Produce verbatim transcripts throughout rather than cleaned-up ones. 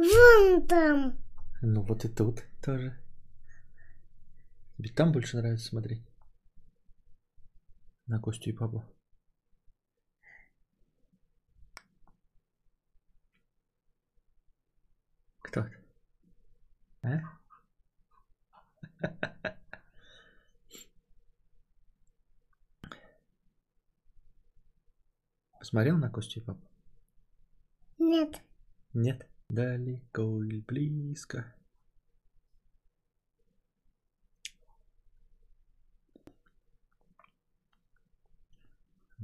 Вон там. Ну вот и тут тоже. Ведь там больше нравится смотреть. На Костю и Пабло. Кто это? А? Посмотрел на Костю и Пабло? Нет. Нет? Далеко или близко?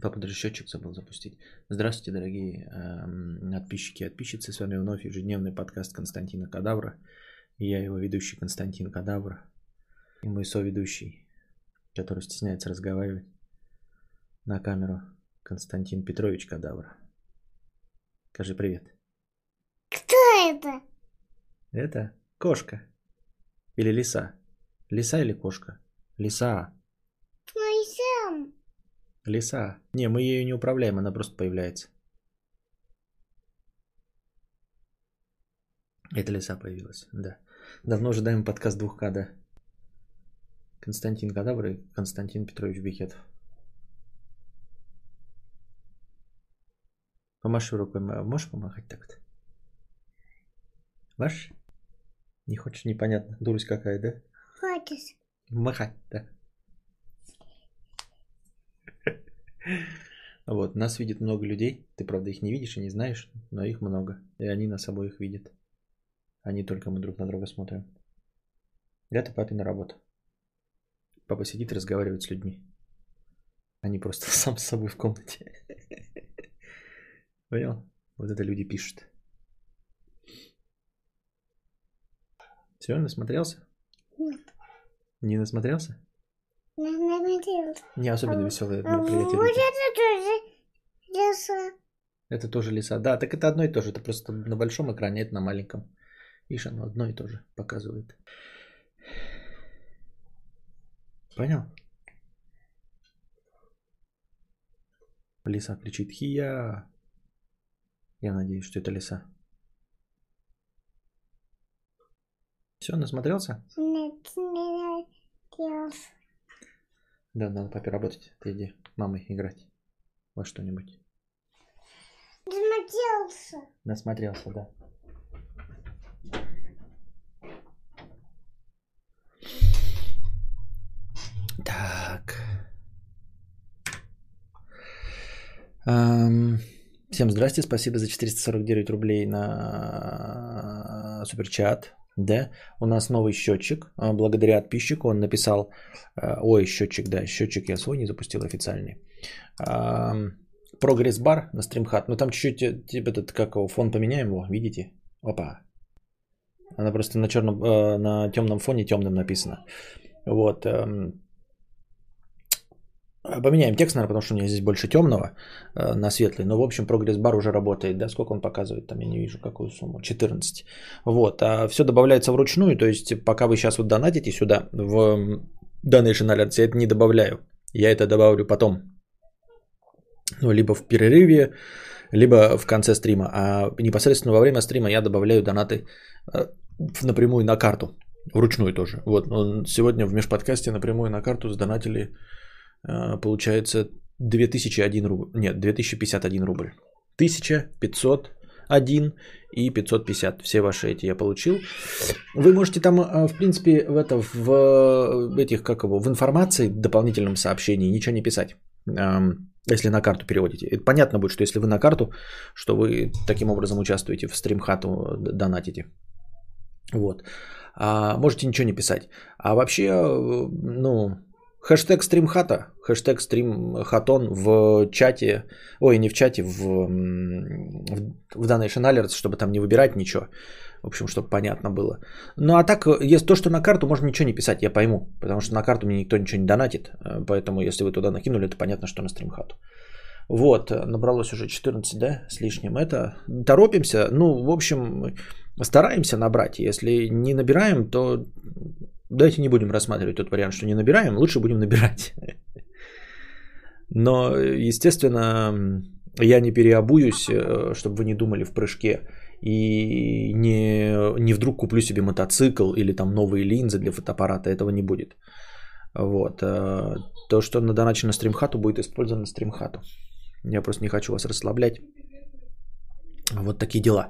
Папа даже счетчик забыл запустить. Здравствуйте, дорогие э, подписчики и подписчицы. С вами вновь ежедневный подкаст Константина Кадавра. И я его ведущий Константин Кадавр. И мой соведущий, который стесняется разговаривать на камеру, Константин Петрович Кадавр. Скажи привет. Кто это? Это кошка. Или лиса. Лиса или кошка? Лиса. Лиса. Не, мы ею не управляем, она просто появляется. Это лиса появилась, да. Давно ожидаем подкаст два ка, да. Константин Кадавр и Константин Петрович Бекетов. Помаши рукой, можешь помахать так-то? Маш? Не хочешь, непонятно. Дурость какая, да? Хочешь. Махать, да. Вот, нас видит много людей. Ты, правда, их не видишь и не знаешь, но их много. И они нас обоих видят. Они только мы друг на друга смотрим. Это папина работа. Папа сидит и разговаривает с людьми. Они просто сам с собой в комнате. Понял? Вот это люди пишут. Все, насмотрелся? Нет. Не насмотрелся? Не особенно веселое мероприятие. Вот это тоже лиса. Это тоже лиса. Да, так это одно и то же. Это просто на большом экране, это на маленьком. Видишь, оно одно и то же показывает. Понял? Лиса кричит «Хия!». Я надеюсь, что это лиса. Все, насмотрелся? Нет, не надеялся. Да, надо папе работать. Ты иди мамой играть во что-нибудь. Насмотрелся. Насмотрелся, да. Так. Эм, всем здрасте. Спасибо за четыреста сорок девять рублей на суперчат. Да, у нас новый счетчик, благодаря подписчику, он написал, ой, счетчик, да, счетчик я свой не запустил официальный, прогресс-бар на стримхат, ну там чуть-чуть, типа этот, как его, фон поменяем его, видите, опа, она просто на черном, на темном фоне темным написано, вот, поменяем текст, наверное, потому что у меня здесь больше темного э, на светлый. Но, в общем, прогресс-бар уже работает. Да, сколько он показывает? Там я не вижу, какую сумму. четырнадцать. Вот. А все добавляется вручную. То есть, пока вы сейчас вот донатите сюда, в Donation Alerts, я это не добавляю. Я это добавлю потом. Ну, либо в перерыве, либо в конце стрима. А непосредственно во время стрима я добавляю донаты э, напрямую на карту. Вручную тоже. Вот. Но сегодня в межподкасте напрямую на карту сдонатили... Получается две тысячи один рубль. Нет, две тысячи пятьдесят один рубль. тысяча пятьсот один и пятьсот пятьдесят. Все ваши эти я получил. Вы можете там, в принципе, в, это, в этих, как его, в информации, в дополнительном сообщении ничего не писать. Если на карту переводите. Это понятно будет, что если вы на карту, что вы таким образом участвуете в стримхату, донатите. Вот. А можете ничего не писать. А вообще, ну... Хэштег стримхата, хэштег стримхатон в чате, ой, не в чате, в, в, в Donation Alerts, чтобы там не выбирать ничего, в общем, чтобы понятно было. Ну а так, если то, что на карту, можно ничего не писать, я пойму, потому что на карту мне никто ничего не донатит, поэтому если вы туда накинули, это понятно, что на стримхату. Вот, набралось уже четырнадцать, да, с лишним, это, торопимся, ну, в общем, стараемся набрать, если не набираем, то... Давайте не будем рассматривать тот вариант, что не набираем, лучше будем набирать. Но, естественно, я не переобуюсь, чтобы вы не думали в прыжке и не, не вдруг куплю себе мотоцикл или там новые линзы для фотоаппарата, этого не будет. Вот. То, что надоначено стримхату, будет использовано стримхату. Я просто не хочу вас расслаблять. Вот такие дела.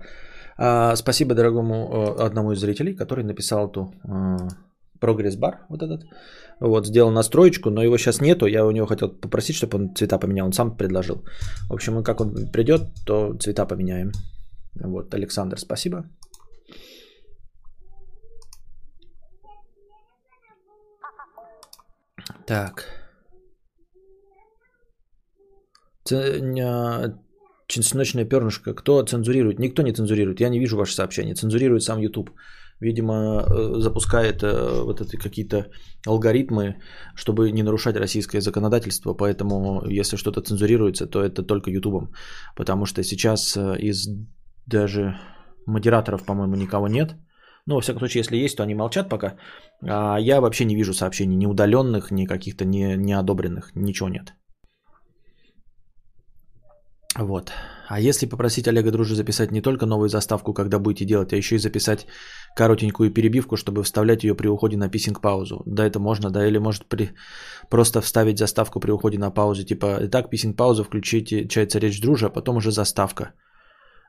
Спасибо дорогому одному из зрителей, который написал эту прогресс-бар, вот этот. Вот, сделал настроечку, но его сейчас нету. Я у него хотел попросить, чтобы он цвета поменял. Он сам предложил. В общем, как он придет, то цвета поменяем. Вот, Александр, спасибо. Так. Чесночное пернышко. Кто цензурирует? Никто не цензурирует. Я не вижу ваши сообщения. Цензурирует сам YouTube. Видимо, запускает вот эти какие-то алгоритмы, чтобы не нарушать российское законодательство. Поэтому, если что-то цензурируется, то это только YouTube. Потому что сейчас из даже модераторов, по-моему, никого нет. Ну, во всяком случае, если есть, то они молчат пока. А я вообще не вижу сообщений ни удаленных, ни каких-то не, не одобренных. Ничего нет. Вот. А если попросить Олега Дружи записать не только новую заставку, когда будете делать, а еще и записать коротенькую перебивку, чтобы вставлять ее при уходе на писинг-паузу. Да, это можно, да, или может при... просто вставить заставку при уходе на паузу. Типа, итак, писинг-пауза, включите, чается речь Дружи, а потом уже заставка.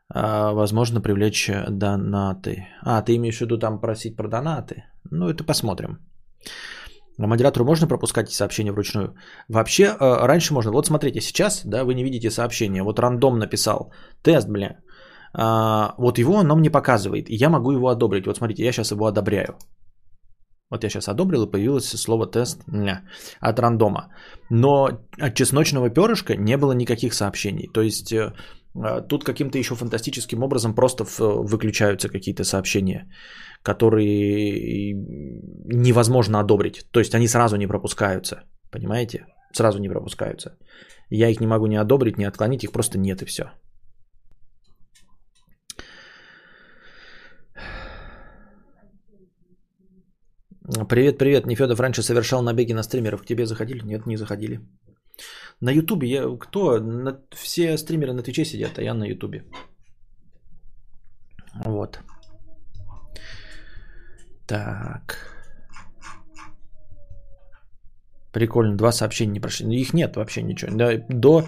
А, возможно, привлечь донаты. А, ты имеешь в виду там просить про донаты? Ну, это посмотрим. А модератору можно пропускать сообщения вручную? Вообще, раньше можно. Вот смотрите, сейчас, да, вы не видите сообщения. Вот рандом написал. Тест, бля. А, вот его оно мне показывает. И я могу его одобрить. Вот смотрите, я сейчас его одобряю. Вот я сейчас одобрил, и появилось слово тест от рандома. Но от чесночного перышка не было никаких сообщений. То есть... Тут каким-то еще фантастическим образом просто выключаются какие-то сообщения, которые невозможно одобрить. То есть они сразу не пропускаются, понимаете? Сразу не пропускаются. Я их не могу ни одобрить, ни отклонить, их просто нет и все. Привет-привет, Нефедов раньше совершал набеги на стримеров. К тебе заходили? Нет, не заходили. На Ютубе я... Кто? На, все стримеры на Твиче сидят, а я на Ютубе. Вот. Так. Прикольно, два сообщения не прошли. Их нет вообще ничего. До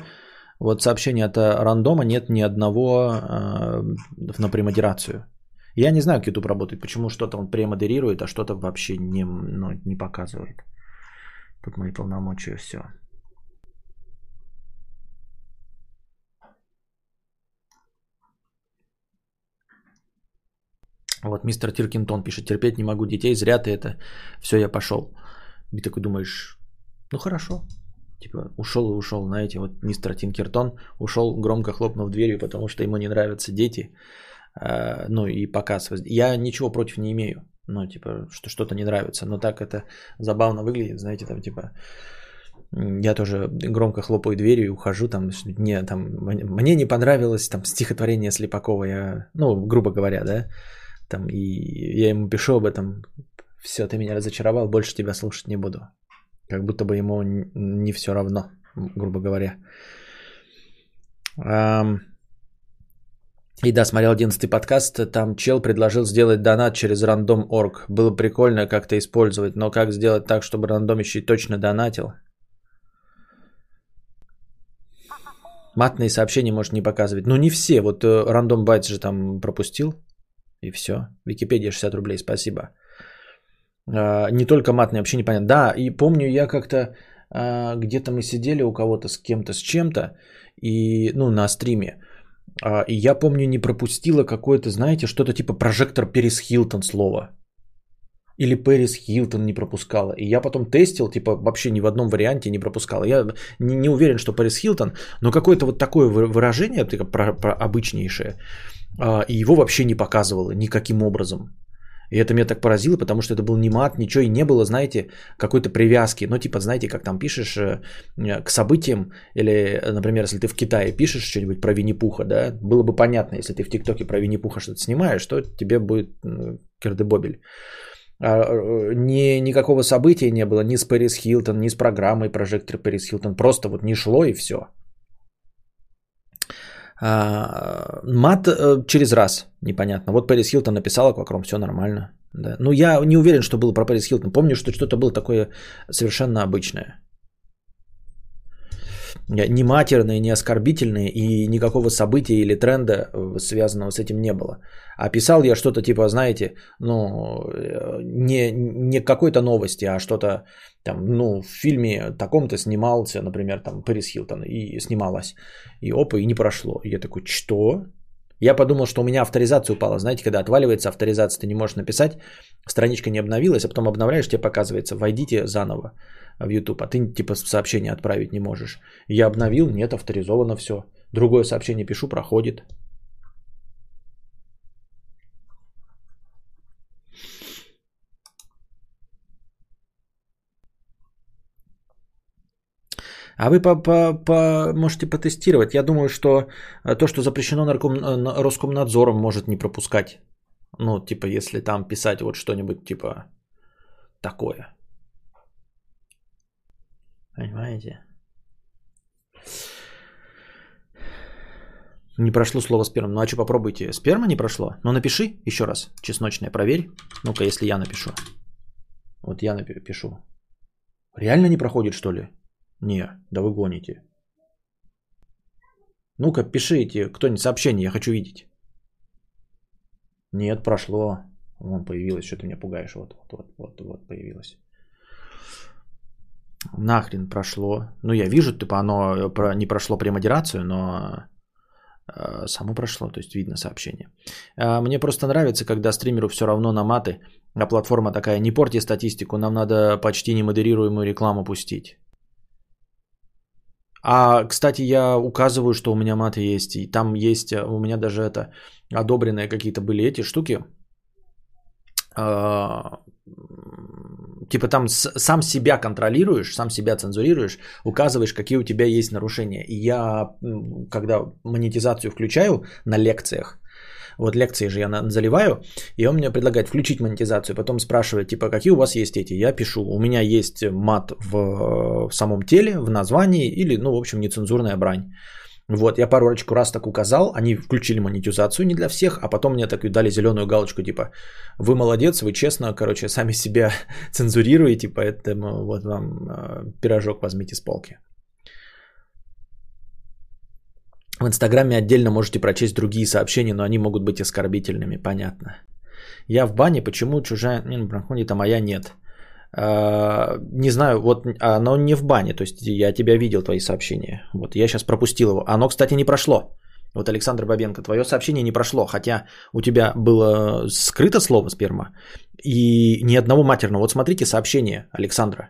вот сообщения от рандома нет ни одного э, на премодерацию. Я не знаю, как Ютуб работает. Почему что-то он премодерирует, а что-то вообще не, ну, не показывает. Тут мои полномочия, все. Вот мистер Тиркинтон пишет, терпеть не могу детей, зря ты это, все, я пошел. И такой думаешь, ну хорошо, типа ушел и ушел, знаете, вот мистер Тинкертон ушел, громко хлопнув дверью, потому что ему не нравятся дети, ну и показ. Я ничего против не имею, ну типа, что что-то не нравится, но так это забавно выглядит, знаете, там типа... Я тоже громко хлопаю дверью и ухожу, там, не, там, мне не понравилось там стихотворение Слепакова, я, ну, грубо говоря, да, там, и я ему пишу об этом, все, ты меня разочаровал, больше тебя слушать не буду, как будто бы ему не все равно, грубо говоря. И да, смотрел одиннадцатый подкаст, там чел предложил сделать донат через рандом точка орг, было прикольно как-то использовать, но как сделать так, чтобы рандомище точно донатил? Матные сообщения может не показывать. Ну, не все. Вот Random Bytes же там пропустил. И все. Википедия шестьдесят рублей. Спасибо. А, не только матные, вообще непонятно. Да, и помню я как-то... А, где-то мы сидели у кого-то с кем-то, с чем-то. И, ну, на стриме. А, и я помню, не пропустила какое-то, знаете, что-то типа прожектор Пэрис Хилтон слово. Или Пэрис Хилтон не пропускала. И я потом тестил, типа вообще ни в одном варианте не пропускала. Я не, не уверен, что Пэрис Хилтон, но какое-то вот такое выражение, типа, про, про обычнейшее, и его вообще не показывало никаким образом. И это меня так поразило, потому что это был не мат, ничего и не было, знаете, какой-то привязки. Ну, типа, знаете, как там пишешь к событиям, или, например, если ты в Китае пишешь что-нибудь про Винни-Пуха, да, было бы понятно, если ты в ТикТоке про Винни-Пуха что-то снимаешь, то тебе будет кирдебобель. Ни, никакого события не было, ни с Пэрис Хилтон, ни с программой прожектор Пэрис Хилтон. Просто вот не шло и все. А, мат а, через раз, непонятно. Вот Пэрис Хилтон написал «Аквакром», все нормально. Да. Но я не уверен, что было про Пэрис Хилтон. Помню, что что-то было такое совершенно обычное. Не матерные, не оскорбительные, и никакого события или тренда, связанного с этим, не было. А писал я что-то типа, знаете, ну, не, не какой-то новости, а что-то там, ну, в фильме таком-то снимался, например, там, Пэрис Хилтон, и снималась, и опа, и не прошло. И я такой, что? Я подумал, что у меня авторизация упала. Знаете, когда отваливается авторизация, ты не можешь написать, страничка не обновилась, а потом обновляешь, тебе показывается, войдите заново в YouTube, а ты типа сообщение отправить не можешь. Я обновил, нет, авторизовано все. Другое сообщение пишу, проходит. А вы по, по, по можете потестировать. Я думаю, что то, что запрещено нарком, Роскомнадзором, может не пропускать. Ну, типа, если там писать вот что-нибудь типа такое. Понимаете? Не прошло слово сперма. Ну, а что, попробуйте. Сперма не прошло? Ну, напиши еще раз. Чесночная, проверь. Ну-ка, если я напишу. Вот я напишу. Реально не проходит, что ли? Не, да вы гоните. Ну-ка, пишите кто-нибудь сообщение, я хочу видеть. Нет, прошло. Вон появилось, что ты меня пугаешь. Вот, вот, вот, вот, вот появилось. Нахрен прошло. Ну, я вижу, типа оно не прошло премодерацию, но само прошло, то есть видно сообщение. Мне просто нравится, когда стримеру все равно на маты, а платформа такая: не порти статистику, нам надо почти немодерируемую рекламу пустить. А, кстати, я указываю, что у меня маты есть, и там есть, у меня даже это, одобренные какие-то были эти штуки, а, типа там с, сам себя контролируешь, сам себя цензурируешь, указываешь, какие у тебя есть нарушения. И я, когда монетизацию включаю на лекциях, вот лекции же я заливаю, и он мне предлагает включить монетизацию, потом спрашивает, типа, какие у вас есть эти, я пишу, у меня есть мат в, в самом теле, в названии, или, ну, в общем, нецензурная брань. Вот, я парочку раз так указал, они включили монетизацию, не для всех, а потом мне такую дали зеленую галочку, типа, вы молодец, вы честно, короче, сами себя цензурируете, поэтому вот вам пирожок возьмите с полки. В Инстаграме отдельно можете прочесть другие сообщения, но они могут быть оскорбительными, понятно. Я в бане, почему чужая проходит, а моя нет? Не знаю, вот оно не в бане, то есть я тебя видел, твои сообщения. Вот я сейчас пропустил его. Оно, кстати, не прошло. Вот, Александр Бабенко, твое сообщение не прошло, хотя у тебя было скрыто слово «сперма» и ни одного матерного. Вот смотрите сообщение Александра.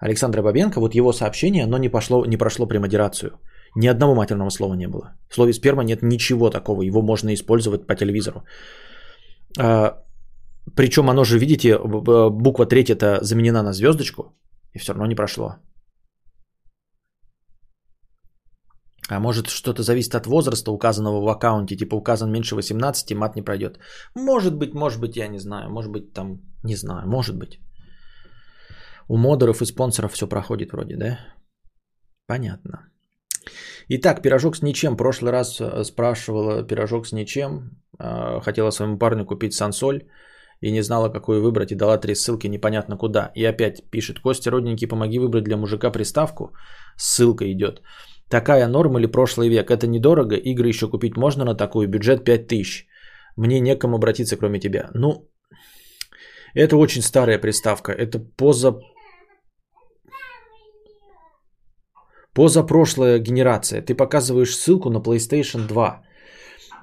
Александра Бабенко, вот его сообщение, оно не, пошло, не прошло премодерацию. Ни одного матерного слова не было. В слове «сперма» нет ничего такого. Его можно использовать по телевизору. Причем оно же, видите, буква третья-то заменена на звездочку. И все равно не прошло. А может, что-то зависит от возраста, указанного в аккаунте. Типа указан меньше восемнадцати, мат не пройдет. Может быть, может быть, я не знаю. Может быть, там, не знаю, может быть. У модеров и спонсоров все проходит вроде, да? Понятно. Итак, пирожок с ничем. В прошлый раз спрашивала пирожок с ничем. Хотела своему парню купить сансоль и не знала, какую выбрать, и дала три ссылки непонятно куда. И опять пишет: Костя, родненький, помоги выбрать для мужика приставку. Ссылка идет. Такая норма или прошлый век? Это недорого. Игры еще купить можно на такую. Бюджет пять тысяч. Мне некому обратиться, кроме тебя. Ну, это очень старая приставка. Это поза... Позапрошлая генерация. Ты показываешь ссылку на плейстейшн два.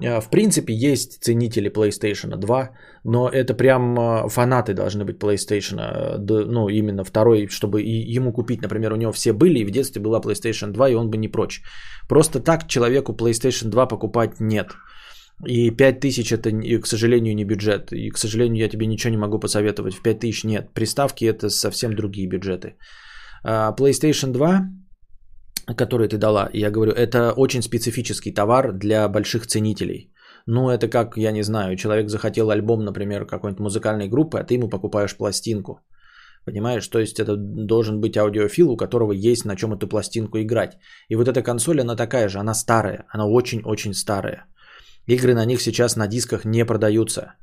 В принципе, есть ценители плейстейшн два, но это прям фанаты должны быть PlayStation, ну, именно второй, чтобы ему купить. Например, у него все были, и в детстве была плейстейшн два, и он бы не прочь. Просто так человеку плейстейшн два покупать нет. И пять тысяч это, к сожалению, не бюджет. И, к сожалению, я тебе ничего не могу посоветовать. В пять тысяч нет. Приставки это совсем другие бюджеты. плейстейшн два... которые ты дала, я говорю, это очень специфический товар для больших ценителей. Ну, это как, я не знаю, человек захотел альбом, например, какой-нибудь музыкальной группы, а ты ему покупаешь пластинку. Понимаешь, то есть это должен быть аудиофил, у которого есть на чем эту пластинку играть. И вот эта консоль, она такая же, она старая, она очень-очень старая. Игры на них сейчас на дисках не продаются.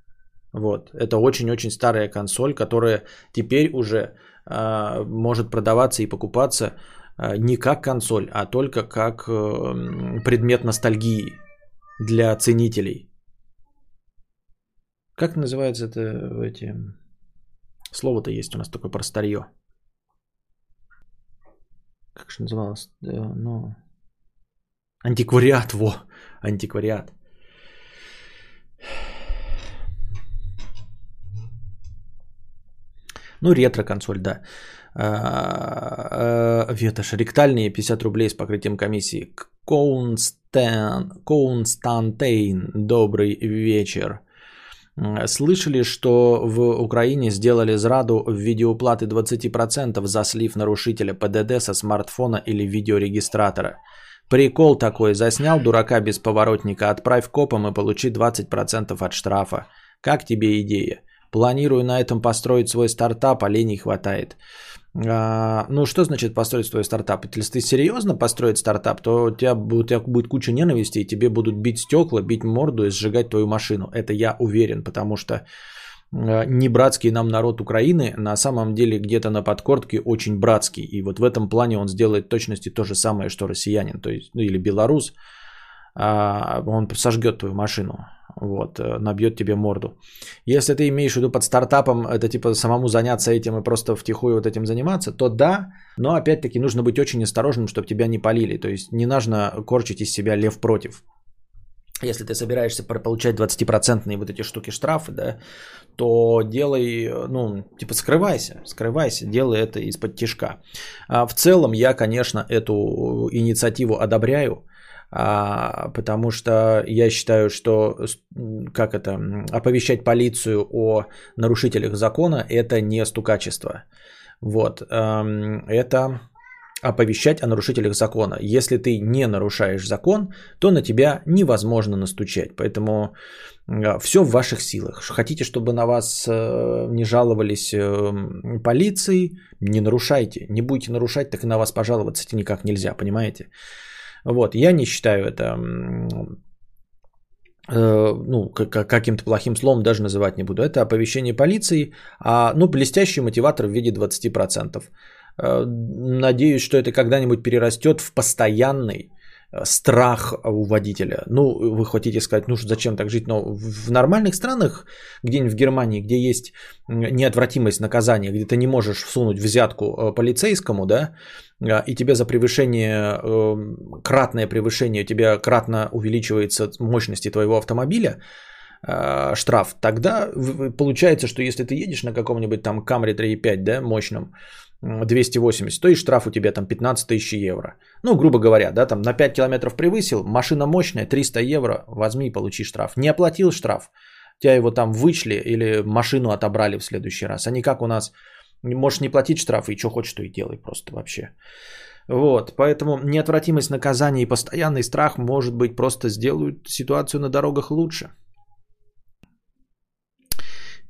Вот, это очень-очень старая консоль, которая теперь уже э, может продаваться и покупаться э, не как консоль, а только как э, предмет ностальгии для ценителей. Как называется это, эти... Слово-то есть у нас такое про старье. Как же называлось? Да, ну... Антиквариат, во! Антиквариат. Ну, ретро-консоль, да. Ветошь. Ректальные пятьдесят рублей с покрытием комиссии. Константейн. Добрый вечер. Слышали, что в Украине сделали зраду в видеоплаты двадцать процентов за слив нарушителя ПДД со смартфона или видеорегистратора. Прикол такой, заснял дурака без поворотника, отправь копам и получи двадцать процентов от штрафа. Как тебе идея? Планирую на этом построить свой стартап, а лени хватает. А, ну, что значит построить свой стартап? Если ты серьезно построить стартап, то у тебя, у тебя будет куча ненависти, и тебе будут бить стекла, бить морду и сжигать твою машину. Это я уверен, потому что не братский нам народ Украины на самом деле где-то на подкорке очень братский. И вот в этом плане он сделает в точности то же самое, что россиянин, то есть, ну, или белорус. А, он сожгет твою машину. Вот, набьет тебе морду. Если ты имеешь в виду под стартапом, это типа самому заняться этим и просто втихую вот этим заниматься, то да, но опять-таки нужно быть очень осторожным, чтобы тебя не палили. То есть не нужно корчить из себя лев против. Если ты собираешься получать двадцатипроцентные вот эти штуки штрафы, да, то делай, ну, типа скрывайся, скрывайся, делай это из-под тишка. А в целом я, конечно, эту инициативу одобряю. А, потому что я считаю, что как это, оповещать полицию о нарушителях закона – это не стукачество. Вот, это оповещать о нарушителях закона. Если ты не нарушаешь закон, то на тебя невозможно настучать. Поэтому все в ваших силах. Хотите, чтобы на вас не жаловались полиции – не нарушайте. Не будете нарушать, так и на вас пожаловаться никак нельзя, понимаете? Вот, я не считаю это, э, ну, каким-то плохим словом даже называть не буду. Это оповещение полиции, а, ну, блестящий мотиватор в виде двадцати процентов. Э, надеюсь, что это когда-нибудь перерастет в постоянный страх у водителя. Ну, вы хотите сказать, ну, зачем так жить? Но в нормальных странах, где-нибудь в Германии, где есть неотвратимость наказания, где ты не можешь всунуть взятку полицейскому, да, и тебе за превышение, кратное превышение, у тебя кратно увеличивается мощности твоего автомобиля, штраф, тогда получается, что если ты едешь на каком-нибудь там Camry три и пять, да, мощном, двести восемьдесят, то и штраф у тебя там пятнадцать тысяч евро. Ну, грубо говоря, да, там на пять километров превысил, машина мощная, триста евро, возьми и получи штраф. Не оплатил штраф, тебя его там вычли или машину отобрали в следующий раз. А не как у нас, можешь не платить штраф и что хочешь, то и делай просто вообще. Вот, поэтому неотвратимость наказания и постоянный страх, может быть, просто сделают ситуацию на дорогах лучше.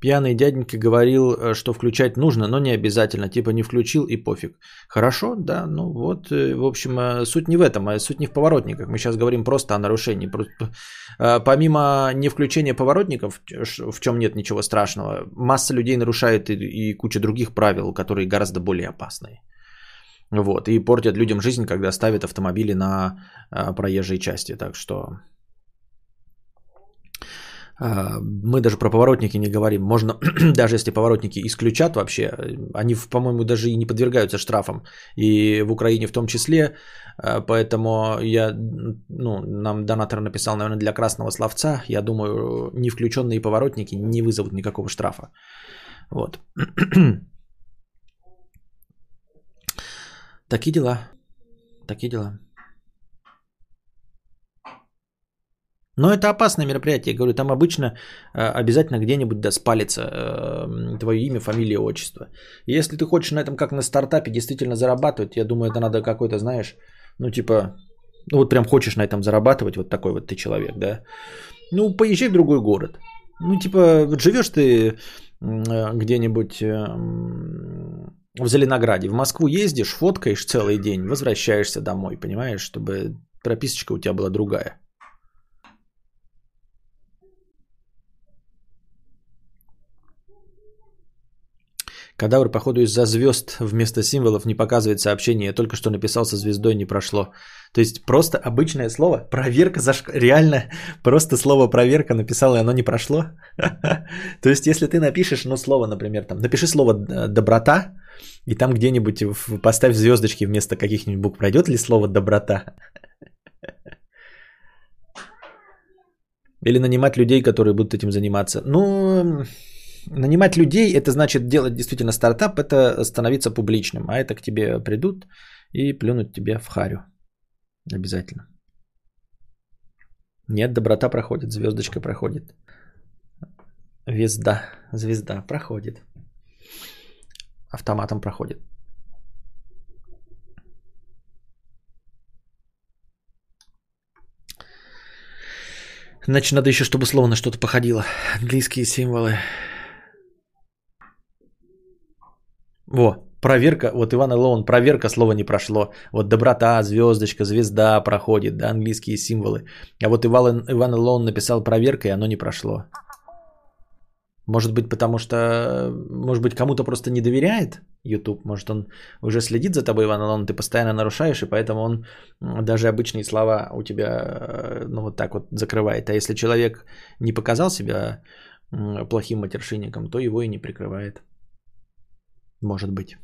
Пьяный дяденька говорил, что включать нужно, но не обязательно. Типа не включил и пофиг. Хорошо, да, ну вот, в общем, суть не в этом, а суть не в поворотниках. Мы сейчас говорим просто о нарушении. Помимо не включения поворотников, в чем нет ничего страшного, масса людей нарушает и, и куча других правил, которые гораздо более опасны. Вот, и портят людям жизнь, когда ставят автомобили на проезжей части. Так что... Мы даже про поворотники не говорим. Можно, даже если поворотники исключат вообще, они, по-моему, даже и не подвергаются штрафам. И в Украине в том числе. Поэтому я, ну, нам донатор написал, наверное, для красного словца. Я думаю, не включенные поворотники не вызовут никакого штрафа. Вот. Такие дела. Такие дела. Но это опасное мероприятие, я говорю, там обычно обязательно где-нибудь доспалится твое имя, фамилия, отчество. Если ты хочешь на этом как на стартапе действительно зарабатывать, я думаю, это надо какой-то, знаешь, ну типа, ну вот прям хочешь на этом зарабатывать, вот такой вот ты человек, да, ну поезжай в другой город. Ну типа, вот живешь ты где-нибудь в Зеленограде, в Москву ездишь, фоткаешь целый день, возвращаешься домой, понимаешь, чтобы прописочка у тебя была другая. Кадавр, походу, из-за звезд вместо символов не показывает сообщение. Я только что написал со звездой, не прошло. То есть просто обычное слово проверка заш... Реально просто слово проверка написал, и оно не прошло. То есть если ты напишешь, ну, слово, например, там, напиши слово доброта, и там где-нибудь поставь звездочки вместо каких-нибудь букв. Пройдет ли слово доброта? Или нанимать людей, которые будут этим заниматься. Ну... Нанимать людей, это значит делать действительно стартап, это становиться публичным. А это к тебе придут и плюнут тебе в харю. Обязательно. Нет, доброта проходит, звездочка проходит. Звезда, звезда проходит. Автоматом проходит. Значит, надо еще, чтобы словно что-то походило. Английские символы. Во, проверка, вот Иван Илон, проверка, слова не прошло. Вот доброта, звездочка, звезда проходит, да, английские символы. А вот Иван, Иван Илон написал проверка, и оно не прошло. Может быть, потому что, может быть, кому-то просто не доверяет YouTube. Может, он уже следит за тобой, Иван Илон, ты постоянно нарушаешь, и поэтому он даже обычные слова у тебя, ну, вот так вот закрывает. А если человек не показал себя плохим матершинником, то его и не прикрывает. Может быть.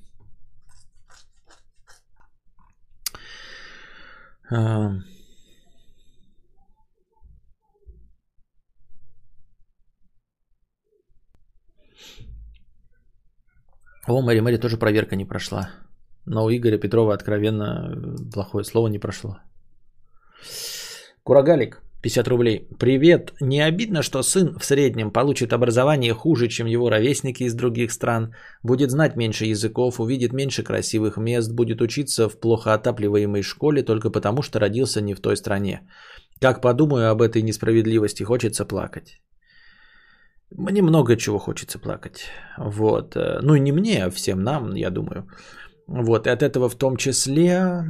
О, Мэри Мэри тоже проверка не прошла. Но у Игоря Петрова откровенно плохое слово не прошло. Курагалик, пятьдесят рублей. Привет. Не обидно, что сын в среднем получит образование хуже, чем его ровесники из других стран, будет знать меньше языков, увидит меньше красивых мест, будет учиться в плохо отапливаемой школе только потому, что родился не в той стране. Как подумаю об этой несправедливости, хочется плакать. Мне много чего хочется плакать. Вот. Ну и не мне, а всем нам, я думаю. Вот. И от этого в том числе...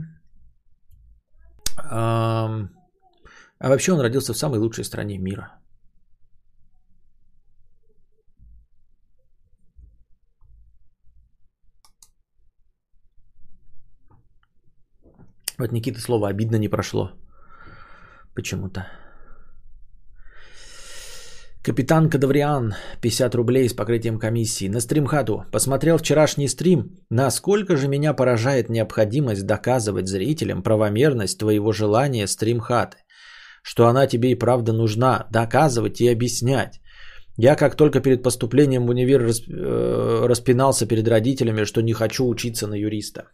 А вообще он родился в самой лучшей стране мира. Вот Никита слово «обидно» не прошло. Почему-то. Капитан Кадавриан, пятьдесят рублей с покрытием комиссии. На стримхату. Посмотрел вчерашний стрим. Насколько же меня поражает необходимость доказывать зрителям правомерность твоего желания стримхаты. Что она тебе и правда нужна. Доказывать и объяснять. Я как только перед поступлением в универ расп... распинался перед родителями, что не хочу учиться на юриста.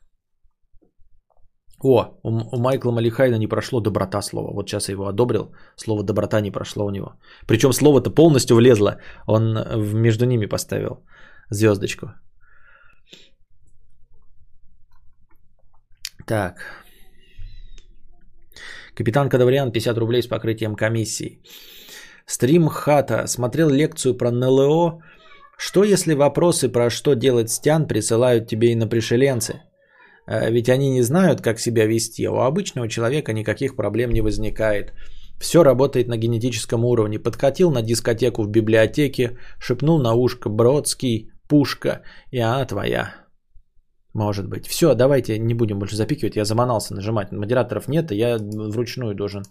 О, у Майкла Малихайна не прошло доброта слово. Вот сейчас я его одобрил. Слово доброта не прошло у него. Причем слово-то полностью влезло. Он между ними поставил звездочку. Так. Капитан Кадавриан, пятьдесят рублей с покрытием комиссии. Стрим Хата. Смотрел лекцию про эн эл о. Что если вопросы про что делать стян присылают тебе и на пришеленцы? Ведь они не знают, как себя вести, а у обычного человека никаких проблем не возникает. Все работает на генетическом уровне. Подкатил на дискотеку в библиотеке, шепнул на ушко Бродский, Пушка, и она твоя. Может быть. Все, давайте не будем больше запикивать, я заманался нажимать. Модераторов нет, и я вручную должен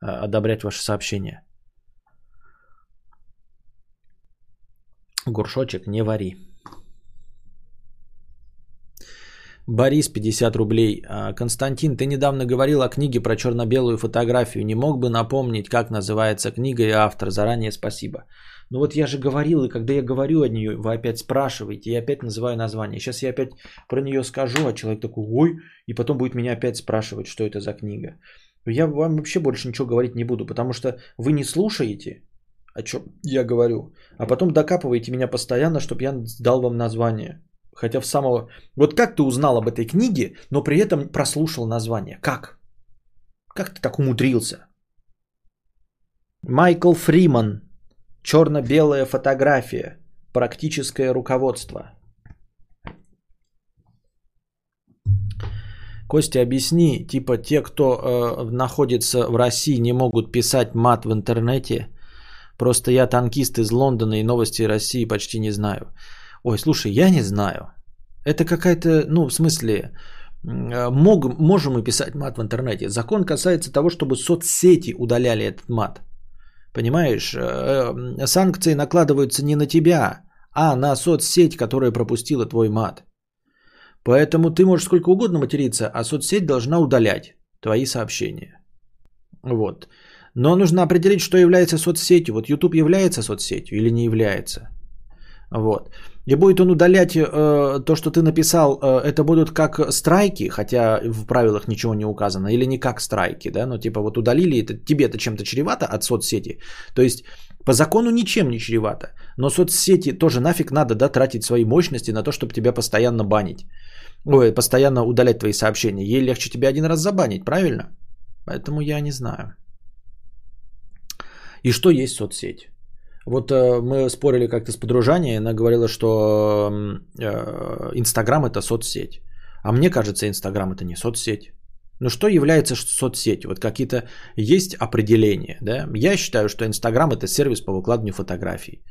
одобрять ваши сообщения. Горшочек не вари. Борис, пятьдесят рублей. Константин, ты недавно говорил о книге про черно-белую фотографию. Не мог бы напомнить, как называется книга и автор? Заранее спасибо. Ну вот я же говорил, и когда я говорю о нее, вы опять спрашиваете, я опять называю название. Сейчас я опять про нее скажу, а человек такой, ой, и потом будет меня опять спрашивать, что это за книга. Я вам вообще больше ничего говорить не буду, потому что вы не слушаете, о чем я говорю, а потом докапываете меня постоянно, чтобы я дал вам название. Хотя в самого... Вот как ты узнал об этой книге, но при этом прослушал название? Как? Как ты так умудрился? Майкл Фриман. Черно-белая фотография. Практическое руководство. Костя, объясни, типа те, кто э, находится в России, не могут писать мат в интернете. Просто я танкист из Лондона и новости России почти не знаю. Ой, слушай, я не знаю. Это какая-то, ну, в смысле, мог, можем мы писать мат в интернете. Закон касается того, чтобы соцсети удаляли этот мат. Понимаешь, санкции накладываются не на тебя, а на соцсеть, которая пропустила твой мат. Поэтому ты можешь сколько угодно материться, а соцсеть должна удалять твои сообщения. Вот. Но нужно определить, что является соцсетью. Вот YouTube является соцсетью или не является. Вот. И будет он удалять э, то, что ты написал, э, это будут как страйки, хотя в правилах ничего не указано, или не как страйки, да, но типа вот удалили, это, тебе это чем-то чревато от соцсети, то есть по закону ничем не чревато, но соцсети тоже нафиг надо, да, тратить свои мощности на то, чтобы тебя постоянно банить, ой, постоянно удалять твои сообщения, ей легче тебя один раз забанить, правильно? Поэтому я не знаю. И что есть соцсеть? Вот э, мы спорили как-то с подружаней, она говорила, что Инстаграм э, это соцсеть. А мне кажется, Инстаграм это не соцсеть. Ну что является соцсетью? Вот какие-то есть определения, да? Я считаю, что Инстаграм это сервис по выкладыванию фотографий.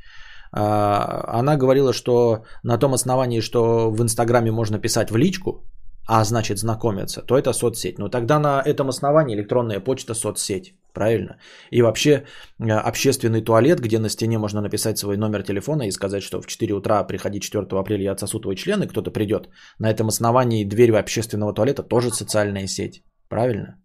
А, она говорила, что на том основании, что в Инстаграме можно писать в личку, а значит знакомиться, то это соцсеть. Но тогда на этом основании электронная почта соцсеть. Правильно? И вообще общественный туалет, где на стене можно написать свой номер телефона и сказать, что в четыре утра приходи четвёртого апреля, я отсосу твой член, и кто-то придет. На этом основании дверь общественного туалета тоже социальная сеть. Правильно?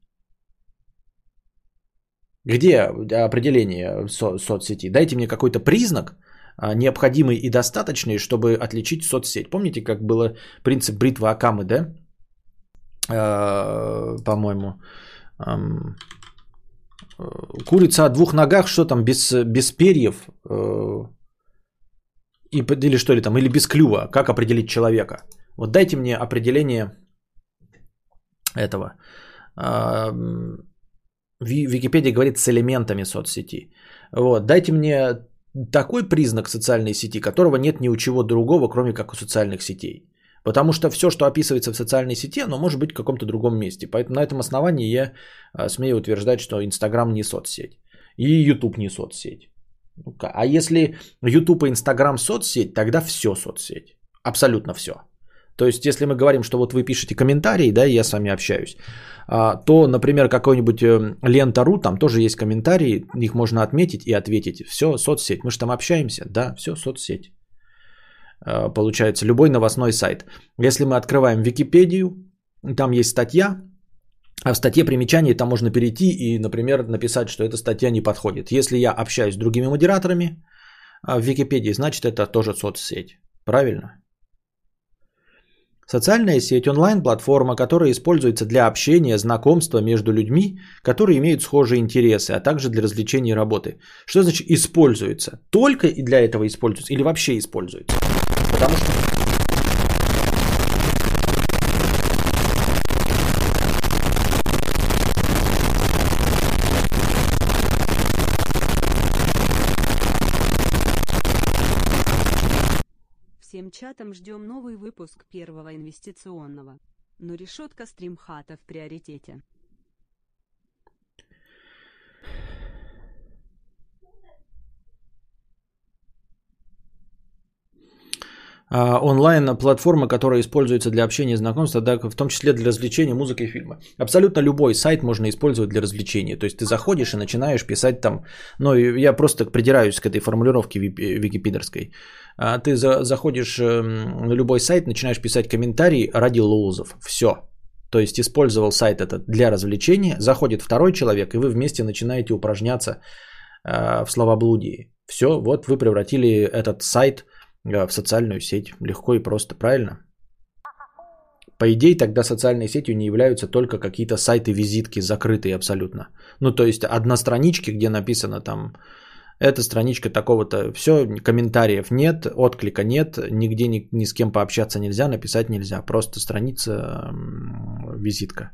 Где определение со- соцсети? Дайте мне какой-то признак, необходимый и достаточный, чтобы отличить соцсеть. Помните, как был принцип бритвы Акамы, да? Э-э- по-моему... Э-м- Курица о двух ногах, что там, без, без перьев, э, и, или что ли там, или без клюва, как определить человека? Вот дайте мне определение этого. Э, Википедия говорит с элементами соцсети. Вот, дайте мне такой признак социальной сети, которого нет ни у чего другого, кроме как у социальных сетей. Потому что все, что описывается в социальной сети, оно может быть в каком-то другом месте. Поэтому на этом основании я смею утверждать, что Инстаграм не соцсеть. И Ютуб не соцсеть. А если Ютуб и Инстаграм соцсеть, тогда все соцсеть. Абсолютно все. То есть, если мы говорим, что вот вы пишете комментарии, да, и я с вами общаюсь, то, например, какой-нибудь лента точка ру, там тоже есть комментарии, их можно отметить и ответить. Все соцсеть. Мы же там общаемся. Да, все соцсеть. Получается, любой новостной сайт. Если мы открываем Википедию, там есть статья, а в статье примечаний там можно перейти и, например, написать, что эта статья не подходит. Если я общаюсь с другими модераторами в Википедии, значит, это тоже соцсеть. Правильно? Социальная сеть – онлайн-платформа, которая используется для общения, знакомства между людьми, которые имеют схожие интересы, а также для развлечений и работы. Что значит «используется»? Только и для этого используется или вообще используется? Потому что... Всем чатом ждем новый выпуск первого инвестиционного. Но решетка стримхата в приоритете. Онлайн-платформа, которая используется для общения и знакомства, да, в том числе для развлечения, музыки и фильма. Абсолютно любой сайт можно использовать для развлечения. То есть ты заходишь и начинаешь писать там... Ну, я просто придираюсь к этой формулировке википедерской. Ты заходишь на любой сайт, начинаешь писать комментарии ради лоузов. Все. То есть использовал сайт этот для развлечения, заходит второй человек, и вы вместе начинаете упражняться в словоблудии. Все, вот вы превратили этот сайт... в социальную сеть. Легко и просто, правильно? По идее, тогда социальной сетью не являются только какие-то сайты-визитки, закрытые абсолютно. Ну, то есть, одностранички, где написано там, эта страничка такого-то, все, комментариев нет, отклика нет, нигде ни, ни с кем пообщаться нельзя, написать нельзя. Просто страница-визитка.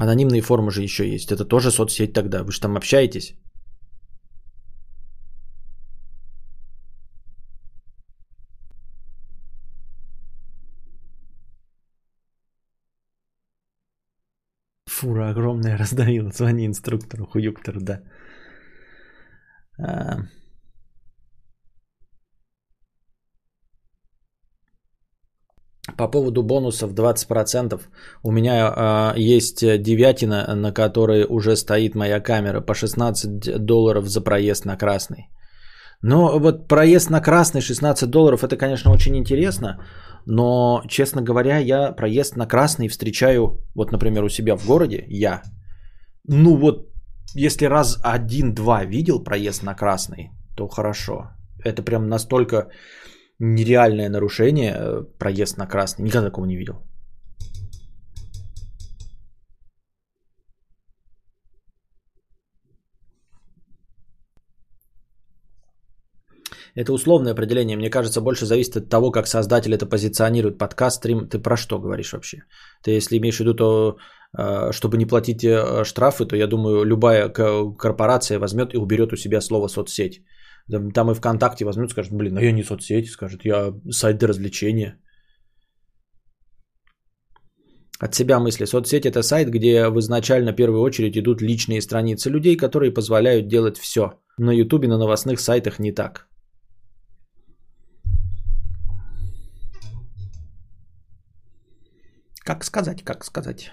Анонимные формы же еще есть. Это тоже соцсеть тогда. Вы же там общаетесь. фура огромная раздавилась. Звони инструктору, хуюктору, да. А... По поводу бонусов двадцать процентов. У меня а, есть девятина, на которой уже стоит моя камера. По шестнадцать долларов за проезд на красный. Ну вот проезд на красный шестнадцать долларов, это, конечно, очень интересно. Но, честно говоря, я проезд на красный встречаю, вот, например, у себя в городе, я. Ну вот, если раз один-два видел проезд на красный, то хорошо. Это прям настолько нереальное нарушение, проезд на красный. Никогда такого не видел. Это условное определение, мне кажется, больше зависит от того, как создатель это позиционирует. Подкаст, стрим, ты про что говоришь вообще? Ты если имеешь в виду, то чтобы не платить штрафы, то я думаю, любая корпорация возьмет и уберет у себя слово «соцсеть». Там и ВКонтакте возьмут, скажут, блин, а я не соцсеть, скажут, я сайт для развлечения. От себя мысли. Соцсеть – это сайт, где в изначально в первую очередь идут личные страницы людей, которые позволяют делать все. На Ютубе, на новостных сайтах не так. Как сказать, как сказать.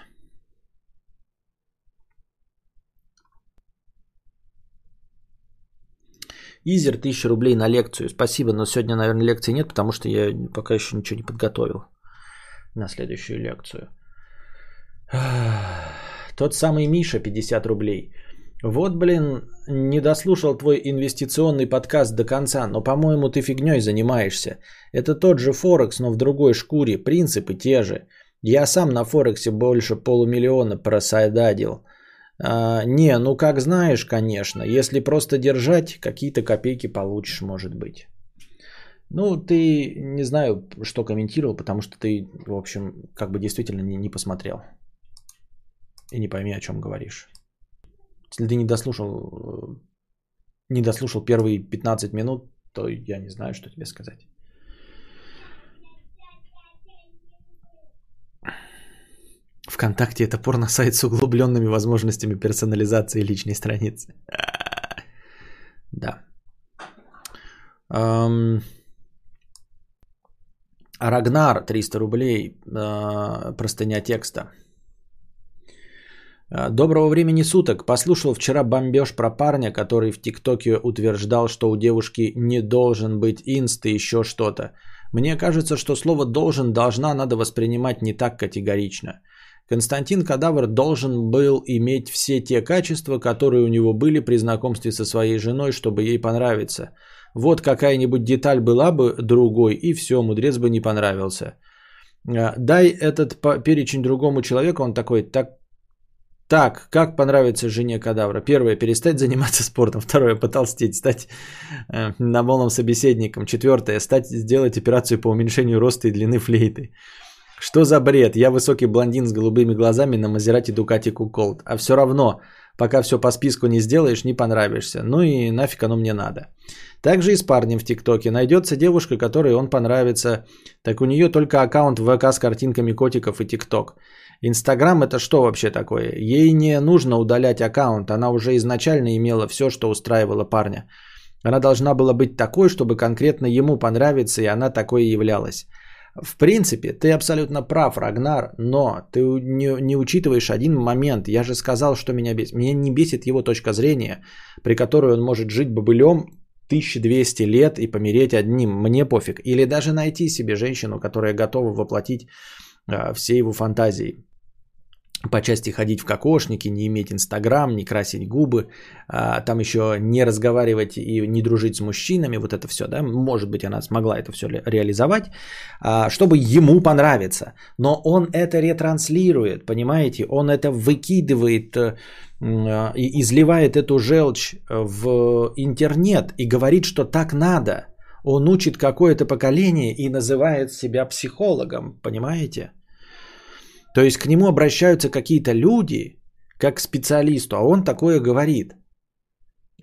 Изер, тысяча рублей на лекцию. Спасибо, но сегодня, наверное, лекции нет, потому что я пока еще ничего не подготовил на следующую лекцию. Тот самый Миша, пятьдесят рублей. Вот, блин, не дослушал твой инвестиционный подкаст до конца, но, по-моему, ты фигней занимаешься. Это тот же Форекс, но в другой шкуре. Принципы те же. Я сам на Форексе больше полумиллиона просададил. А, не, ну как знаешь, конечно. Если просто держать, какие-то копейки получишь, может быть. Ну, ты, не знаю, что комментировал, потому что ты, в общем, как бы действительно не, не посмотрел. И не пойми, о чем говоришь. Если ты не дослушал, не дослушал первые пятнадцать минут, то я не знаю, что тебе сказать. ВКонтакте это порно-сайт с углубленными возможностями персонализации личной страницы. Да. Рагнар, триста рублей, простыня текста. Доброго времени суток. Послушал вчера бомбеж про парня, который в ТикТоке утверждал, что у девушки не должен быть инст и еще что-то. Мне кажется, что слово «должен», «должна» надо воспринимать не так категорично. Константин Кадавр должен был иметь все те качества, которые у него были при знакомстве со своей женой, чтобы ей понравиться. Вот какая-нибудь деталь была бы другой, и все, мудрец бы не понравился. Дай этот перечень другому человеку, он такой, так, так как понравится жене Кадавра? Первое, перестать заниматься спортом. Второе, потолстеть, стать э, намолом собеседником. Четвертое, стать, сделать операцию по уменьшению роста и длины флейты. Что за бред? Я высокий блондин с голубыми глазами на Мазерати Дукати Куколд. А все равно, пока все по списку не сделаешь, не понравишься. Ну и нафиг оно мне надо. Также и с парнем в ТикТоке. Найдется девушка, которой он понравится. Так у нее только аккаунт в ВК с картинками котиков и ТикТок. Инстаграм это что вообще такое? Ей не нужно удалять аккаунт. Она уже изначально имела все, что устраивало парня. Она должна была быть такой, чтобы конкретно ему понравиться, и она такой и являлась. В принципе, ты абсолютно прав, Рагнар, но ты не, не учитываешь один момент. Я же сказал, что меня бесит. Меня не бесит его точка зрения, при которой он может жить бобылем тысячу двести лет и помереть одним. Мне пофиг. Или даже найти себе женщину, которая готова воплотить э, все его фантазии. По части ходить в кокошники, не иметь инстаграм, не красить губы, э, там еще не разговаривать и не дружить с мужчинами, вот это все, да, может быть, она смогла это все реализовать, э, чтобы ему понравиться, но он это ретранслирует, понимаете, он это выкидывает э, э, и изливает эту желчь в интернет и говорит, что так надо, он учит какое-то поколение и называет себя психологом, понимаете? То есть к нему обращаются какие-то люди, как к специалисту, а он такое говорит.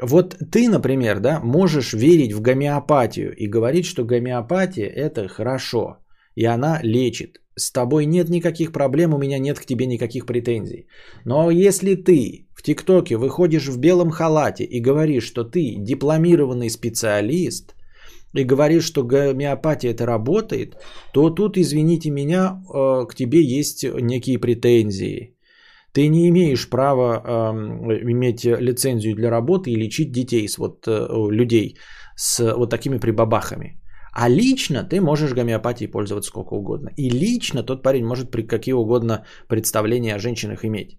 Вот ты, например, да, можешь верить в гомеопатию и говорить, что гомеопатия – это хорошо. и она лечит. С тобой нет никаких проблем, у меня нет к тебе никаких претензий. Но если ты в ТикТоке выходишь в белом халате и говоришь, что ты дипломированный специалист, и говоришь, что гомеопатия это работает, то тут, извините меня, к тебе есть некие претензии. Ты не имеешь права э, иметь лицензию для работы и лечить детей, с, вот, э, людей с вот такими прибабахами. А лично ты можешь гомеопатией пользоваться сколько угодно. И лично тот парень может при какие угодно представления о женщинах иметь.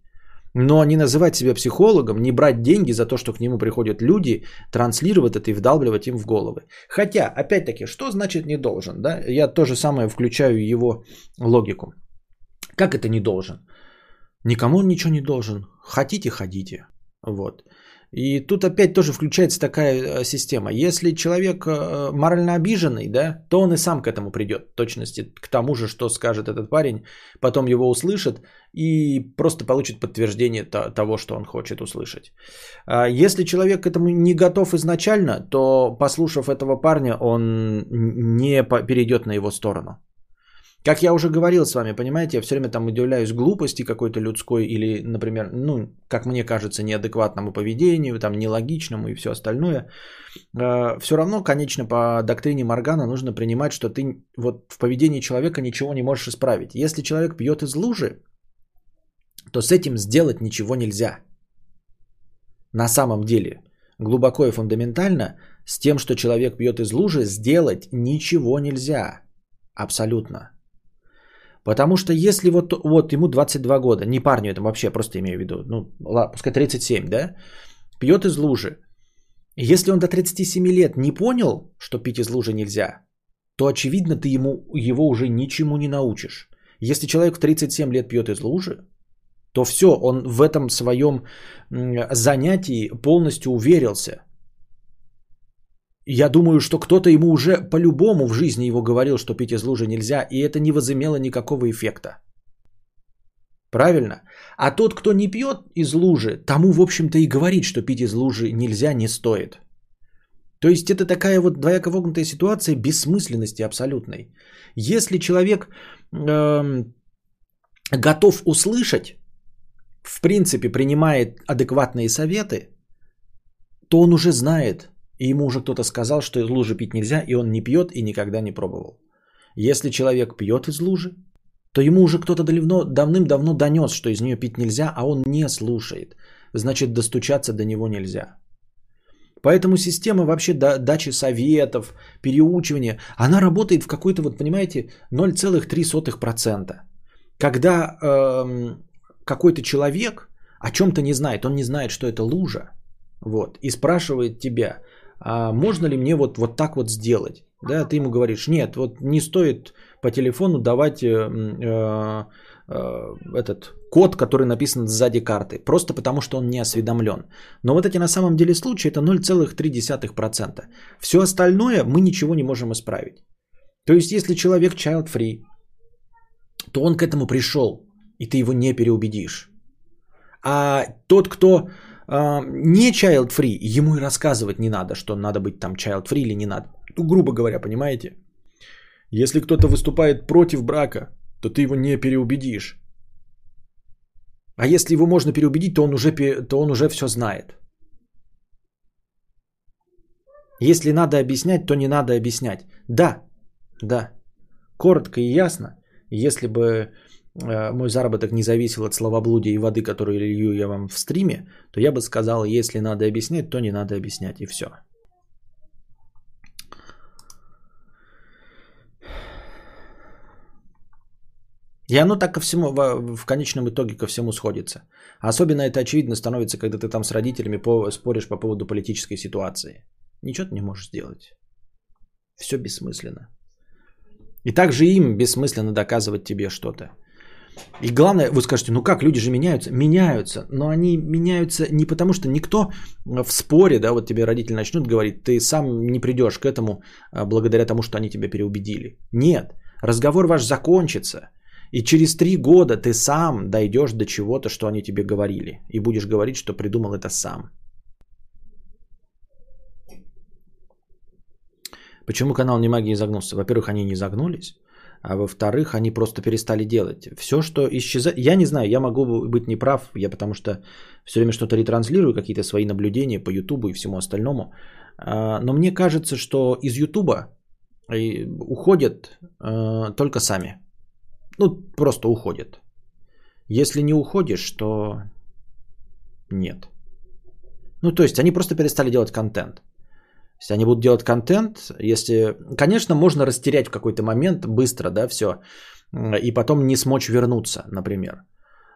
Но не называть себя психологом, не брать деньги за то, что к нему приходят люди, транслировать это и вдалбливать им в головы. Хотя, опять-таки, что значит не должен? Да? Я то же самое включаю его логику. Как это не должен? Никому он ничего не должен. Хотите, ходите. Вот. И тут опять тоже включается такая система. Если человек морально обиженный, да, то он и сам к этому придет. В точности к тому же, что скажет этот парень. Потом его услышат и просто получит подтверждение того, что он хочет услышать. Если человек к этому не готов изначально, то, послушав этого парня, он не перейдет на его сторону. Как я уже говорил с вами, понимаете, я все время там удивляюсь глупости какой-то людской или, например, ну, как мне кажется, неадекватному поведению, там, нелогичному и все остальное. Все равно, конечно, по доктрине Моргана нужно принимать, что ты вот в поведении человека ничего не можешь исправить. Если человек пьет из лужи, то с этим сделать ничего нельзя. На самом деле, глубоко и фундаментально, с тем, что человек пьет из лужи, сделать ничего нельзя. Абсолютно. Потому что если вот, вот ему двадцать два года, не парню, это вообще просто имею в виду, ну, пускай тридцать семь, да, пьет из лужи. Если он до тридцати семи лет не понял, что пить из лужи нельзя, то, очевидно, ты ему, его уже ничему не научишь. Если человек в тридцать семь лет пьет из лужи, то все, он в этом своем занятии полностью уверился. Я думаю, что кто-то ему уже по-любому в жизни его говорил, что пить из лужи нельзя, и это не возымело никакого эффекта. Правильно? А тот, кто не пьет из лужи, тому, в общем-то, и говорит, что пить из лужи нельзя, не стоит. То есть это такая вот двояко вогнутая ситуация бессмысленности абсолютной. Если человек э, готов услышать, в принципе, принимает адекватные советы, то он уже знает. И ему уже кто-то сказал, что из лужи пить нельзя, и он не пьет и никогда не пробовал. Если человек пьет из лужи, то ему уже кто-то давным-давно донес, что из нее пить нельзя, а он не слушает. Значит, достучаться до него нельзя. Поэтому система вообще дачи советов, переучивания, она работает в какой-то, вот понимаете, ноль целых три сотых процента. Когда э, какой-то человек о чем-то не знает, он не знает, что это лужа, вот, и спрашивает тебя, а можно ли мне вот, вот так вот сделать? Да, ты ему говоришь, нет, вот не стоит по телефону давать э, э, этот код, который написан сзади карты, просто потому что он не осведомлен. Но вот эти на самом деле случаи это ноль целых три десятых процента. Все остальное мы ничего не можем исправить. То есть если человек child-free, то он к этому пришел, и ты его не переубедишь. А тот, кто... не child-free, ему и рассказывать не надо, что надо быть там child-free или не надо. Ну, грубо говоря, понимаете? Если кто-то выступает против брака, то ты его не переубедишь. А если его можно переубедить, то он уже, то он уже все знает. Если надо объяснять, то не надо объяснять. Да, да, коротко и ясно. Если бы... мой заработок не зависел от словоблудия и воды, которую лью я вам в стриме, то я бы сказал, если надо объяснять, то не надо объяснять, и все. И оно так ко всему, в конечном итоге ко всему сходится. Особенно это очевидно становится, когда ты там с родителями споришь по поводу политической ситуации. Ничего ты не можешь сделать. Все бессмысленно. И также им бессмысленно доказывать тебе что-то. И главное, вы скажете, ну как, люди же меняются? Меняются, но они меняются не потому, что никто в споре, да, вот тебе родители начнут говорить, ты сам не придешь к этому благодаря тому, что они тебя переубедили. Нет, разговор ваш закончится, и через три года ты сам дойдешь до чего-то, что они тебе говорили, и будешь говорить, что придумал это сам. Почему канал «Не магии» загнулся? Во-первых, они не загнулись. а во-вторых, они просто перестали делать. Все, что исчезает... Я не знаю, я могу быть неправ, я потому что все время что-то ретранслирую, какие-то свои наблюдения по Ютубу и всему остальному. Но мне кажется, что из Ютуба уходят только сами. Ну, просто уходят. Если не уходишь, то нет. Ну, то есть, они просто перестали делать контент. Если они будут делать контент, если... Конечно, можно растерять в какой-то момент быстро, да, все, и потом не смочь вернуться, например.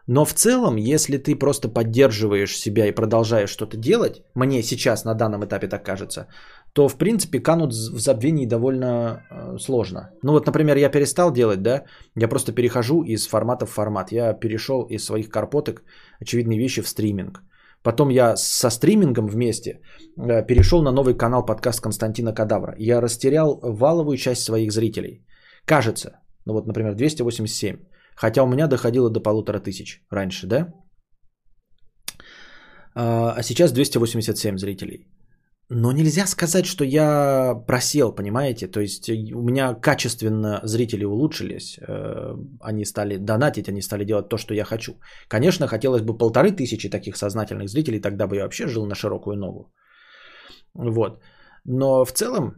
Но в целом, если ты просто поддерживаешь себя и продолжаешь что-то делать, мне сейчас на данном этапе так кажется, то, в принципе, кануть в забвении довольно сложно. Ну, вот, например, я перестал делать, да, я просто перехожу из формата в формат. Я перешел из своих карпоток очевидные вещи в стриминг. Потом я со стримингом вместе перешел на новый канал подкаст Константина Кадавра. Я растерял валовую часть своих зрителей. Кажется, ну вот, например, двести восемьдесят семь. Хотя у меня доходило до полутора тысяч раньше, да? А сейчас двести восемьдесят семь зрителей. Но нельзя сказать, что я просел, понимаете? То есть у меня качественно зрители улучшились. Они стали донатить, они стали делать то, что я хочу. Конечно, хотелось бы полторы тысячи таких сознательных зрителей, тогда бы я вообще жил на широкую ногу. Вот. Но в целом,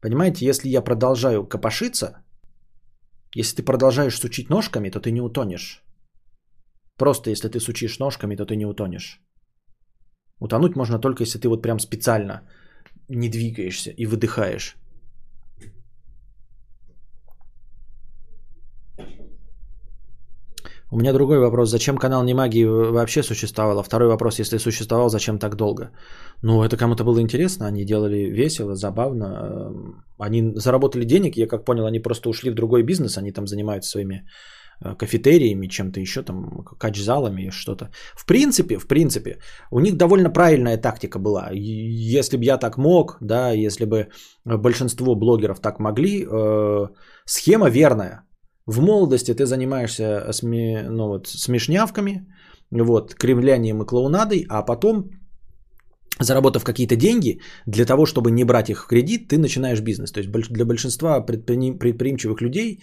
понимаете, если я продолжаю копошиться, если ты продолжаешь сучить ножками, то ты не утонешь. Просто если ты сучишь ножками, то ты не утонешь. Утонуть можно только, если ты вот прям специально не двигаешься и выдыхаешь. У меня другой вопрос. Зачем канал Немагии вообще существовал? А второй вопрос, если существовал, зачем так долго? Ну, это кому-то было интересно. Они делали весело, забавно. Они заработали денег. Я как понял, они просто ушли в другой бизнес. Они там занимаются своими кафетериями, чем-то еще там, кач-залами, что-то. В принципе, в принципе, у них довольно правильная тактика была. Если бы я так мог, да, если бы большинство блогеров так могли, э, схема верная. В молодости ты занимаешься сме, ну, вот, смешнявками, вот, кривлянием и клоунадой, а потом, заработав какие-то деньги, для того, чтобы не брать их в кредит, ты начинаешь бизнес. То есть для большинства предпри... предприимчивых людей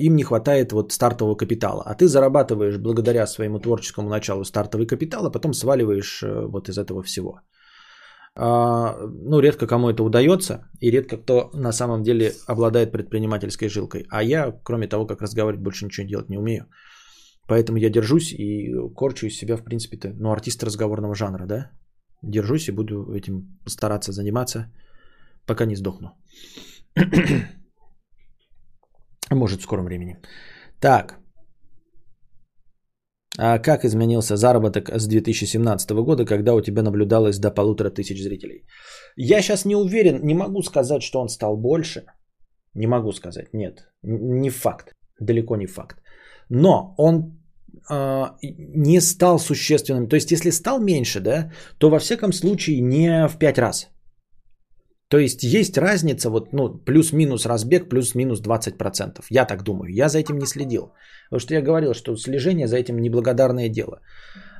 им не хватает вот стартового капитала. А ты зарабатываешь благодаря своему творческому началу стартовый капитал, а потом сваливаешь вот из этого всего. Ну, редко кому это удается, и редко кто на самом деле обладает предпринимательской жилкой. А я, кроме того, как разговаривать, больше ничего делать не умею. Поэтому я держусь и корчу из себя, в принципе-то, ну, артист разговорного жанра, да? Держусь и буду этим стараться заниматься, пока не сдохну. Может, в скором времени. Так. А как изменился заработок с две тысячи семнадцатого года, когда у тебя наблюдалось до полутора тысяч зрителей? Я сейчас не уверен, не могу сказать, что он стал больше. Не могу сказать, нет. Не факт. Далеко не факт. Но он э, не стал существенным. То есть, если стал меньше, да, то во всяком случае не в пять раз. То есть есть разница, вот, ну, плюс-минус разбег, плюс-минус двадцать процентов. Я так думаю. Я за этим не следил. Потому что я говорил, что слежение за этим неблагодарное дело.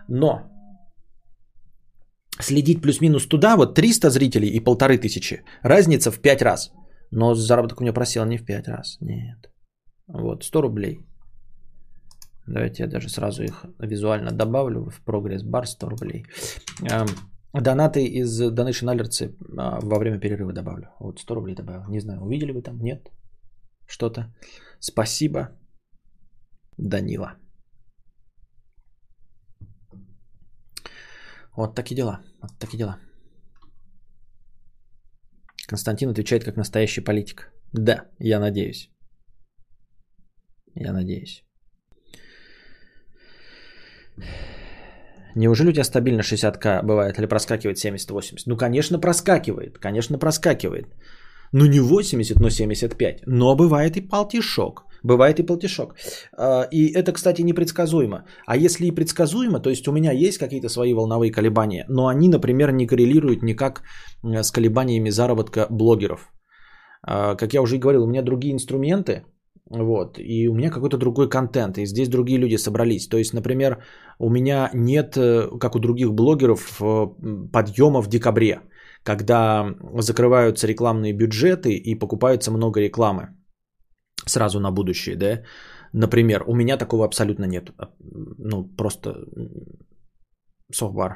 Но следить плюс-минус туда, вот триста зрителей и полторы тысячи. Разница в пять раз. Но заработок у меня просел не в пять раз. Нет. Вот, сто рублей. Давайте я даже сразу их визуально добавлю в прогресс бар сто рублей. Донаты из Donation Alerts во время перерыва добавлю. Вот сто рублей добавил. Не знаю, увидели вы там? Нет? Что-то? Спасибо, Данила. Вот такие дела. Вот такие дела. Константин отвечает как настоящий политик. Да, я надеюсь. Я надеюсь. Неужели у тебя стабильно шестьдесят тысяч бывает или проскакивает семьдесят-восемьдесят? Ну, конечно, проскакивает. Конечно, проскакивает. Ну, не восемьдесят, но семьдесят пять. Но бывает и полтишок. Бывает и полтишок. И это, кстати, непредсказуемо. А если и предсказуемо, то есть у меня есть какие-то свои волновые колебания, но они, например, не коррелируют никак с колебаниями заработка блогеров. Как я уже и говорил, у меня другие инструменты. Вот, и у меня какой-то другой контент, и здесь другие люди собрались. То есть, например, у меня нет, как у других блогеров, подъема в декабре, когда закрываются рекламные бюджеты и покупается много рекламы. сразу на будущее, да. Например, у меня такого абсолютно нет. Ну, просто софтбар.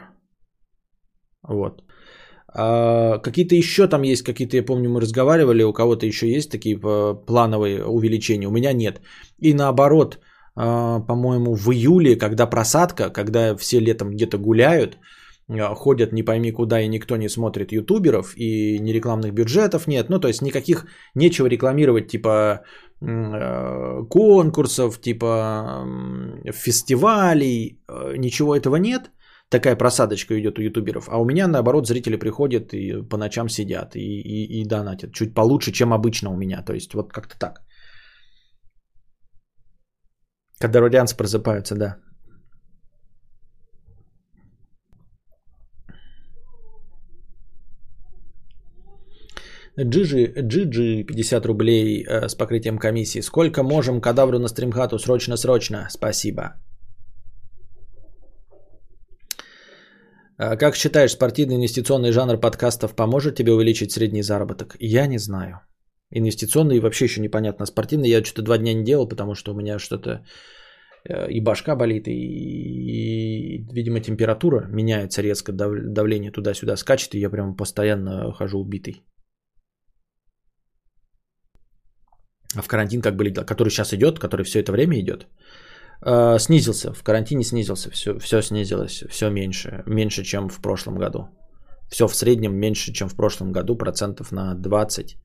Вот. А какие-то еще там есть, какие-то, я помню, мы разговаривали, у кого-то еще есть такие плановые увеличения, у меня нет. И наоборот, по-моему, в июле, когда просадка, когда все летом где-то гуляют, ходят не пойми куда и никто не смотрит ютуберов и ни рекламных бюджетов нет, ну то есть никаких, нечего рекламировать типа конкурсов, типа фестивалей, ничего этого нет, такая просадочка идет у ютуберов, а у меня наоборот зрители приходят и по ночам сидят и, и, и донатят, чуть получше, чем обычно у меня, то есть вот как-то так. Когда родианцы просыпаются, да. Джиджи, Джиджи, пятьдесят рублей э, с покрытием комиссии. Сколько можем, кадавру на стримхату, срочно-срочно. Спасибо. Э, как считаешь, спортивный инвестиционный жанр подкастов поможет тебе увеличить средний заработок? Я не знаю. Инвестиционный вообще еще непонятно. Спортивный я что-то два дня не делал, потому что у меня что-то э, и башка болит, и, и, и, видимо, температура меняется резко, дав, давление туда-сюда скачет, и я прям постоянно хожу убитый. В карантин как были, который сейчас идет, который все это время идет, э, снизился, в карантине снизился, все, все снизилось, все меньше, меньше, чем в прошлом году. Все в среднем меньше, чем в прошлом году, процентов на двадцать,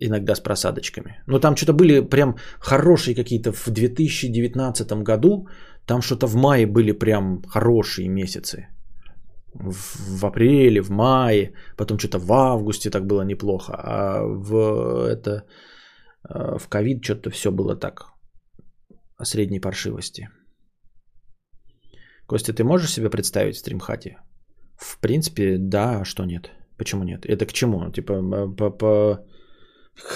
иногда с просадочками. Но там что-то были прям хорошие какие-то в две тысячи девятнадцатом году, там что-то в мае были прям хорошие месяцы. В апреле, в мае, потом что-то в августе так было неплохо, а в это... В ковид что-то все было так, о средней паршивости. Костя, ты можешь себе представить в стримхате? В принципе, да, а что нет? Почему нет? Это к чему? Типа, по, по...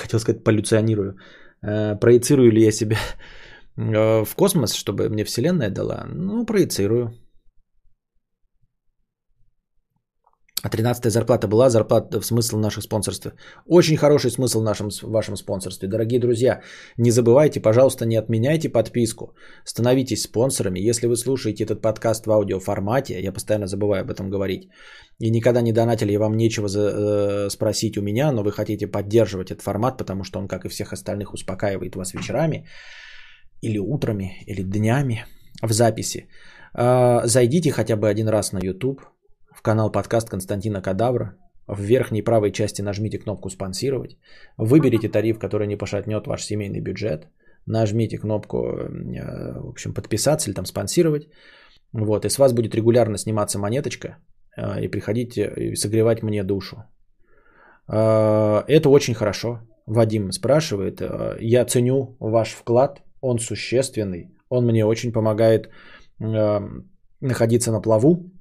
хотел сказать, полюционирую. Проецирую ли я себя в космос, чтобы мне вселенная дала? Ну, проецирую. А тринадцатая зарплата была, зарплата в смысл наших спонсорств. Очень хороший смысл в нашем, в вашем спонсорстве. Дорогие друзья, не забывайте, пожалуйста, не отменяйте подписку. Становитесь спонсорами. Если вы слушаете этот подкаст в аудиоформате, я постоянно забываю об этом говорить, и никогда не донатили, и вам нечего за, э, спросить у меня, но вы хотите поддерживать этот формат, потому что он, как и всех остальных, успокаивает вас вечерами, или утрами, или днями в записи. Э, зайдите хотя бы один раз на YouTube, в канал подкаст Константина Кадавра. В верхней правой части нажмите кнопку «Спонсировать». Выберите тариф, который не пошатнет ваш семейный бюджет. Нажмите кнопку, в общем, «Подписаться» или там «Спонсировать». Вот, и с вас будет регулярно сниматься монеточка и приходить и согревать мне душу. Это очень хорошо. Вадим спрашивает. Я ценю ваш вклад. Он существенный. Он мне очень помогает находиться на плаву.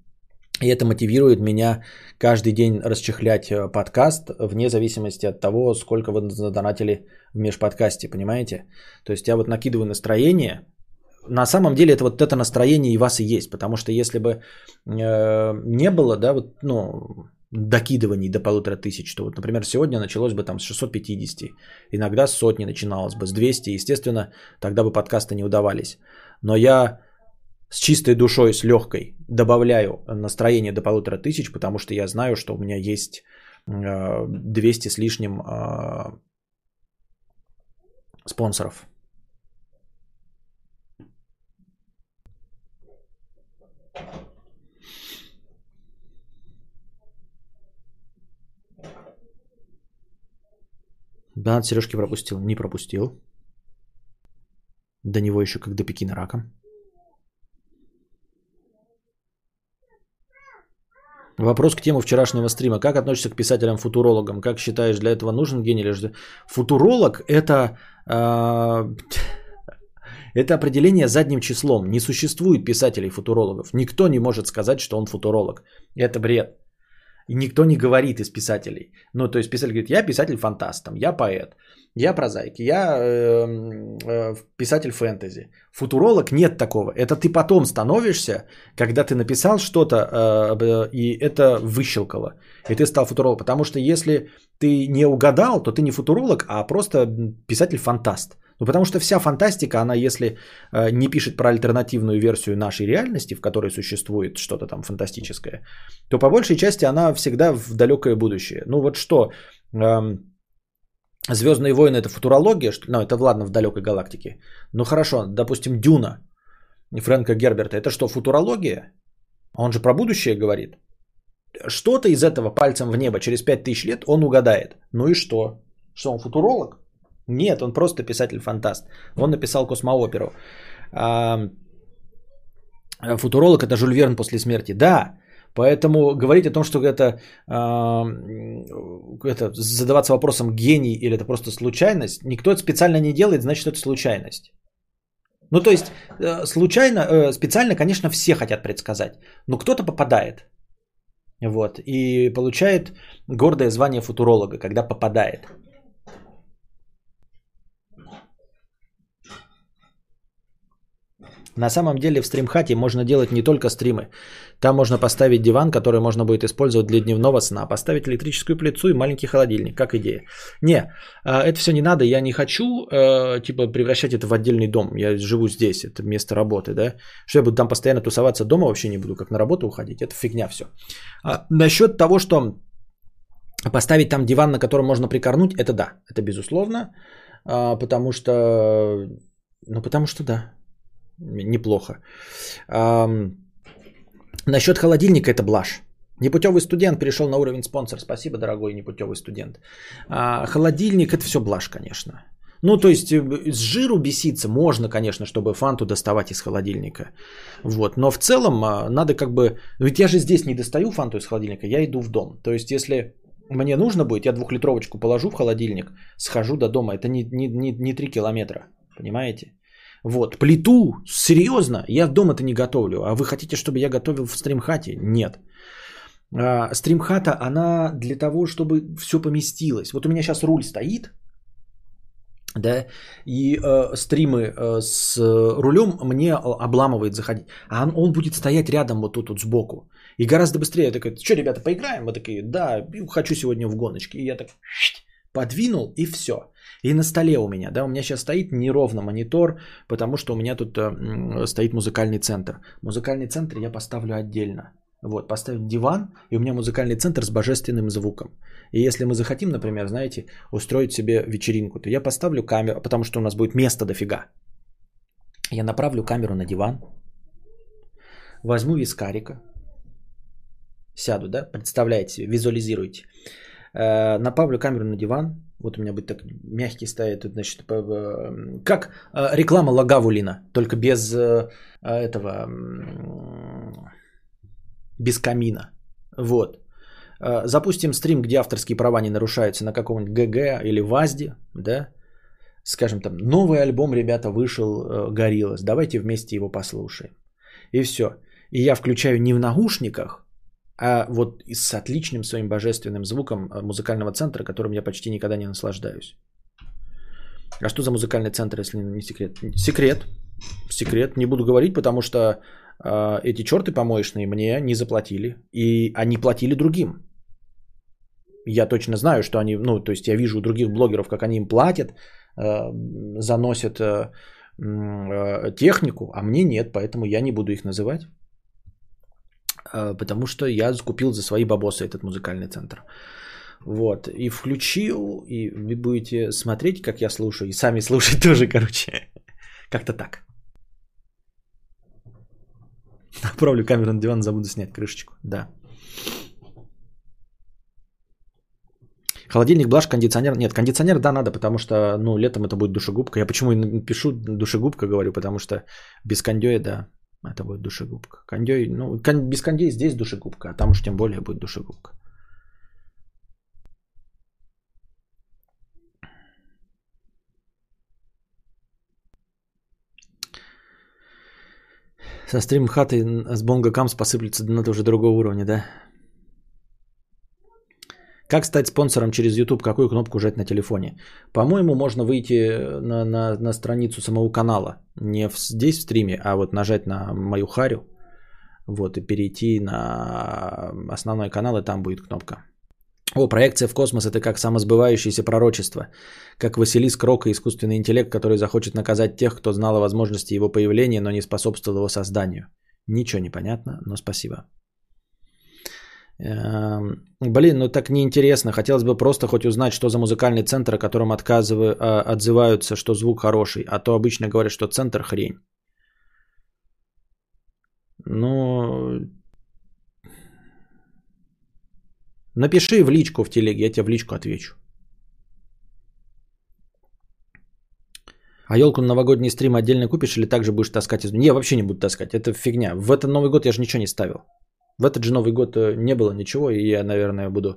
И это мотивирует меня каждый день расчехлять подкаст, вне зависимости от того, сколько вы задонатили в межподкасте, понимаете? То есть я вот накидываю настроение. На самом деле это вот это настроение и вас и есть, потому что если бы э, не было, да, вот, ну, докидываний до полутора тысяч, то вот, например, сегодня началось бы там с шестисот пятидесяти, иногда с сотни начиналось бы, с двухсот, естественно, тогда бы подкасты не удавались. Но я... с чистой душой, с легкой добавляю настроение до полутора тысяч, потому что я знаю, что у меня есть двести с лишним спонсоров. Да, Сережки пропустил. Не пропустил. До него еще как до Пекина раком. Вопрос к теме вчерашнего стрима. Как относишься к писателям-футурологам? Как считаешь, для этого нужен гений или же... Футуролог – это, э... это определение задним числом. Не существует писателей-футурологов. Никто не может сказать, что он футуролог. Это бред. И никто не говорит из писателей. Ну, то есть писатель говорит, я писатель-фантаст, там, я поэт, я прозаик, я э, э, писатель фэнтези. Футуролог — нет такого. Это ты потом становишься, когда ты написал что-то, э, э, и это выщелкало. И ты стал футурологом. Потому что если ты не угадал, то ты не футуролог, а просто писатель-фантаст. Ну, потому что вся фантастика, она если э, не пишет про альтернативную версию нашей реальности, в которой существует что-то там фантастическое, то по большей части она всегда в далекое будущее. Ну, вот что, э, «Звездные войны» — это футурология, что, ну, это ладно в далекой галактике. Ну, хорошо, допустим, «Дюна» Фрэнка Герберта — это что, футурология? Он же про будущее говорит. Что-то из этого пальцем в небо через пять тысяч лет он угадает. Ну и что? Что он футуролог? Нет, он просто писатель-фантаст. Он написал космооперу. Футуролог — это Жюль Верн после смерти. Да, поэтому говорить о том, что это, это задаваться вопросом, гений или это просто случайность, никто это специально не делает, значит, это случайность. Ну, то есть, случайно, специально, конечно, все хотят предсказать, но кто-то попадает. Вот, и получает гордое звание футуролога, когда попадает. На самом деле в стримхате можно делать не только стримы. Там можно поставить диван, который можно будет использовать для дневного сна. Поставить электрическую плиту и маленький холодильник. Как идея. Не, это все не надо. Я не хочу типа превращать это в отдельный дом. Я живу здесь. Это место работы. Да? Что я буду там постоянно тусоваться дома? Вообще не буду как на работу уходить. Это фигня все. А насчет того, что поставить там диван, на котором можно прикорнуть, это да. Это безусловно. Потому что... Ну потому что да. Неплохо. А, насчет холодильника — это блажь. Непутевый студент перешел на уровень спонсор. Спасибо, дорогой непутевый студент. А, холодильник — это все блажь, конечно. Ну, то есть, с жиру беситься можно, конечно, чтобы фанту доставать из холодильника. Вот. Но в целом надо как бы... Ведь я же здесь не достаю фанту из холодильника, я иду в дом. То есть, если мне нужно будет, я двухлитровочку положу в холодильник, схожу до дома. Это не, не, не, не три километра, понимаете? Вот, плиту, серьезно, я дома-то не готовлю, а вы хотите, чтобы я готовил в стримхате? Нет. А, стримхата, она для того, чтобы все поместилось. Вот у меня сейчас руль стоит, да, и э, стримы э, с рулем мне обламывает заходить, а он, он будет стоять рядом вот тут вот сбоку. И гораздо быстрее, я такой, что, ребята, поиграем? Мы такие, да, хочу сегодня в гоночки. И я так... подвинул, и все. И на столе у меня, да, у меня сейчас стоит неровно монитор, потому что у меня тут э, стоит музыкальный центр. Музыкальный центр я поставлю отдельно. Вот, поставлю диван, и у меня музыкальный центр с божественным звуком. И если мы захотим, например, знаете, устроить себе вечеринку, то я поставлю камеру, потому что у нас будет места дофига. Я направлю камеру на диван, возьму вискарика, сяду, да, представляете себе, визуализируйте. Направлю камеру на диван. Вот у меня будет так мягкий стоит. Значит, как реклама Лагавулина, только без этого, без камина. Вот. Запустим стрим, где авторские права не нарушаются, на каком-нибудь ГГ или ВАЗДе, да? Скажем там, новый альбом, ребята, вышел Gorillaz. Давайте вместе его послушаем. И все. И я включаю не в наушниках, а вот с отличным своим божественным звуком музыкального центра, которым я почти никогда не наслаждаюсь. А что за музыкальный центр, если не секрет? Секрет. Секрет. Не буду говорить, потому что э, эти черты помоечные мне не заплатили. И они платили другим. Я точно знаю, что они... Ну, то есть я вижу у других блогеров, как они им платят, э, заносят э, э, технику, а мне нет, поэтому я не буду их называть. Потому что я закупил за свои бабосы этот музыкальный центр. Вот. И включил, и вы будете смотреть, как я слушаю, и сами слушать тоже, короче. Как-то так. Направлю камеру на диван, забуду снять крышечку. Да. Холодильник, блажь, кондиционер. Нет, кондиционер, да, надо, потому что, ну, летом это будет душегубка. Я почему и пишу душегубка, говорю, потому что без кондея, да. Это будет душегубка. Кондей, ну, кон, без кондей здесь душегубка, а там уж тем более будет душегубка. Со стрим-хаты с Бонго Камс посыплется на тоже другого уровня, да? Как стать спонсором через YouTube? Какую кнопку жать на телефоне? По-моему, можно выйти на, на, на страницу самого канала. Не в, здесь в стриме, а вот нажать на мою харю. Вот, и перейти на основной канал, и там будет кнопка. О, проекция в космос – это как самосбывающееся пророчество. Как Василиск Рока, искусственный интеллект, который захочет наказать тех, кто знал о возможности его появления, но не способствовал его созданию. Ничего не понятно, но спасибо. Блин, ну так неинтересно. Хотелось бы просто хоть узнать, что за музыкальный центр, о котором отказываю, отзываются, что звук хороший. А то обычно говорят, что центр – хрень. Ну... Напиши в личку в телеге, я тебе в личку отвечу. А елку на новогодний стрим отдельно купишь или также будешь таскать? Из... Не, вообще не буду таскать, это фигня. В этот Новый год я же ничего не ставил. В этот же Новый год не было ничего, и я, наверное, буду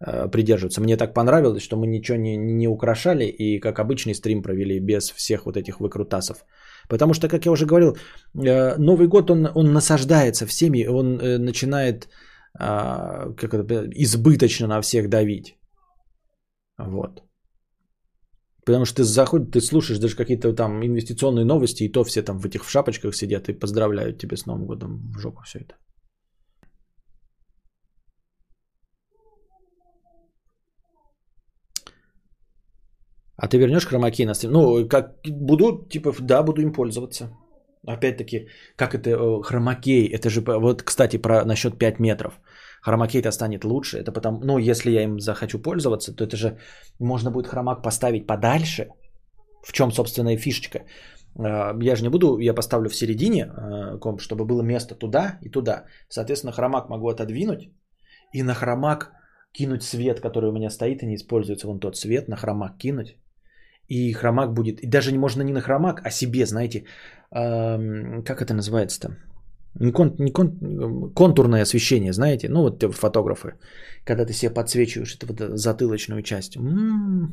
э, придерживаться. Мне так понравилось, что мы ничего не, не украшали и как обычный стрим провели без всех вот этих выкрутасов. Потому что, как я уже говорил, э, Новый год, он, он насаждается всеми, он э, начинает... как это, избыточно на всех давить. Вот. Потому что ты заходишь, ты слушаешь даже какие-то там инвестиционные новости, и то все там в этих в шапочках сидят и поздравляют тебя с Новым годом. В жопу все это. А ты вернешь хромаки на стрим? Ну, как буду, типа, да, буду им пользоваться. Опять-таки, как это хромакей, это же, вот, кстати, про насчет пяти метров. Хромакей-то станет лучше, это потому, ну, если я им захочу пользоваться, то это же можно будет хромак поставить подальше, в чем, собственно, и фишечка. Я же не буду, я поставлю в середине комп, чтобы было место туда и туда. Соответственно, хромак могу отодвинуть и на хромак кинуть свет, который у меня стоит и не используется, вон тот свет, на хромак кинуть. И хромак будет, и даже можно не на хромак, а себе, знаете, э, как это называется-то, не кон, не кон, контурное освещение, знаете, ну вот фотографы, когда ты себе подсвечиваешь эту вот затылочную часть. М-м-м.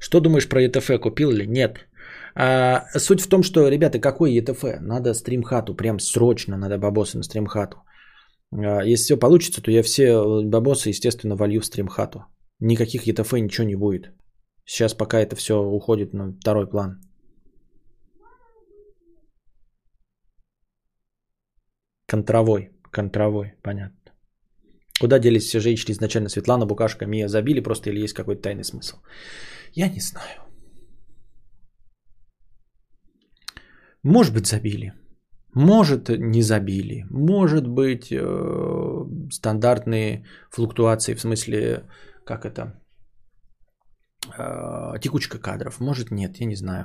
Что думаешь про и тэ эф, купил ли? Нет. А, суть в том, что, ребята, какой и тэ эф? Надо стримхату, прям срочно надо бабосы на стримхату. А, если все получится, то я все бабосы, естественно, волью в стримхату. Никаких и тэ эф ничего не будет. Сейчас пока это все уходит на второй план. Контровой, контровой, понятно. Куда делись все женщины изначально? Светлана, Букашка, Мия забили просто или есть какой-то тайный смысл? Я не знаю. Может быть, забили, может, не забили, может быть, э, стандартные флуктуации, в смысле, как это, э, текучка кадров, может, нет, я не знаю.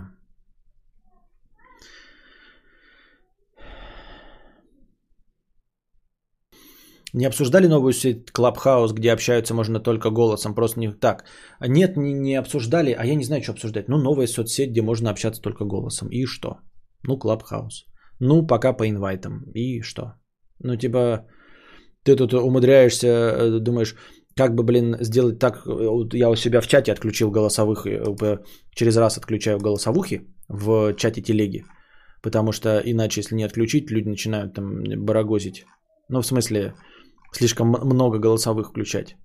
Не обсуждали новую сеть Clubhouse, где общаются можно только голосом, просто не так. Нет, не, не обсуждали, а я не знаю, что обсуждать. Ну, новая соцсеть, где можно общаться только голосом, и что? Ну, Clubhouse. Ну, пока по инвайтам. И что? Ну, типа, ты тут умудряешься, думаешь, как бы, блин, сделать так. Я у себя в чате отключил голосовых, через раз отключаю голосовухи в чате телеги. Потому что иначе, если не отключить, люди начинают там барагозить. Ну, в смысле, слишком много голосовых включать.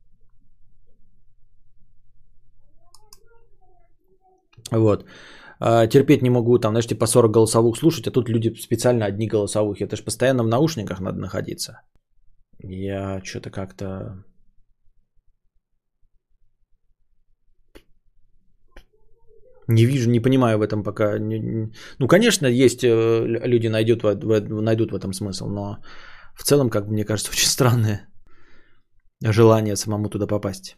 Вот. Терпеть не могу, там, знаешь, типа сорок голосовых слушать, а тут люди специально одни голосовухи. Это же постоянно в наушниках надо находиться. Я что-то как-то... Не вижу, не понимаю в этом пока. Ну, конечно, есть люди найдут, найдут в этом смысл, но в целом, как мне кажется, очень странное желание самому туда попасть.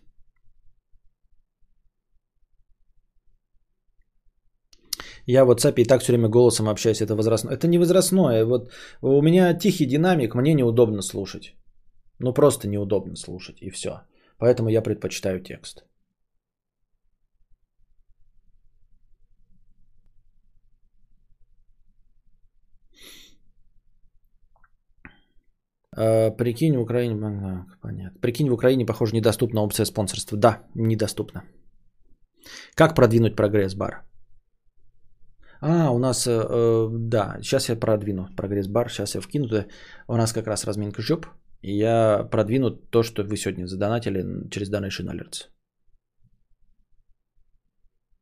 Я в WhatsApp и так все время голосом общаюсь, это возрастное. Это не возрастное, вот у меня тихий динамик, мне неудобно слушать. Ну просто неудобно слушать и все. Поэтому я предпочитаю текст. Прикинь, в Украине... Понятно. Прикинь, в Украине, похоже, недоступна опция спонсорства. Да, недоступна. Как продвинуть прогресс-бар? А, у нас, э, да, сейчас я продвину прогресс-бар, сейчас я вкину. У нас как раз разминка жоп. И я продвину то, что вы сегодня задонатили через Donation Alerts.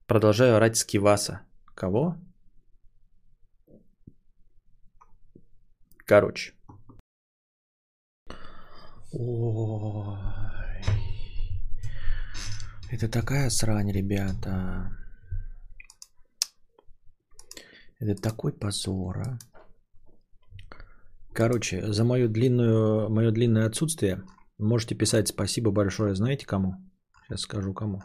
Продолжаю орать с Киваса. Кого? Короче. Ой. Это такая срань, ребята. Это такой позор, а. Короче, за мою длинную, мое длинное отсутствие можете писать спасибо большое. Знаете кому? Сейчас скажу кому.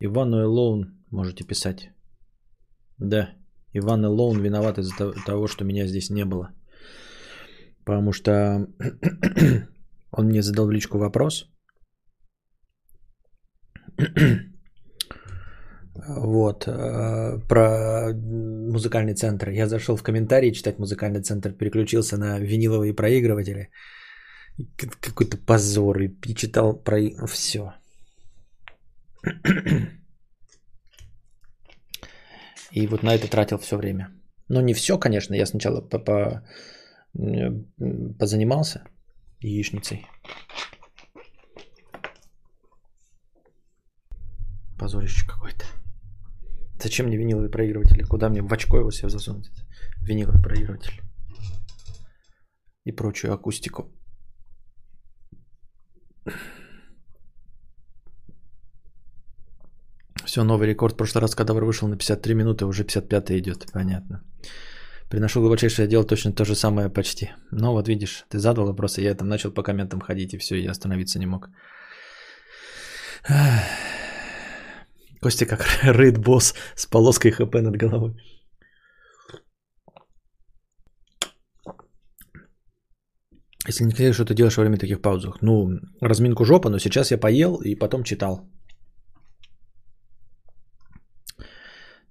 Ивану Элоун можете писать. Да, Иван Элоун виноват из-за того, что меня здесь не было. Потому что он мне задал в личку вопрос. Вот, про музыкальный центр. Я зашел в комментарии читать музыкальный центр, переключился на виниловые проигрыватели. Какой-то позор. И читал про... Все. И вот на это тратил все время. Ну, не все, конечно. Я сначала по... позанимался яичницей. Позорище какое-то. Зачем мне виниловый проигрыватель? Куда мне в очко его себе засунуть? Виниловый проигрыватель. И прочую акустику. Все, новый рекорд. В прошлый раз, когда вышел на пятьдесят три минуты, уже пятьдесят пятая идет. Понятно. Приношу глубочайшее дело, точно то же самое почти. Но вот видишь, ты задал вопрос, и я там начал по комментам ходить, и все, и остановиться не мог. Костя как рейд-босс с полоской ХП над головой. Если не клеишь, что ты делаешь во время таких паузах? Ну, разминку жопа, но сейчас я поел и потом читал.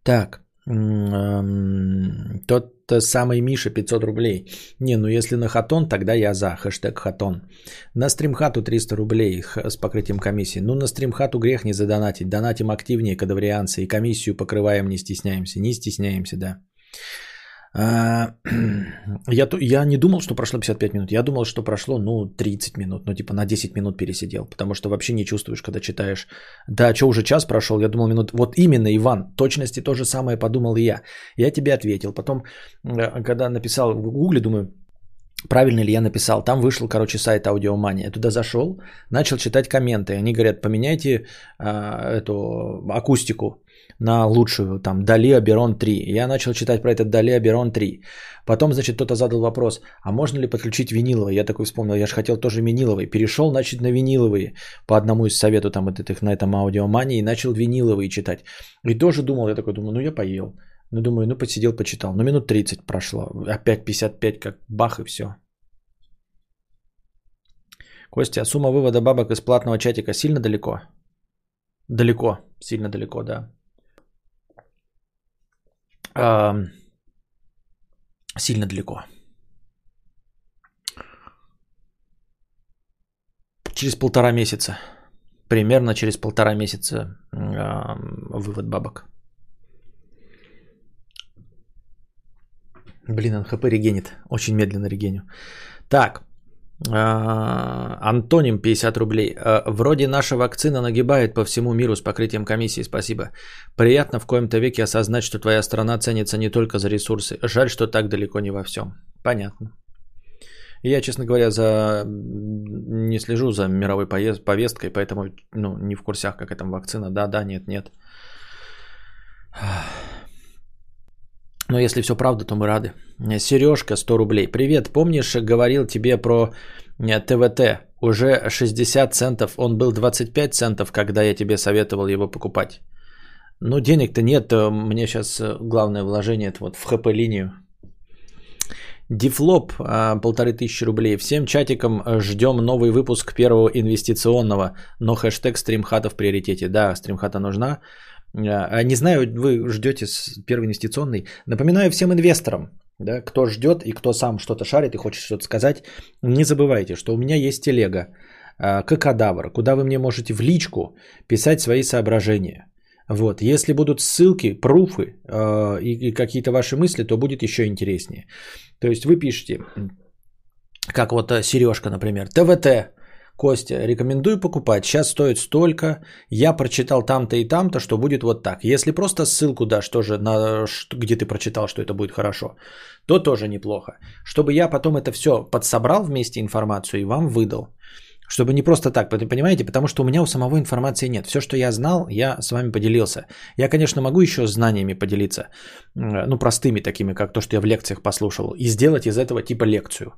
Так. Тот самый Миша пятьсот рублей. Не, ну если на хатон, тогда я за. Хэштег хатон. На стримхату триста рублей с покрытием комиссии. Ну на стримхату грех не задонатить. Донатим активнее, кадаврианцы. И комиссию покрываем, не стесняемся. Не стесняемся, да. А, я, я не думал, что прошло пятьдесят пять минут. Я думал, что прошло, ну, тридцать минут. Ну, типа на десять минут пересидел. Потому что вообще не чувствуешь, когда читаешь. Да, что уже час прошел? Я думал минут. Вот именно, Иван, точности то же самое подумал и я. Я тебе ответил. Потом, когда написал в Гугле, думаю, правильно ли я написал. Там вышел, короче, сайт Аудиомания. Я туда зашел, начал читать комменты. Они говорят, поменяйте а, эту акустику на лучшую, там, Дали Аберон три. Я начал читать про этот Дали Аберон три. Потом, значит, кто-то задал вопрос, а можно ли подключить виниловый? Я такой вспомнил, я же хотел тоже виниловый. Перешел, значит, на виниловые. По одному из советов там вот этих на этом Аудиомании и начал виниловые читать. И тоже думал, я такой думаю, ну я поел. Ну думаю, ну посидел, почитал. Ну минут тридцать прошло. Опять пятьдесят пять, как бах и все. Костя, а сумма вывода бабок из платного чатика сильно далеко? Далеко, сильно далеко, да. Сильно далеко. Через полтора месяца. Примерно через полтора месяца э, вывод бабок. Блин, НХП регенит. Очень медленно регеню. Так. Антоним пятьдесят рублей. Вроде наша вакцина нагибает по всему миру с покрытием комиссии. Спасибо. Приятно в коем-то веке осознать, что твоя страна ценится не только за ресурсы. Жаль, что так далеко не во всем. Понятно. Я, честно говоря, за... не слежу за мировой поезд... повесткой, поэтому ну, не в курсах, как это вакцина. Да, да, нет, нет. Но если все правда, то мы рады. Сережка, сто рублей. Привет, помнишь, говорил тебе про ТВТ? Уже шестьдесят центов, он был двадцать пять центов, когда я тебе советовал его покупать. Ну, денег-то нет, мне сейчас главное вложение это вот в ХП-линию. Дифлоп, полторы тысячи рублей. Всем чатикам ждем новый выпуск первого инвестиционного, но хэштег стримхата в приоритете. Да, стримхата нужна. Не знаю, вы ждете первый инвестиционный. Напоминаю всем инвесторам, да, кто ждет и кто сам что-то шарит и хочет что-то сказать, не забывайте, что у меня есть телега, Кокодавр, куда вы мне можете в личку писать свои соображения. Вот. Если будут ссылки, пруфы э, и, и какие-то ваши мысли, то будет еще интереснее. То есть вы пишете, как вот Сережка, например, ТВТ, Костя, рекомендую покупать, сейчас стоит столько, я прочитал там-то и там-то, что будет вот так. Если просто ссылку дашь тоже, на, где ты прочитал, что это будет хорошо, то тоже неплохо. Чтобы я потом это все подсобрал вместе информацию и вам выдал. Чтобы не просто так, понимаете, потому что у меня у самого информации нет. Все, что я знал, я с вами поделился. Я, конечно, могу еще знаниями поделиться, ну, простыми такими, как то, что я в лекциях послушал, и сделать из этого типа лекцию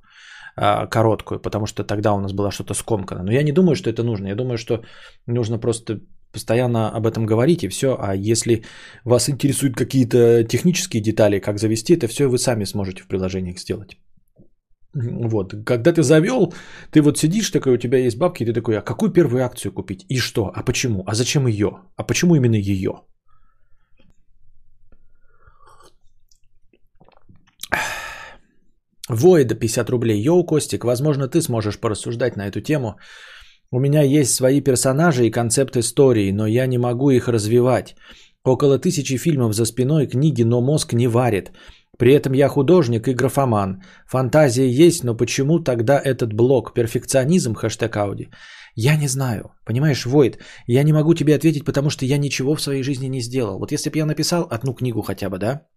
короткую, потому что тогда у нас было что-то скомкано. Но я не думаю, что это нужно. Я думаю, что нужно просто постоянно об этом говорить и все. А если вас интересуют какие-то технические детали, как завести, это все вы сами сможете в приложениях сделать. Вот. Когда ты завел, ты вот сидишь такой, у тебя есть бабки, и ты такой, а какую первую акцию купить? И что? А почему? А зачем ее? А почему именно ее? Войда пятьдесят рублей. Йоу, Костик, возможно, ты сможешь порассуждать на эту тему. У меня есть свои персонажи и концепт истории, но я не могу их развивать. Около тысячи фильмов за спиной, книги, но мозг не варит. При этом я художник и графоман. Фантазия есть, но почему тогда этот блок? Перфекционизм, хэштег Ауди. Я не знаю. Понимаешь, Войд, я не могу тебе ответить, потому что я ничего в своей жизни не сделал. Вот если бы я написал одну книгу хотя бы, да,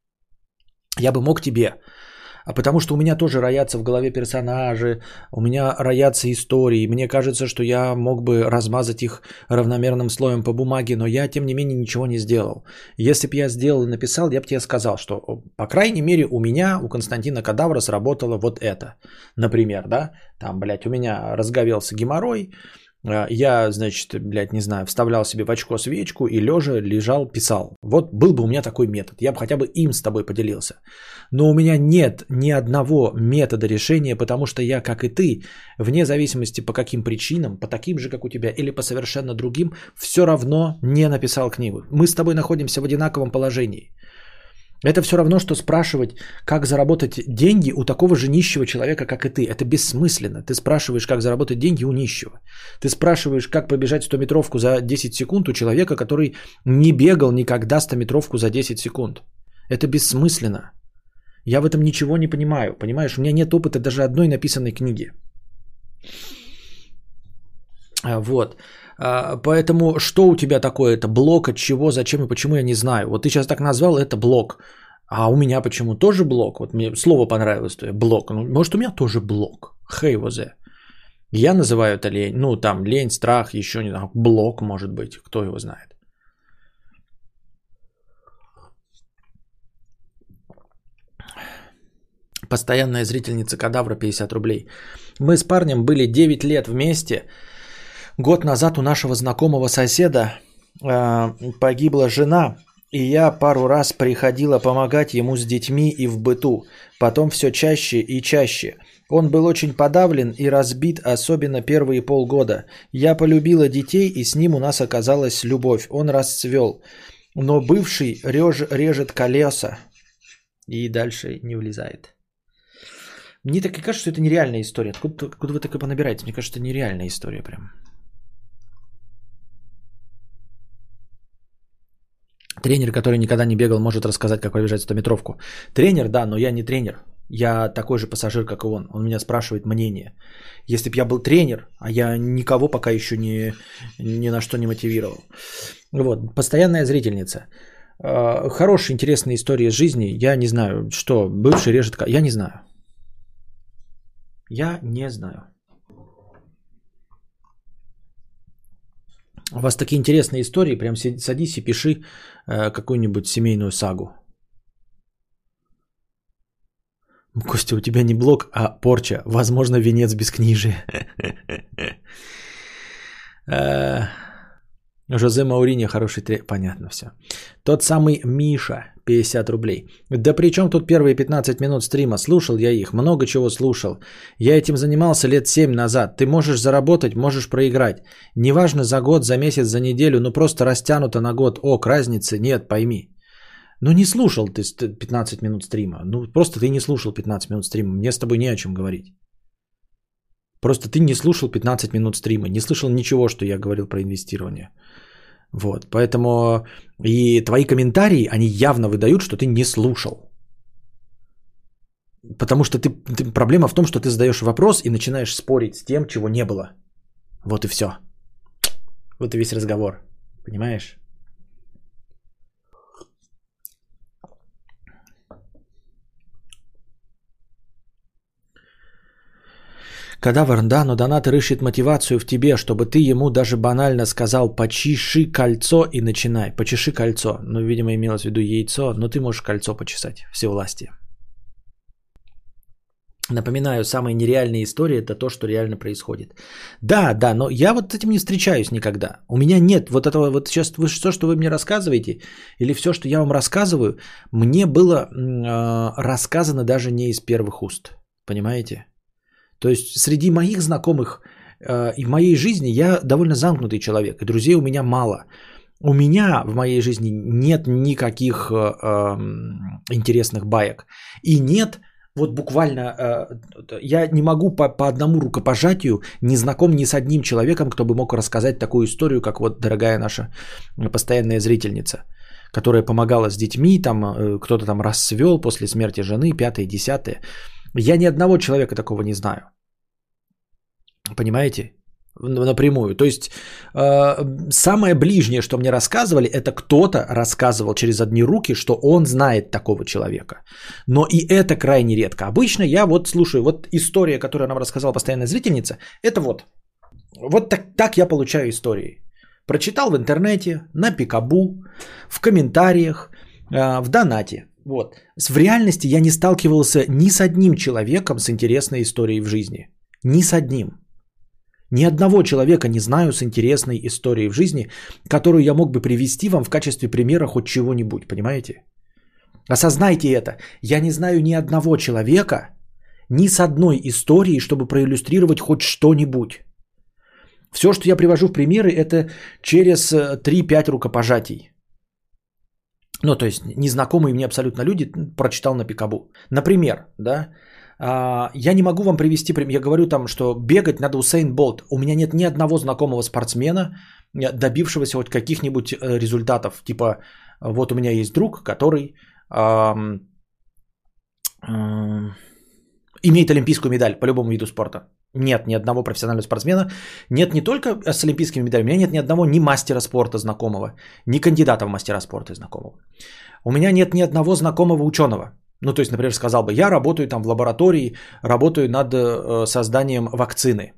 я бы мог тебе... А потому что у меня тоже роятся в голове персонажи, у меня роятся истории. Мне кажется, что я мог бы размазать их равномерным слоем по бумаге, но я, тем не менее, ничего не сделал. Если бы я сделал и написал, я бы тебе сказал, что, по крайней мере, у меня, у Константина Кадавра сработало вот это. Например, да, там, блядь, у меня разговелся геморрой, я, значит, блядь, не знаю, вставлял себе в очко свечку и лежа лежал, писал. Вот был бы у меня такой метод, я бы хотя бы им с тобой поделился. Но у меня нет ни одного метода решения, потому что я, как и ты, вне зависимости по каким причинам, по таким же, как у тебя, или по совершенно другим, все равно не написал книгу. Мы с тобой находимся в одинаковом положении. Это все равно, что спрашивать, как заработать деньги у такого же нищего человека, как и ты. Это бессмысленно. Ты спрашиваешь, как заработать деньги у нищего. Ты спрашиваешь, как побежать стометровку за десять секунд у человека, который не бегал никогда стометровку за десять секунд. Это бессмысленно. Я в этом ничего не понимаю. Понимаешь, у меня нет опыта даже одной написанной книги. Вот. Поэтому что у тебя такое? Это блок, от чего, зачем и почему, я не знаю. Вот ты сейчас так назвал, это блок. А у меня почему? Тоже блок? Вот мне слово понравилось, то я блок. Ну, может, у меня тоже блок. Хейвозе. Я называю это лень. Ну, там, лень, страх, еще не знаю. Блок, может быть. Кто его знает? Постоянная зрительница Кадавра, пятьдесят рублей. Мы с парнем были девять лет вместе. Год назад у нашего знакомого соседа э, погибла жена, и я пару раз приходила помогать ему с детьми и в быту, потом все чаще и чаще. Он был очень подавлен и разбит, особенно первые полгода. Я полюбила детей, и с ним у нас оказалась любовь, он расцвел. Но бывший реж, режет колеса и дальше не влезает. Мне так и кажется, что это нереальная история. Откуда, откуда вы так и понабираете? Мне кажется, это нереальная история прям. Тренер, который никогда не бегал, может рассказать, как пробежать стометровку. Тренер, да, но я не тренер. Я такой же пассажир, как и он. Он меня спрашивает мнение. Если бы я был тренер, а я никого пока еще не, ни на что не мотивировал. Вот, постоянная зрительница. Хорошие, интересные истории жизни. Я не знаю, что бывший режет... Я не знаю. Я не знаю. У вас такие интересные истории, прям садись и пиши э, какую-нибудь семейную сагу. Костя, у тебя не блок, а порча. Возможно, венец бескнижия. Жозе Мауриньо, хороший тренер. Понятно все. Тот самый Миша, пятьдесят рублей. Да при чем тут первые пятнадцать минут стрима? Слушал я их, много чего слушал. Я этим занимался лет семь назад. Ты можешь заработать, можешь проиграть. Неважно за год, за месяц, за неделю, ну просто растянуто на год. Ок, разницы нет, пойми. Ну не слушал ты пятнадцать минут стрима. Ну просто ты не слушал пятнадцать минут стрима. Мне с тобой не о чем говорить. Просто ты не слушал пятнадцать минут стрима, не слышал ничего, что я говорил про инвестирование. Вот, поэтому и твои комментарии, они явно выдают, что ты не слушал. Потому что ты, ты, проблема в том, что ты задаешь вопрос и начинаешь спорить с тем, чего не было. Вот и все. Вот и весь разговор. Понимаешь? Кадавр, да, но донатор ищет мотивацию в тебе, чтобы ты ему даже банально сказал «почеши кольцо» и начинай. «Почеши кольцо». Ну, видимо, имелось в виду яйцо, но ты можешь кольцо почесать. Всевластие. Напоминаю, самые нереальные истории – это то, что реально происходит. Да, да, но я вот с этим не встречаюсь никогда. У меня нет вот этого, вот сейчас вы, все, что вы мне рассказываете, или все, что я вам рассказываю, мне было э, рассказано даже не из первых уст, понимаете? То есть среди моих знакомых э, и в моей жизни я довольно замкнутый человек, и друзей у меня мало. У меня в моей жизни нет никаких э, интересных баек, и нет... Вот буквально я не могу по, по одному рукопожатию не знаком ни с одним человеком, кто бы мог рассказать такую историю, как вот дорогая наша постоянная зрительница, которая помогала с детьми, там кто-то там расцвел после смерти жены, пятое, десятое. Я ни одного человека такого не знаю. Понимаете? Напрямую. То есть самое ближнее, что мне рассказывали, это кто-то рассказывал через одни руки, что он знает такого человека. Но и это крайне редко. Обычно я вот слушаю, вот история, которую нам рассказала постоянная зрительница, это вот. Вот так, так я получаю истории. Прочитал в интернете, на Пикабу, в комментариях, в донате. Вот. В реальности я не сталкивался ни с одним человеком с интересной историей в жизни. Ни с одним. Ни одного человека не знаю с интересной историей в жизни, которую я мог бы привести вам в качестве примера хоть чего-нибудь, понимаете? Осознайте это. Я не знаю ни одного человека, ни с одной историей, чтобы проиллюстрировать хоть что-нибудь. Все, что я привожу в примеры, это через три-пять рукопожатий. Ну, то есть, незнакомые мне абсолютно люди прочитал на Пикабу. Например, да... Я не могу вам привести пример. Я говорю там, что бегать надо Усейн Болт. У меня нет ни одного знакомого спортсмена, добившегося хоть каких-нибудь результатов. Типа, вот у меня есть друг, который э, э, имеет олимпийскую медаль по любому виду спорта. Нет ни одного профессионального спортсмена. Нет не только с олимпийскими медалями. У меня нет ни одного ни мастера спорта знакомого, ни кандидата в мастера спорта знакомого. У меня нет ни одного знакомого ученого. Ну, то есть, например, сказал бы, я работаю там в лаборатории, работаю над созданием вакцины.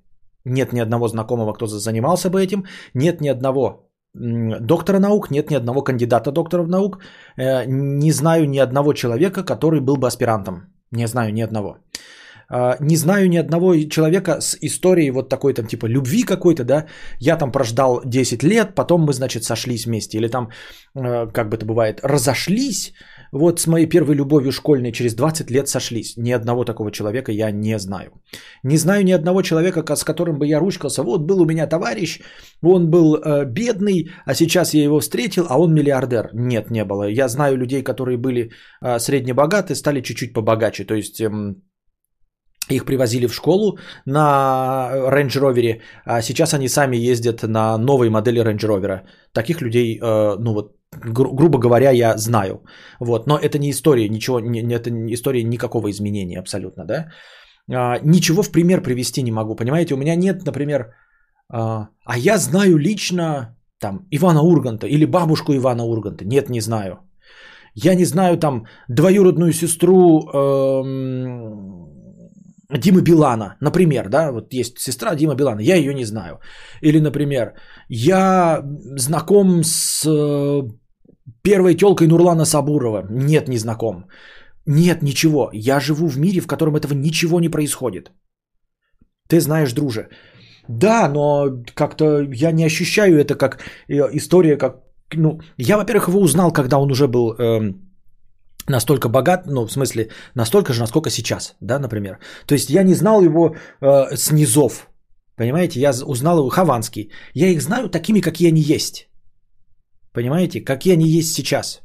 Нет ни одного знакомого, кто занимался бы этим, нет ни одного доктора наук, нет ни одного кандидата докторов наук, не знаю ни одного человека, который был бы аспирантом. Не знаю ни одного. Не знаю ни одного человека с историей вот такой там типа любви какой-то, да, я там прождал десять лет, потом мы, значит, сошлись вместе, или там, как бы это бывает, разошлись, вот с моей первой любовью школьной через двадцать лет сошлись, ни одного такого человека я не знаю, не знаю ни одного человека, с которым бы я ручкался, вот был у меня товарищ, он был э, бедный, а сейчас я его встретил, а он миллиардер, нет, не было, я знаю людей, которые были э, среднебогаты, стали чуть-чуть побогаче, то есть... Э, Их привозили в школу на Range Rover, а сейчас они сами ездят на новой модели Range Rover. Таких людей, ну вот, гру- грубо говоря, я знаю. Вот. Но это не история, ничего, не, это не история никакого изменения абсолютно, да. Ничего в пример привести не могу, понимаете? У меня нет, например, а я знаю лично там Ивана Урганта или бабушку Ивана Урганта. Нет, не знаю. Я не знаю там двоюродную сестру... Эм... Димы Билана, например, да, вот есть сестра Дима Билана, я ее не знаю. Или, например, я знаком с первой тёлкой Нурлана Сабурова. Нет, не знаком. Нет, ничего. Я живу в мире, в котором этого ничего не происходит. Ты знаешь, друже. Да, но как-то я не ощущаю это как история, как... Ну, я, во-первых, его узнал, когда он уже был... Эм... настолько богат, ну, в смысле, настолько же, насколько сейчас, да, например. То есть, я не знал его э, с низов, понимаете, я узнал его, Хованский. Я их знаю такими, какие они есть, понимаете, какие они есть сейчас.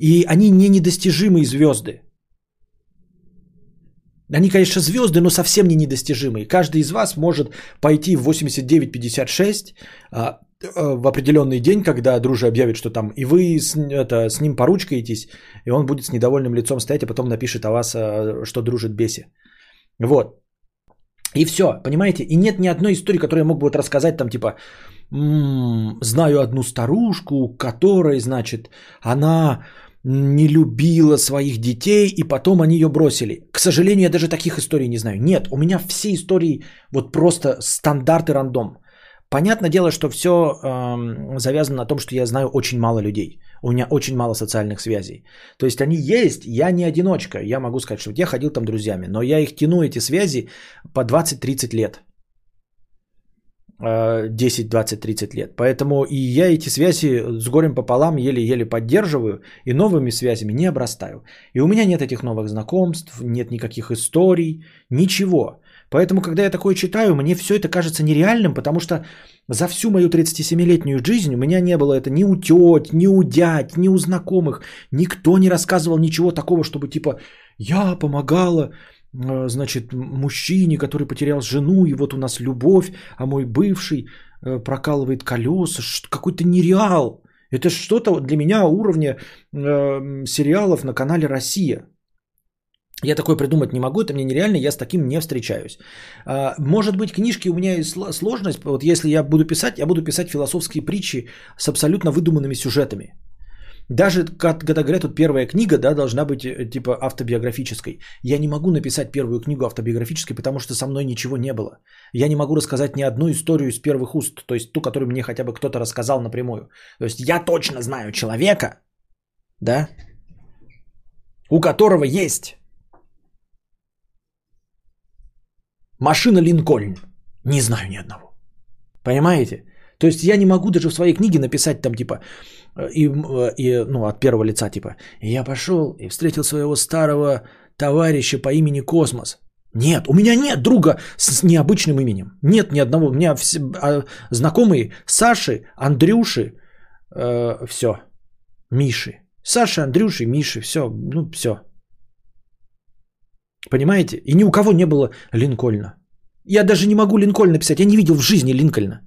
И они не недостижимые звезды. Они, конечно, звезды, но совсем не недостижимые. Каждый из вас может пойти в восемьдесят девять пятьдесят шесть, э, в определенный день, когда Друже объявит, что там и вы с, это, с ним поручкаетесь, и он будет с недовольным лицом стоять, а потом напишет о вас, что дружит беси. Вот. И все, понимаете? И нет ни одной истории, которую я мог бы вот рассказать, там типа, м-м, знаю одну старушку, которой, значит, она не любила своих детей, и потом они ее бросили. К сожалению, я даже таких историй не знаю. Нет, у меня все истории вот просто стандарт и рандом. Понятное дело, что все э, завязано на том, что я знаю очень мало людей. У меня очень мало социальных связей. То есть они есть, я не одиночка. Я могу сказать, что я ходил там друзьями, но я их тяну, эти связи, по двадцать-тридцать лет. десять, двадцать, тридцать лет. Поэтому и я эти связи с горем пополам еле-еле поддерживаю и новыми связями не обрастаю. И у меня нет этих новых знакомств, нет никаких историй, ничего. Поэтому, когда я такое читаю, мне все это кажется нереальным, потому что за всю мою тридцатисемилетнюю жизнь у меня не было это ни у тёть, ни у дядь, ни у знакомых. Никто не рассказывал ничего такого, чтобы типа «я помогала, значит, мужчине, который потерял жену, и вот у нас любовь, а мой бывший прокалывает колеса». Какой-то нереал. Это что-то для меня уровня э, сериалов на канале «Россия». Я такое придумать не могу, это мне нереально, я с таким не встречаюсь. Может быть, книжки у меня есть сложность, вот если я буду писать, я буду писать философские притчи с абсолютно выдуманными сюжетами. Даже, когда говорят, вот первая книга, да, должна быть типа автобиографической. Я не могу написать первую книгу автобиографической, потому что со мной ничего не было. Я не могу рассказать ни одну историю из первых уст, то есть ту, которую мне хотя бы кто-то рассказал напрямую. То есть я точно знаю человека, да, у которого есть... машина Линкольн. Не знаю ни одного. Понимаете? То есть я не могу даже в своей книге написать там типа, и, и, ну от первого лица типа, я пошел и встретил своего старого товарища по имени Космос. Нет, у меня нет друга с необычным именем. Нет ни одного. У меня все, знакомые Саши, Андрюши, э, все, Миши. Саша, Андрюши, Миши, все, ну все. Понимаете? И ни у кого не было Линкольна. Я даже не могу Линкольна писать. Я не видел в жизни Линкольна.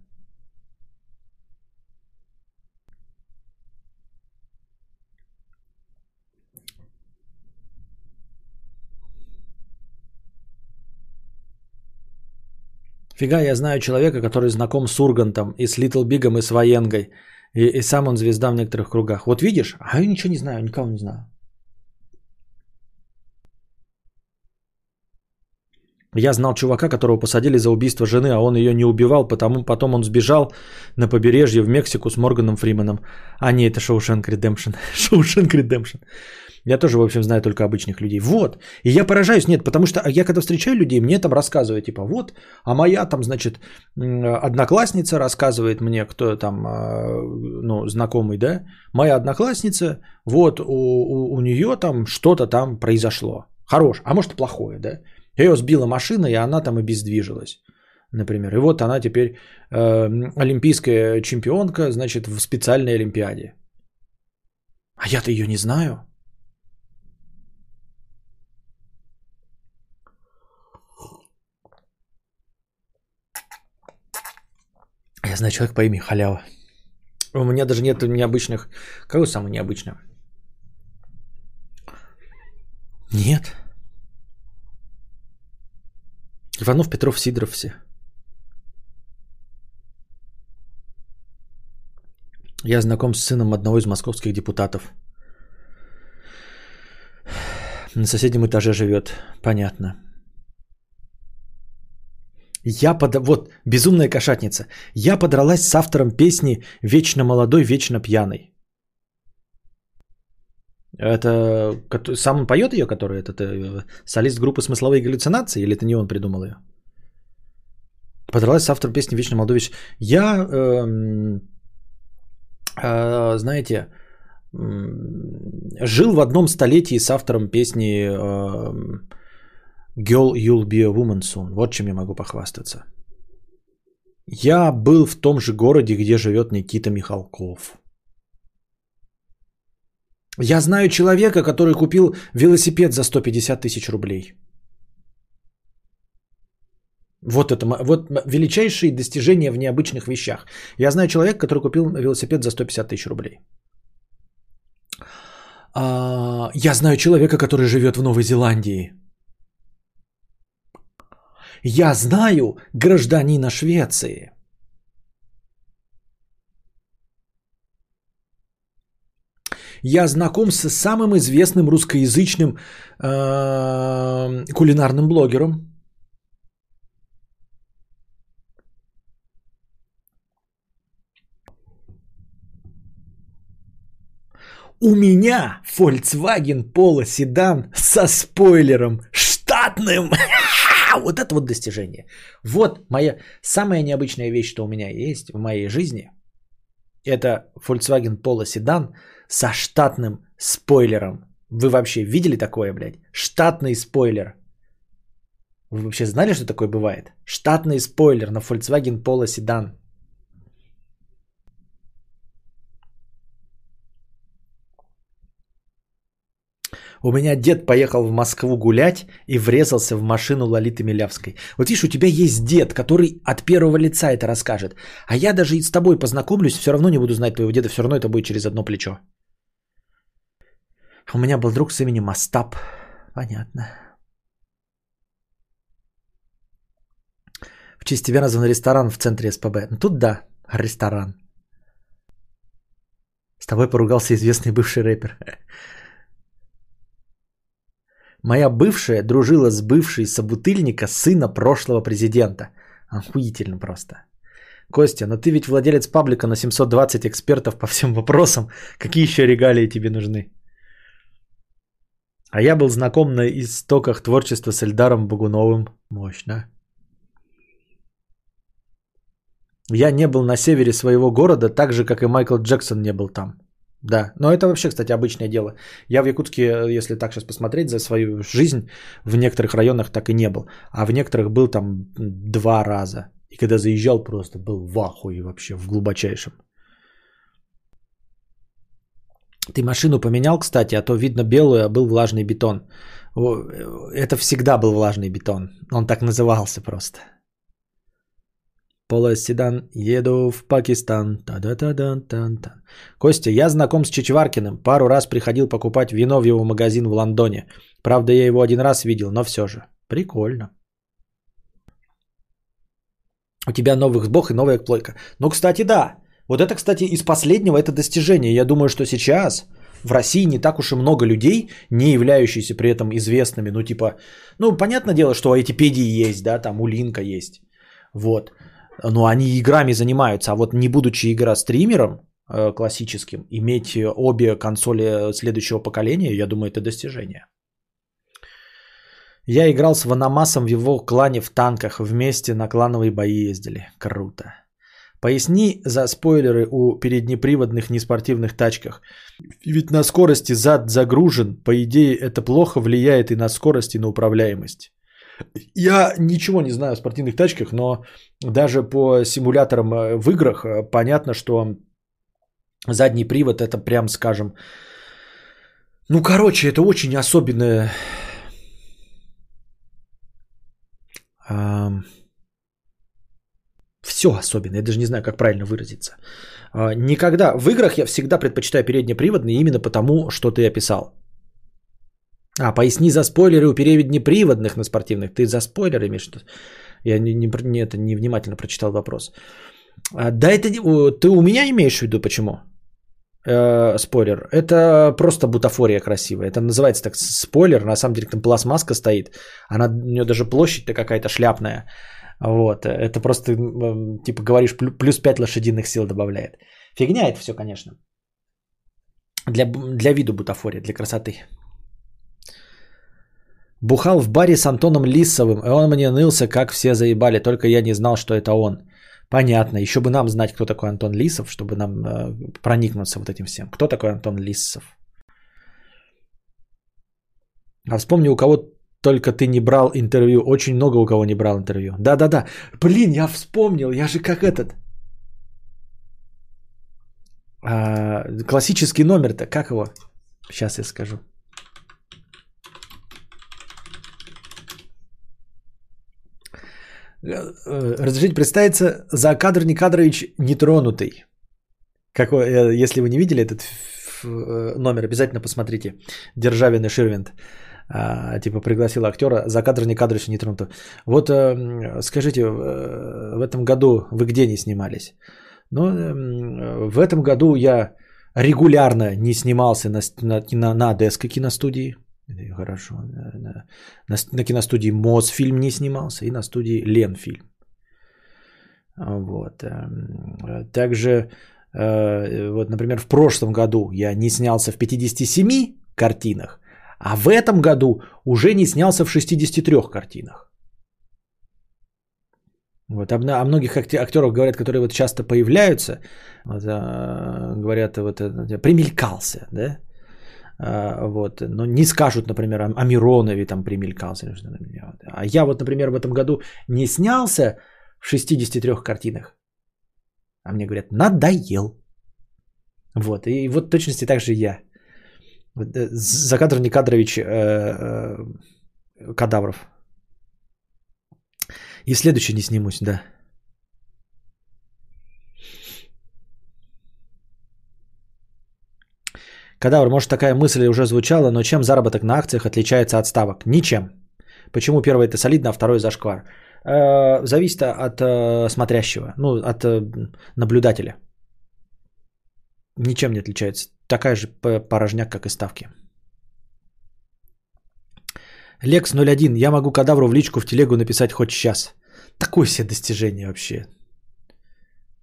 Фига, я знаю человека, который знаком с Ургантом и с Литл Бигом и с Военгой. И, и сам он звезда в некоторых кругах. Вот видишь? А я ничего не знаю, никого не знаю. Я знал чувака, которого посадили за убийство жены, а он ее не убивал, потому потом он сбежал на побережье в Мексику с Морганом Фрименом. А не, это Шоушенк Редемпшн. Шоушенк Редемпшн. Я тоже, в общем, знаю только обычных людей. Вот. И я поражаюсь, нет, потому что я когда встречаю людей, мне там рассказывают, типа, вот, а моя там, значит, одноклассница рассказывает мне, кто там, ну, знакомый, да, моя одноклассница, вот, у, у, у нее там что-то там произошло. Хорош, а может, плохое, да. Ее сбила машина, и она там обездвижилась, например. И вот она теперь э, олимпийская чемпионка, значит, в специальной олимпиаде. А я-то ее не знаю. Я знаю человека по имени Халява. У меня даже нет необычных... Какой самый необычный? Нет. Иванов, Петров, Сидоров все. Я знаком с сыном одного из московских депутатов. На соседнем этаже живет. Понятно. Я под... Вот, безумная кошатница. Я подралась с автором песни «Вечно молодой, вечно пьяный». Это сам он поет ее, который этот это, солист группы «Смысловые галлюцинации», или это не он придумал ее? Подралась с автором песни «Вечно молодой». Я, э, э, знаете, э, жил в одном столетии с автором песни э, «Girl, you'll be a woman soon». Вот чем я могу похвастаться. Я был в том же городе, где живет Никита Михалков. Я знаю человека, который купил велосипед за сто пятьдесят тысяч рублей. Вот это вот величайшие достижения в необычных вещах. Я знаю человека, который купил велосипед за сто пятьдесят тысяч рублей. А, я знаю человека, который живет в Новой Зеландии. Я знаю гражданина Швеции. Я знаком с самым известным русскоязычным э, кулинарным блогером. У меня Volkswagen Polo седан со спойлером штатным. Вот это вот достижение. Вот моя самая необычная вещь, что у меня есть в моей жизни. Это Volkswagen Polo седан со штатным спойлером. Вы вообще видели такое, блядь? Штатный спойлер. Вы вообще знали, что такое бывает? Штатный спойлер на Volkswagen Polo седан. У меня дед поехал в Москву гулять и врезался в машину Лолиты Милявской. Вот видишь, у тебя есть дед, который от первого лица это расскажет. А я даже и с тобой познакомлюсь, все равно не буду знать твоего деда, все равно это будет через одно плечо. У меня был друг с именем Остап. Понятно. В честь тебя назван ресторан в центре СПБ. Ну тут да, ресторан. С тобой поругался известный бывший рэпер. Моя бывшая дружила с бывшей собутыльника сына прошлого президента. Охуительно просто. Костя, но ты ведь владелец паблика на семьсот двадцать экспертов по всем вопросам. Какие еще регалии тебе нужны? А я был знаком на истоках творчества с Эльдаром Богуновым. Мощно. Я не был на севере своего города, так же, как и Майкл Джексон не был там. Да, но это вообще, кстати, обычное дело. Я в Якутске, если так сейчас посмотреть, за свою жизнь в некоторых районах так и не был. А в некоторых был там два раза. И когда заезжал, просто был в ахуе вообще, в глубочайшем. Ты машину поменял, кстати, а то видно белую, а был влажный бетон. Это всегда был влажный бетон. Он так назывался просто. Полоседан, еду в Пакистан. Та-да-та-дан-тан-тан. Костя, я знаком с Чичваркиным. Пару раз приходил покупать вино в его магазин в Лондоне. Правда, я его один раз видел, но все же. Прикольно. У тебя новых сбох и новая плойка. Ну, кстати, да. Вот это, кстати, из последнего это достижение. Я думаю, что сейчас в России не так уж и много людей, не являющихся при этом известными. Ну, типа, ну, понятное дело, что у Айтипедии есть, да, там Улинка есть. Вот. Но они играми занимаются, а вот не будучи игра-стримером э, классическим, иметь обе консоли следующего поколения, я думаю, это достижение. Я играл с Ванамасом в его клане в танках, вместе на клановые бои ездили. Круто. Поясни за спойлеры у переднеприводных неспортивных тачках. Ведь на скорости зад загружен, по идее, это плохо влияет и на скорость, и на управляемость. Я ничего не знаю о спортивных тачках, но даже по симуляторам в играх понятно, что задний привод это прям, скажем, ну, короче, это очень особенное, все особенное, я даже не знаю, как правильно выразиться. Никогда, в играх я всегда предпочитаю переднеприводные именно потому, что ты описал. А, поясни за спойлеры у переднеприводных на спортивных. Ты за спойлеры имеешь? Я не, не, не, это, не внимательно прочитал вопрос. А, да, это ты у меня имеешь в виду, почему? Э, спойлер. Это просто бутафория красивая. Это называется так спойлер. На самом деле там пластмасска стоит. Она, у нее даже площадь-то какая-то шляпная. Вот. Это просто, типа, говоришь, плюс пять лошадиных сил добавляет. Фигня это все, конечно. Для, для виду бутафория, для красоты. Бухал в баре с Антоном Лисовым, и он мне нылся, как все заебали, только я не знал, что это он. Понятно, еще бы нам знать, кто такой Антон Лисов, чтобы нам э, проникнуться вот этим всем. Кто такой Антон Лисов? А вспомни, у кого только ты не брал интервью, очень много у кого не брал интервью. Да-да-да, блин, я вспомнил, я же как этот. А, классический номер-то, как его? Сейчас я скажу. Разрешите представиться, Заакадр Никадрович Нетронутый. Как, если вы не видели этот номер, обязательно посмотрите. Державин и Ширвинд. А, типа пригласила актера Заакадр Никадрович Нетронутый. Вот скажите, в этом году вы где не снимались? Ну, в этом году я регулярно не снимался на, на, на Одесской киностудии. Хорошо. На, на, на киностудии Мосфильм не снимался и на студии Ленфильм. Вот. Также, вот, например, в прошлом году я не снялся в пятидесяти семи картинах, а в этом году уже не снялся в шестидесяти трёх картинах. Вот, о многих актерах говорят, которые вот часто появляются, вот, говорят, вот, примелькался, да? Вот, но не скажут, например, о Миронове там примелькался. А я вот, например, в этом году не снялся в шестидесяти трёх картинах, а мне говорят, надоел. Вот, и вот в точности так же я. Заакадр Никадрович Кадавров. И в следующий не снимусь, да. Кадавр, может, такая мысль уже звучала, но чем заработок на акциях отличается от ставок? Ничем. Почему первое это солидно, а второе зашквар? Э, зависит от э, смотрящего, ну, от э, наблюдателя. Ничем не отличается. Такая же порожняк, как и ставки. Лекс ноль один. Я могу Кадавру в личку в телегу написать хоть сейчас. Такое себе достижение вообще.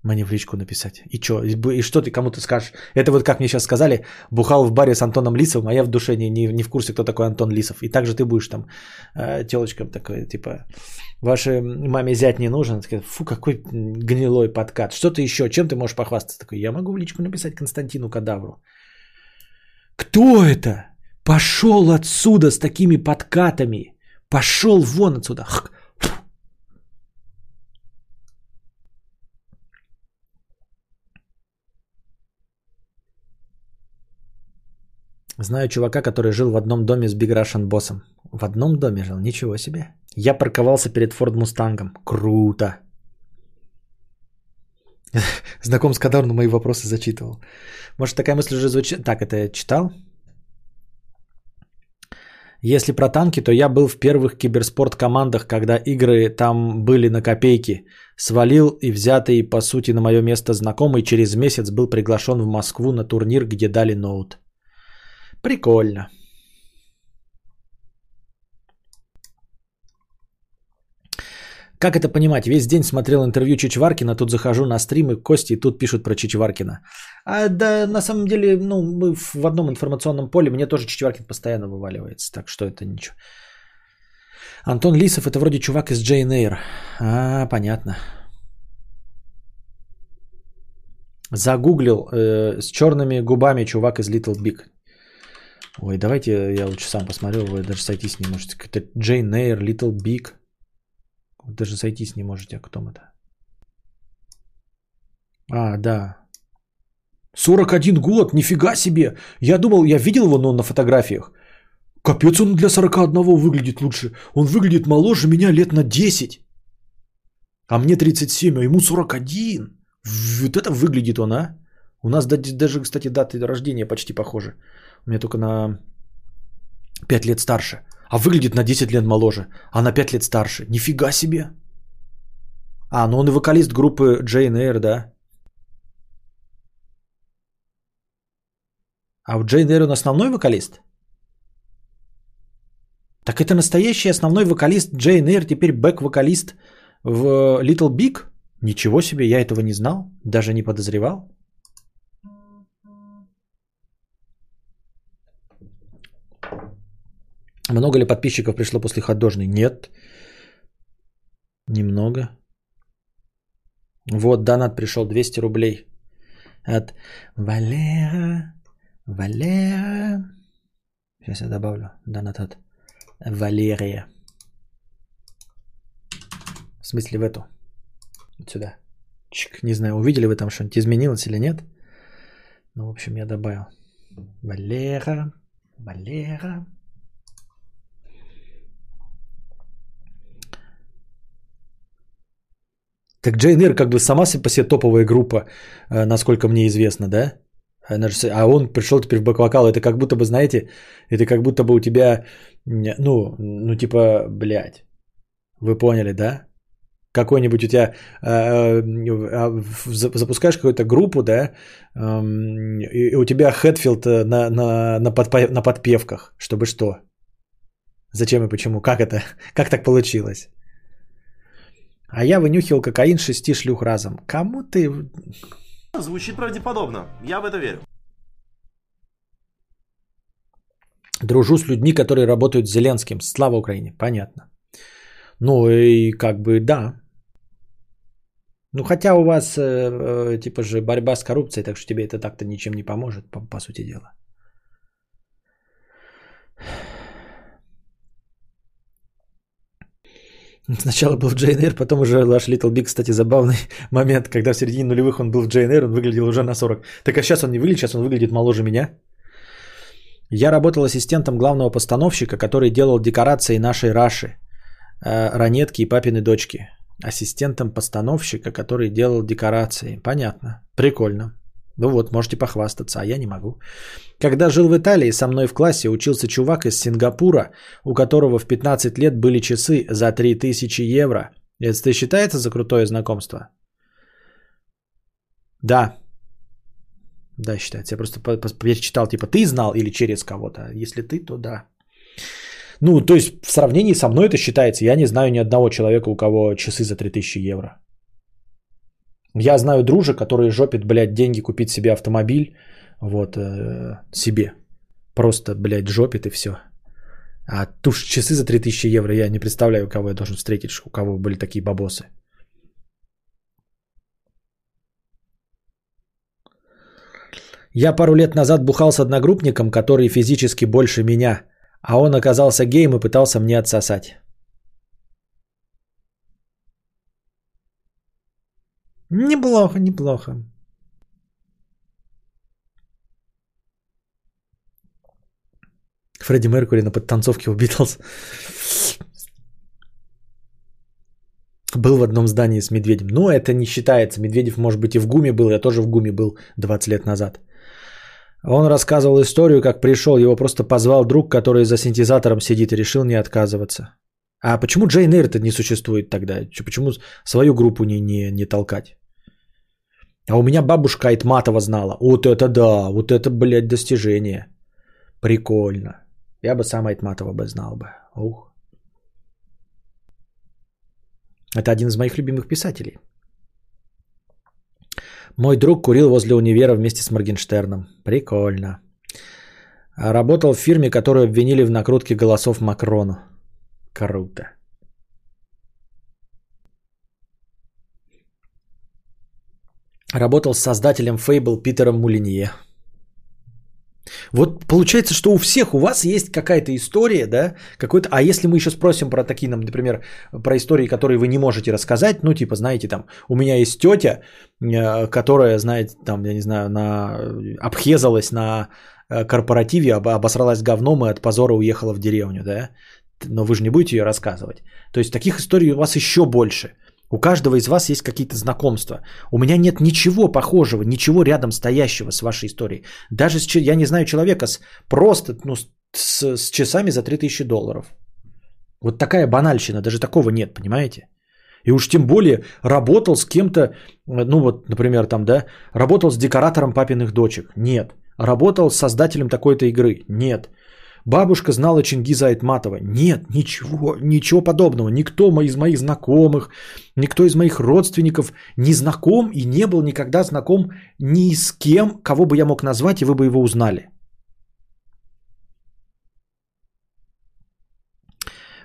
Мне в личку написать. И что? И что ты кому-то скажешь? Это вот как мне сейчас сказали, бухал в баре с Антоном Лисовым, а я в душе не, не, не в курсе, кто такой Антон Лисов. И также ты будешь там э, телочкам такой, типа, вашей маме зять не нужен. Такой, фу, какой гнилой подкат. Что ты еще? Чем ты можешь похвастаться? Такой, я могу в личку написать Константину Кадавру. Кто это? Пошел отсюда с такими подкатами. Пошел вон отсюда. Знаю чувака, который жил в одном доме с Big Russian боссом. В одном доме жил? Ничего себе. Я парковался перед Ford Mustang. Круто. Знаком с Кадаром, но мои вопросы зачитывал. Может, такая мысль уже звучит? Так, это я читал. Если про танки, то я был в первых киберспорт-командах, когда игры там были на копейки. Свалил и взятый, по сути, на мое место знакомый через месяц был приглашен в Москву на турнир, где дали ноут. Прикольно. Как это понимать? Весь день смотрел интервью Чичваркина, тут захожу на стримы Кости, и тут пишут про Чичваркина. А да, на самом деле, ну, мы в одном информационном поле, мне тоже Чичваркин постоянно вываливается, так что это ничего. Антон Лисов, это вроде чувак из Джейн Эйр. А, понятно. Загуглил э, с черными губами чувак из Little Big. Ой, давайте я лучше сам посмотрю, вы даже сойтись не можете. Это Джейн Эйр, Little Big. Вы даже сойтись не можете, а кто это? А, да. сорок один год, нифига себе. Я думал, я видел его, но на фотографиях. Капец, он для сорока одного выглядит лучше. Он выглядит моложе меня лет на десять. А мне тридцать семь, а ему сорок один. Вот это выглядит он, а? У нас даже, кстати, даты рождения почти похожи. У меня только на пять лет старше. А выглядит на десять лет моложе, а на пять лет старше. Нифига себе. А, ну он и вокалист группы Джейн Эйр, да. А у Джейн Эйр он основной вокалист? Так это настоящий основной вокалист Джейн Эйр, теперь бэк-вокалист в Little Big? Ничего себе, я этого не знал, даже не подозревал. Много ли подписчиков пришло после Ходожной? Нет. Немного. Вот, донат пришел двести рублей. От Валера. Валера. Сейчас я добавлю донат от Валерия. В смысле в эту. Вот сюда. Чик, не знаю, увидели вы там что-нибудь изменилось или нет. Ну, в общем, я добавил. Валера. Валера. Так джей эн эр как бы сама по себе топовая группа, насколько мне известно, да? А он пришел теперь в бэк-вокал. Это как будто бы, знаете, это как будто бы у тебя, ну, ну типа, блядь, вы поняли, да? Какой-нибудь у тебя, запускаешь какую-то группу, да, и у тебя Хэтфилд на, на, на, подп... на подпевках, чтобы что? Зачем и почему? Как это? Как так получилось? А я вынюхивал кокаин шести шлюх разом. Кому ты... Звучит правдеподобно. Я в это верю. Дружу с людьми, которые работают с Зеленским. Слава Украине. Понятно. Ну и как бы да. Ну хотя у вас э, типа же борьба с коррупцией, так что тебе это так-то ничем не поможет, по, по сути дела. Сначала был в джей эн эр, потом уже Лаш Литл Биг, кстати, забавный момент, когда в середине нулевых он был в джей эн эр, он выглядел уже на сорок. Так а сейчас он не выглядит, сейчас он выглядит моложе меня. Я работал ассистентом главного постановщика, который делал декорации нашей Раши, Ранетки и папины дочки. Ассистентом постановщика, который делал декорации. Понятно. Прикольно. Ну вот, можете похвастаться, а я не могу. Когда жил в Италии, со мной в классе учился чувак из Сингапура, у которого в пятнадцать лет были часы за три тысячи евро. Это считается за крутое знакомство? Да. Да, считается. Я просто перечитал, типа, ты знал или через кого-то. Если ты, то да. Ну, то есть, в сравнении со мной это считается. Я не знаю ни одного человека, у кого часы за три тысячи евро. Я знаю дружек, который жопит, блядь, деньги купить себе автомобиль. Вот, э, себе. Просто, блядь, жопит и все. А тушь часы за три тысячи евро. Я не представляю, кого я должен встретить, у кого были такие бабосы. Я пару лет назад бухал с одногруппником, который физически больше меня. А он оказался геем и пытался мне отсосать. Неплохо, неплохо. Фредди Меркьюри на подтанцовке у Битлз. Был в одном здании с Медведем. Но это не считается. Медведев, может быть, и в ГУМе был. Я тоже в ГУМе был двадцать лет назад. Он рассказывал историю, как пришел, его просто позвал друг, который за синтезатором сидит и решил не отказываться. А почему Джейн Эйр-то не существует тогда? Почему свою группу не, не, не толкать? А у меня бабушка Айтматова знала. Вот это да, вот это, блядь, достижение. Прикольно. Я бы сам Айтматова бы знал бы. Ух. Это один из моих любимых писателей. Мой друг курил возле универа вместе с Моргенштерном. Прикольно. Работал в фирме, которую обвинили в накрутке голосов Макрону. Круто. Работал с создателем Fable Питером Мулинье. Вот получается, что у всех у вас есть какая-то история, да? Какой-то... А если мы еще спросим про такие, например, про истории, которые вы не можете рассказать, ну, типа, знаете, там, у меня есть тетя, которая, знаете, там, я не знаю, на... обхезалась на корпоративе, обосралась говном и от позора уехала в деревню, да? Но вы же не будете ее рассказывать. То есть таких историй у вас еще больше. У каждого из вас есть какие-то знакомства. У меня нет ничего похожего, ничего рядом стоящего с вашей историей. Даже с, я не знаю человека с, просто ну, с, с часами за три тысячи долларов. Вот такая банальщина, даже такого нет, понимаете? И уж тем более работал с кем-то, ну вот, например, там, да, работал с декоратором папиных дочек. Нет. Работал с создателем такой-то игры. Нет. Бабушка знала Чингиза Айтматова. Нет, ничего, ничего подобного. Никто из моих знакомых, никто из моих родственников не знаком и не был никогда знаком ни с кем, кого бы я мог назвать, и вы бы его узнали.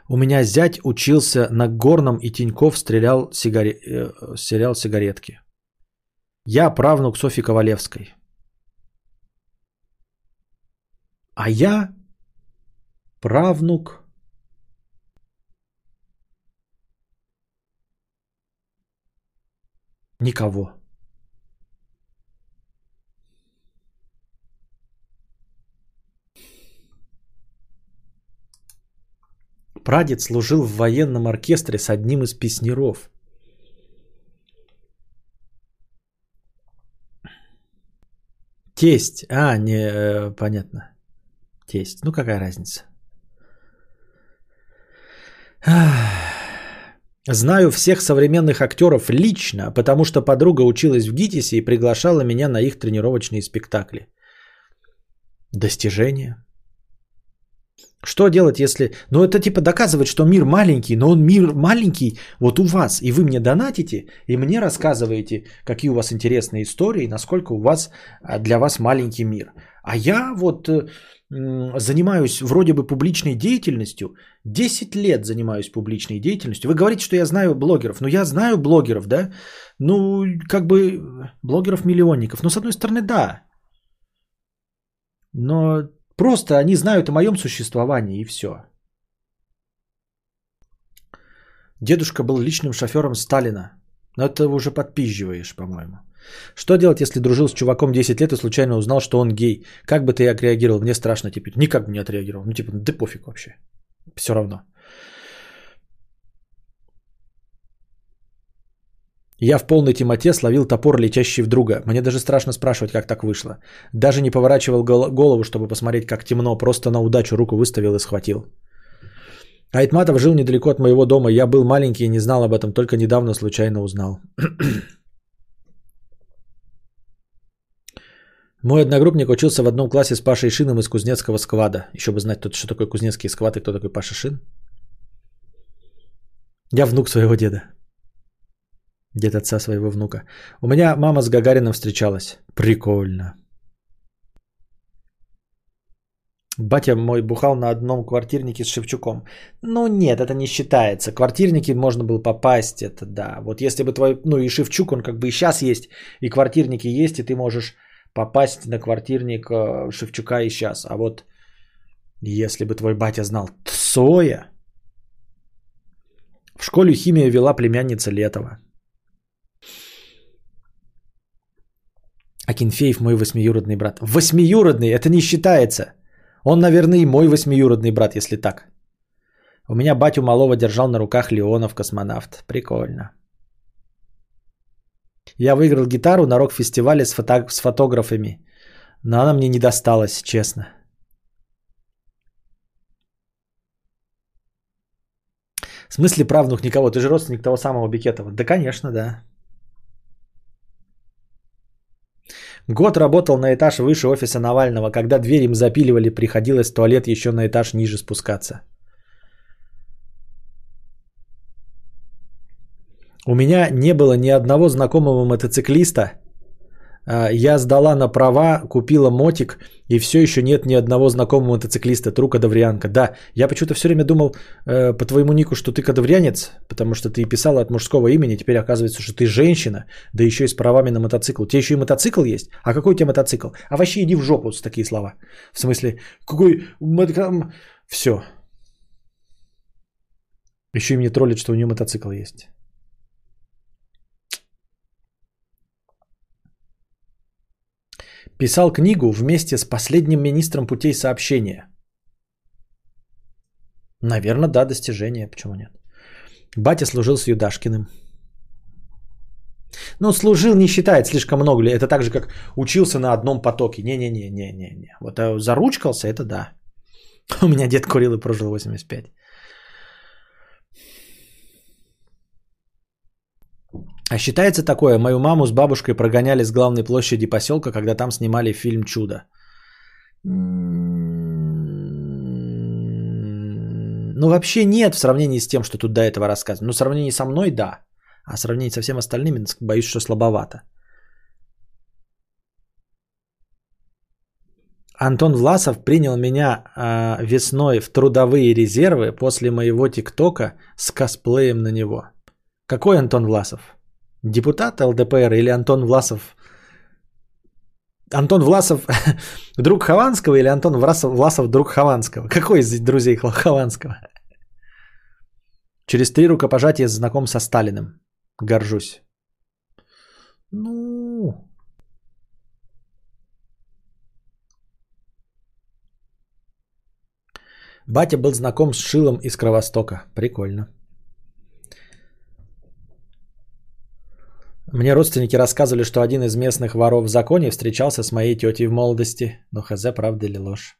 У меня зять учился на Горном, и Тиньков стрелял сигаре... стрелял сигаретки. Я правнук Софьи Ковалевской. А я... правнук никого. Прадед служил в военном оркестре с одним из песняров. Тесть. А, не, понятно. Тесть. Ну, какая разница? Знаю всех современных актеров лично, потому что подруга училась в ГИТИСе и приглашала меня на их тренировочные спектакли. Достижение. Что делать, если... Ну, это типа доказывает, что мир маленький, но он мир маленький вот у вас. И вы мне донатите, и мне рассказываете, какие у вас интересные истории, насколько у вас, для вас маленький мир. А я вот занимаюсь вроде бы публичной деятельностью, десять лет занимаюсь публичной деятельностью. Вы говорите, что я знаю блогеров. Ну, я знаю блогеров, да? Ну, как бы блогеров-миллионников. Ну, с одной стороны, да. Но... Просто они знают о моем существовании, и все. Дедушка был личным шофером Сталина. Но это уже подпизживаешь, по-моему. Что делать, если дружил с чуваком десять лет и случайно узнал, что он гей? Как бы ты отреагировал? Мне страшно теперь. Никак бы не отреагировал. Ну типа, да пофиг вообще. Все равно. Я в полной темноте словил топор, летящий в друга. Мне даже страшно спрашивать, как так вышло. Даже не поворачивал голову, чтобы посмотреть, как темно. Просто на удачу руку выставил и схватил. Айтматов жил недалеко от моего дома. Я был маленький и не знал об этом. Только недавно случайно узнал. Мой одногруппник учился в одном классе с Пашей Шином из Кузнецкого склада. Еще бы знать, что такое Кузнецкий склад и кто такой Паша Шин. Я внук своего деда. Дед отца своего внука. У меня мама с Гагарином встречалась. Прикольно. Батя мой бухал на одном квартирнике с Шевчуком. Ну нет, это не считается. Квартирники можно было попасть, это да. Вот если бы твой... Ну и Шевчук, он как бы и сейчас есть. И квартирники есть, и ты можешь попасть на квартирник Шевчука и сейчас. А вот если бы твой батя знал Цоя... В школе химия вела племянница Летова. Акинфеев мой восьмиюродный брат. Восьмиюродный, это не считается. Он, наверное, и мой восьмиюродный брат, если так. У меня батю малого держал на руках Леонов-космонавт. Прикольно. Я выиграл гитару на рок-фестивале с, фото- с фотографами. Но она мне не досталась, честно. В смысле правнук никого? Ты же родственник того самого Бекетова. Да, конечно, да. Год работал на этаж выше офиса Навального. Когда дверь им запиливали, приходилось в туалет еще на этаж ниже спускаться. У меня не было ни одного знакомого мотоциклиста. Я сдала на права, купила мотик, и все еще нет ни одного знакомого мотоциклиста. Тру кадаврианка. Да, я почему-то все время думал э, по твоему нику, что ты кадаврианец, потому что ты писала от мужского имени, теперь оказывается, что ты женщина, да еще и с правами на мотоцикл. У тебя еще и мотоцикл есть? А какой у тебя мотоцикл? А вообще иди в жопу с такие слова. В смысле, какой... Все. Еще и мне троллит, что у нее мотоцикл есть. Писал книгу вместе с последним министром путей сообщения. Наверное, да, достижение, почему нет. Батя служил с Юдашкиным. Ну, служил не считает слишком много. Это так же, как учился на одном потоке. Не-не-не-не-не-не. Вот а заручкался, это да. У меня дед курил и прожил восемьдесят пять. А считается такое, мою маму с бабушкой прогоняли с главной площади поселка, когда там снимали фильм «Чудо». Ну вообще нет в сравнении с тем, что тут до этого рассказано. Ну в сравнении со мной – да. А в сравнении со всем остальными, боюсь, что слабовато. Антон Власов принял меня э, весной в трудовые резервы после моего ТикТока с косплеем на него. Какой Антон Власов? Депутат ЛДПР или Антон Власов? Антон Власов друг Хованского или Антон Власов друг Хованского? Какой из друзей Хованского? Через три рукопожатия знаком со Сталиным. Горжусь. Ну... Батя был знаком с Шилом из Кровостока. Прикольно. Мне родственники рассказывали, что один из местных воров в законе встречался с моей тетей в молодости. Но хз, правда или ложь?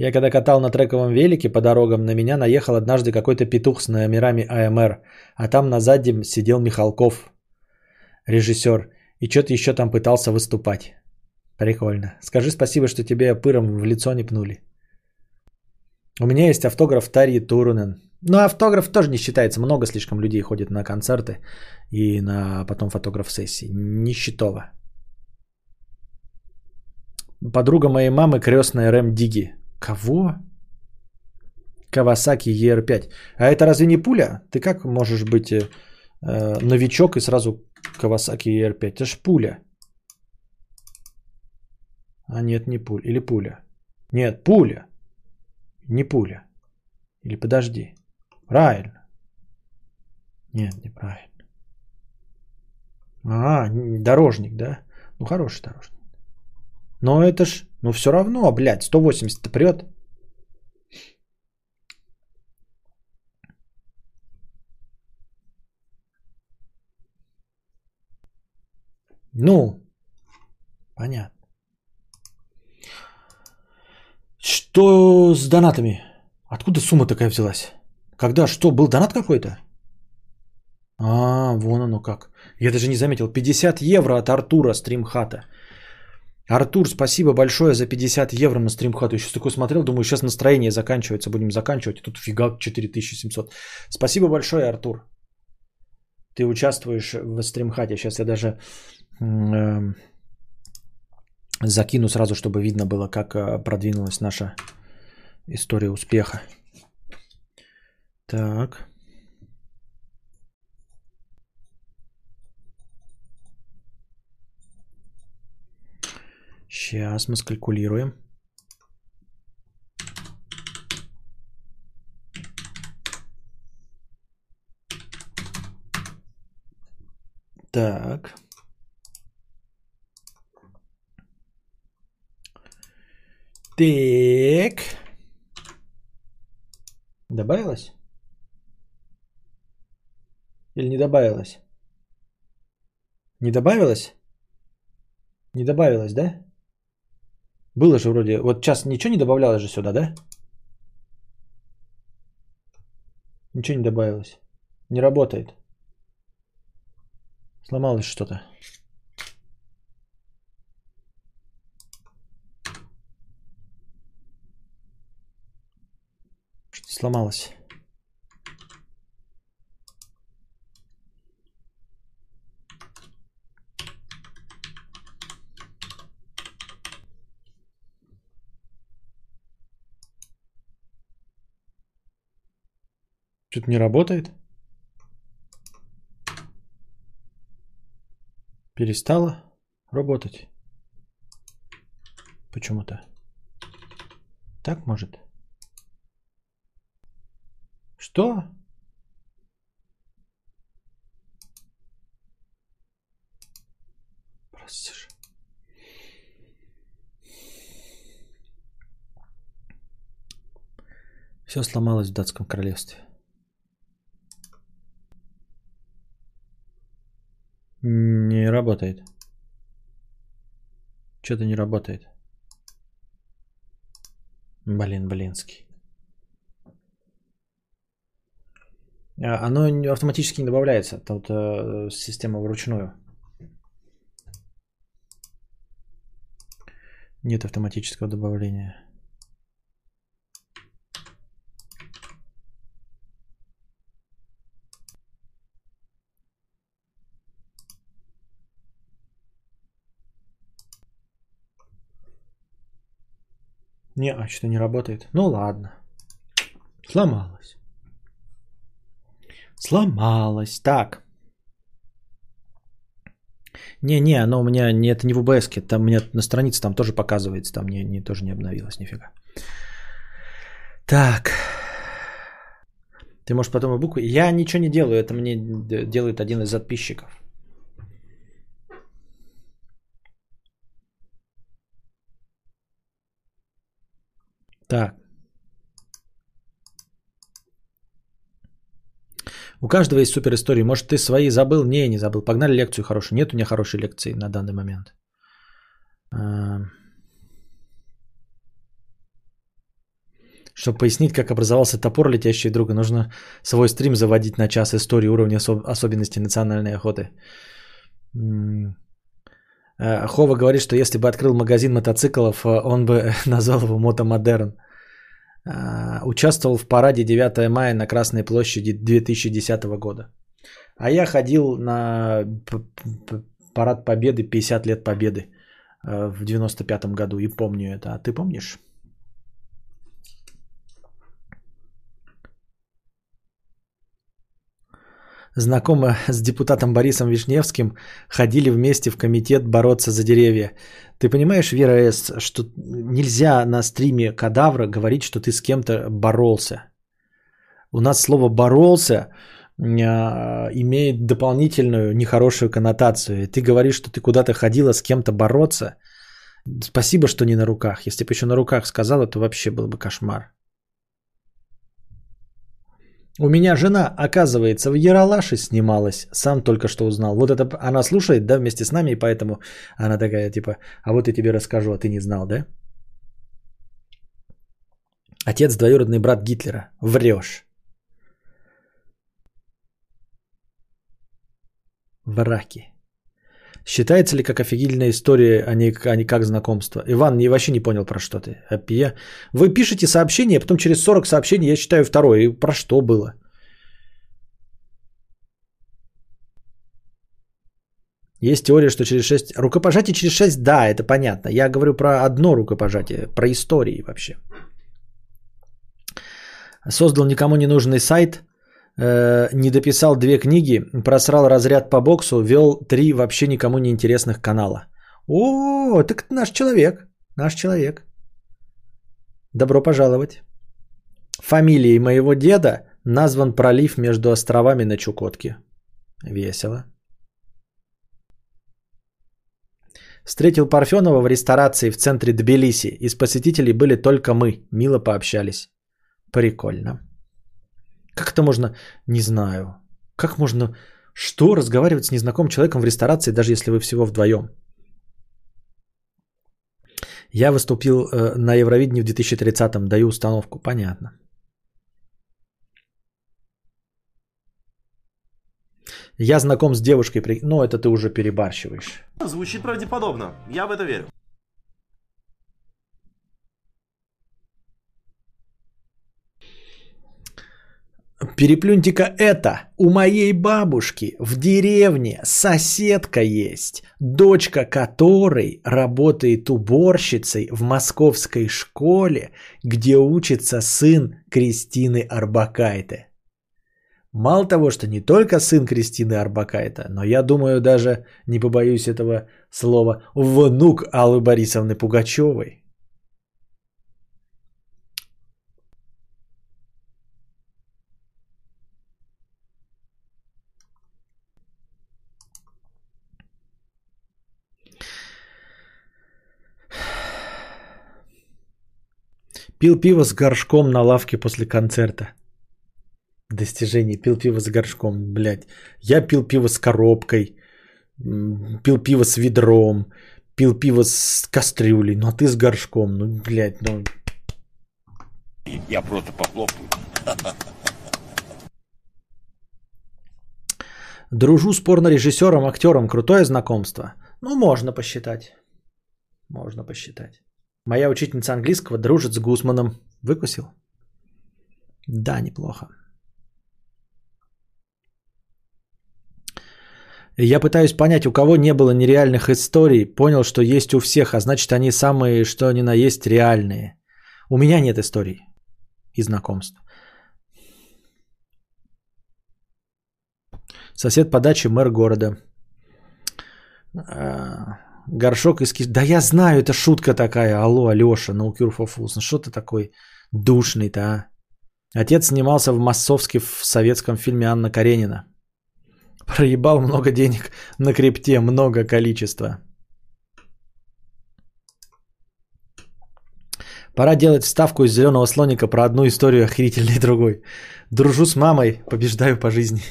Я когда катал на трековом велике по дорогам, на меня наехал однажды какой-то петух с номерами А М Р. А там на заднем сидел Михалков, режиссер. И что-то еще там пытался выступать. Прикольно. Скажи спасибо, что тебе пыром в лицо не пнули. У меня есть автограф Тарьи Турунен. Но автограф тоже не считается. Много слишком людей ходит на концерты и на потом фотограф-сессии. Нищетово. Подруга моей мамы крестная Рэм Диги. Кого? Кавасаки Е Р пять. А это разве не пуля? Ты как можешь быть э, новичок и сразу Кавасаки Е Р пять? Это ж пуля. А нет, не пуля. Или пуля. Нет, пуля. Не пуля. Или подожди. Правильно. Нет, неправильно. А, дорожник, да? Ну, хороший дорожник. Но это ж, ну все равно, блядь, сто восемьдесят-то прет. Ну, понятно. Что с донатами? Откуда сумма такая взялась? Когда? Что? Был донат какой-то? А, вон оно как. Я даже не заметил. пятьдесят евро от Артура Стримхата. Артур, спасибо большое за пятьдесят евро на Стримхату. Я сейчас такой смотрел, думаю, сейчас настроение заканчивается, будем заканчивать. И тут фига четыре тысячи семьсот. Спасибо большое, Артур. Ты участвуешь в Стримхате. Сейчас я даже э, закину сразу, чтобы видно было, как продвинулась наша история успеха. Так. Сейчас мы скалькулируем. Так. Так. Добавилось? Или не добавилось? Не добавилось? Не добавилось, да? Было же вроде, вот сейчас ничего не добавлялось же сюда, да? Ничего не добавилось. Не работает. Сломалось что-то. Что-то сломалось. Что-то не работает. Перестало работать. Почему-то. Так может? Что? Просто же. Все сломалось в Датском королевстве. Не работает. Что-то не работает. Блин, блинский. Оно автоматически не добавляется. Тут э, система вручную. Нет автоматического добавления. Не, а что-то не работает. Ну ладно. Сломалось. Сломалось. Так. Не-не, оно у меня не, это не в У Б С-ке. Там у меня на странице там тоже показывается. Там не, не, тоже не обновилось. Нифига. Так. Ты можешь потом и буквы. Я ничего не делаю. Это мне делает один из подписчиков. Так. У каждого есть супер истории. Может, ты свои забыл? Не, не забыл. Погнали лекцию хорошую. Нет у меня хорошей лекции на данный момент. Чтобы пояснить, как образовался топор летящего друга, нужно свой стрим заводить на час истории уровня особенностей национальной охоты. Хова говорит, что если бы открыл магазин мотоциклов, он бы назвал его «Мотомодерн». Участвовал в параде девятого мая на Красной площади две тысячи десятого года. А я ходил на парад Победы, пятьдесят лет Победы в девяносто пятом году. И помню это. А ты помнишь? Знакома с депутатом Борисом Вишневским, ходили вместе в комитет бороться за деревья. Ты понимаешь, Вера С., что нельзя на стриме кадавра говорить, что ты с кем-то боролся. У нас слово «боролся» имеет дополнительную нехорошую коннотацию. Ты говоришь, что ты куда-то ходила с кем-то бороться. Спасибо, что не на руках. Если бы еще на руках сказала, то вообще был бы кошмар. У меня жена, оказывается, в «Ералаше» снималась, сам только что узнал. Вот это она слушает, да, вместе с нами, и поэтому она такая, типа, а вот я тебе расскажу, а ты не знал, да? Отец двоюродный брат Гитлера. Врешь. Враки. Считается ли как офигительная история, а не, а не как знакомство? Иван, я вообще не понял, про что ты. Я... Вы пишете сообщение, а потом через сорок сообщений я читаю второе. И про что было? Есть теория, что через шесть... Рукопожатие через шесть, да, это понятно. Я говорю про одно рукопожатие, про истории вообще. Создал никому не нужный сайт... Не дописал две книги, просрал разряд по боксу, вел три вообще никому не интересных канала. О, так это наш человек, наш человек. Добро пожаловать. Фамилией моего деда назван пролив между островами на Чукотке. Весело. Встретил Парфенова в ресторации в центре Тбилиси. Из посетителей были только мы. Мило пообщались. Прикольно. Как это можно, не знаю, как можно, что разговаривать с незнакомым человеком в ресторации, даже если вы всего вдвоем? Я выступил на Евровидении в две тысячи тридцатом, даю установку, понятно. Я знаком с девушкой, но это ты уже перебарщиваешь. Звучит правдеподобно, я в это верю. Переплюньте-ка это. У моей бабушки в деревне соседка есть, дочка которой работает уборщицей в московской школе, где учится сын Кристины Орбакайте. Мало того, что не только сын Кристины Орбакайте, но я думаю, даже не побоюсь этого слова, внук Аллы Борисовны Пугачевой. Пил пиво с горшком на лавке после концерта. Достижение. Пил пиво с горшком, блядь. Я пил пиво с коробкой. Пил пиво с ведром. Пил пиво с кастрюлей. Ну а ты с горшком. Ну, блядь, ну... Я просто похлопаю. Дружу с порнорежиссером, актером. Крутое знакомство? Ну, можно посчитать. Можно посчитать. Моя учительница английского дружит с Гусманом. Выкусил? Да, неплохо. Я пытаюсь понять, у кого не было нереальных историй. Понял, что есть у всех, а значит, они самые, что ни на есть, реальные. У меня нет историй и знакомств. Сосед по даче, мэр города. Горшок из кишки. Да я знаю, это шутка такая. Алло, Алёша, no cure for fools. Ну что ты такой душный-то, а? Отец снимался в массовске в советском фильме «Анна Каренина». Проебал много денег на крипте, много количества. Пора делать вставку из «Зеленого слоника» про одну историю охерительной другой. Дружу с мамой, побеждаю по жизни.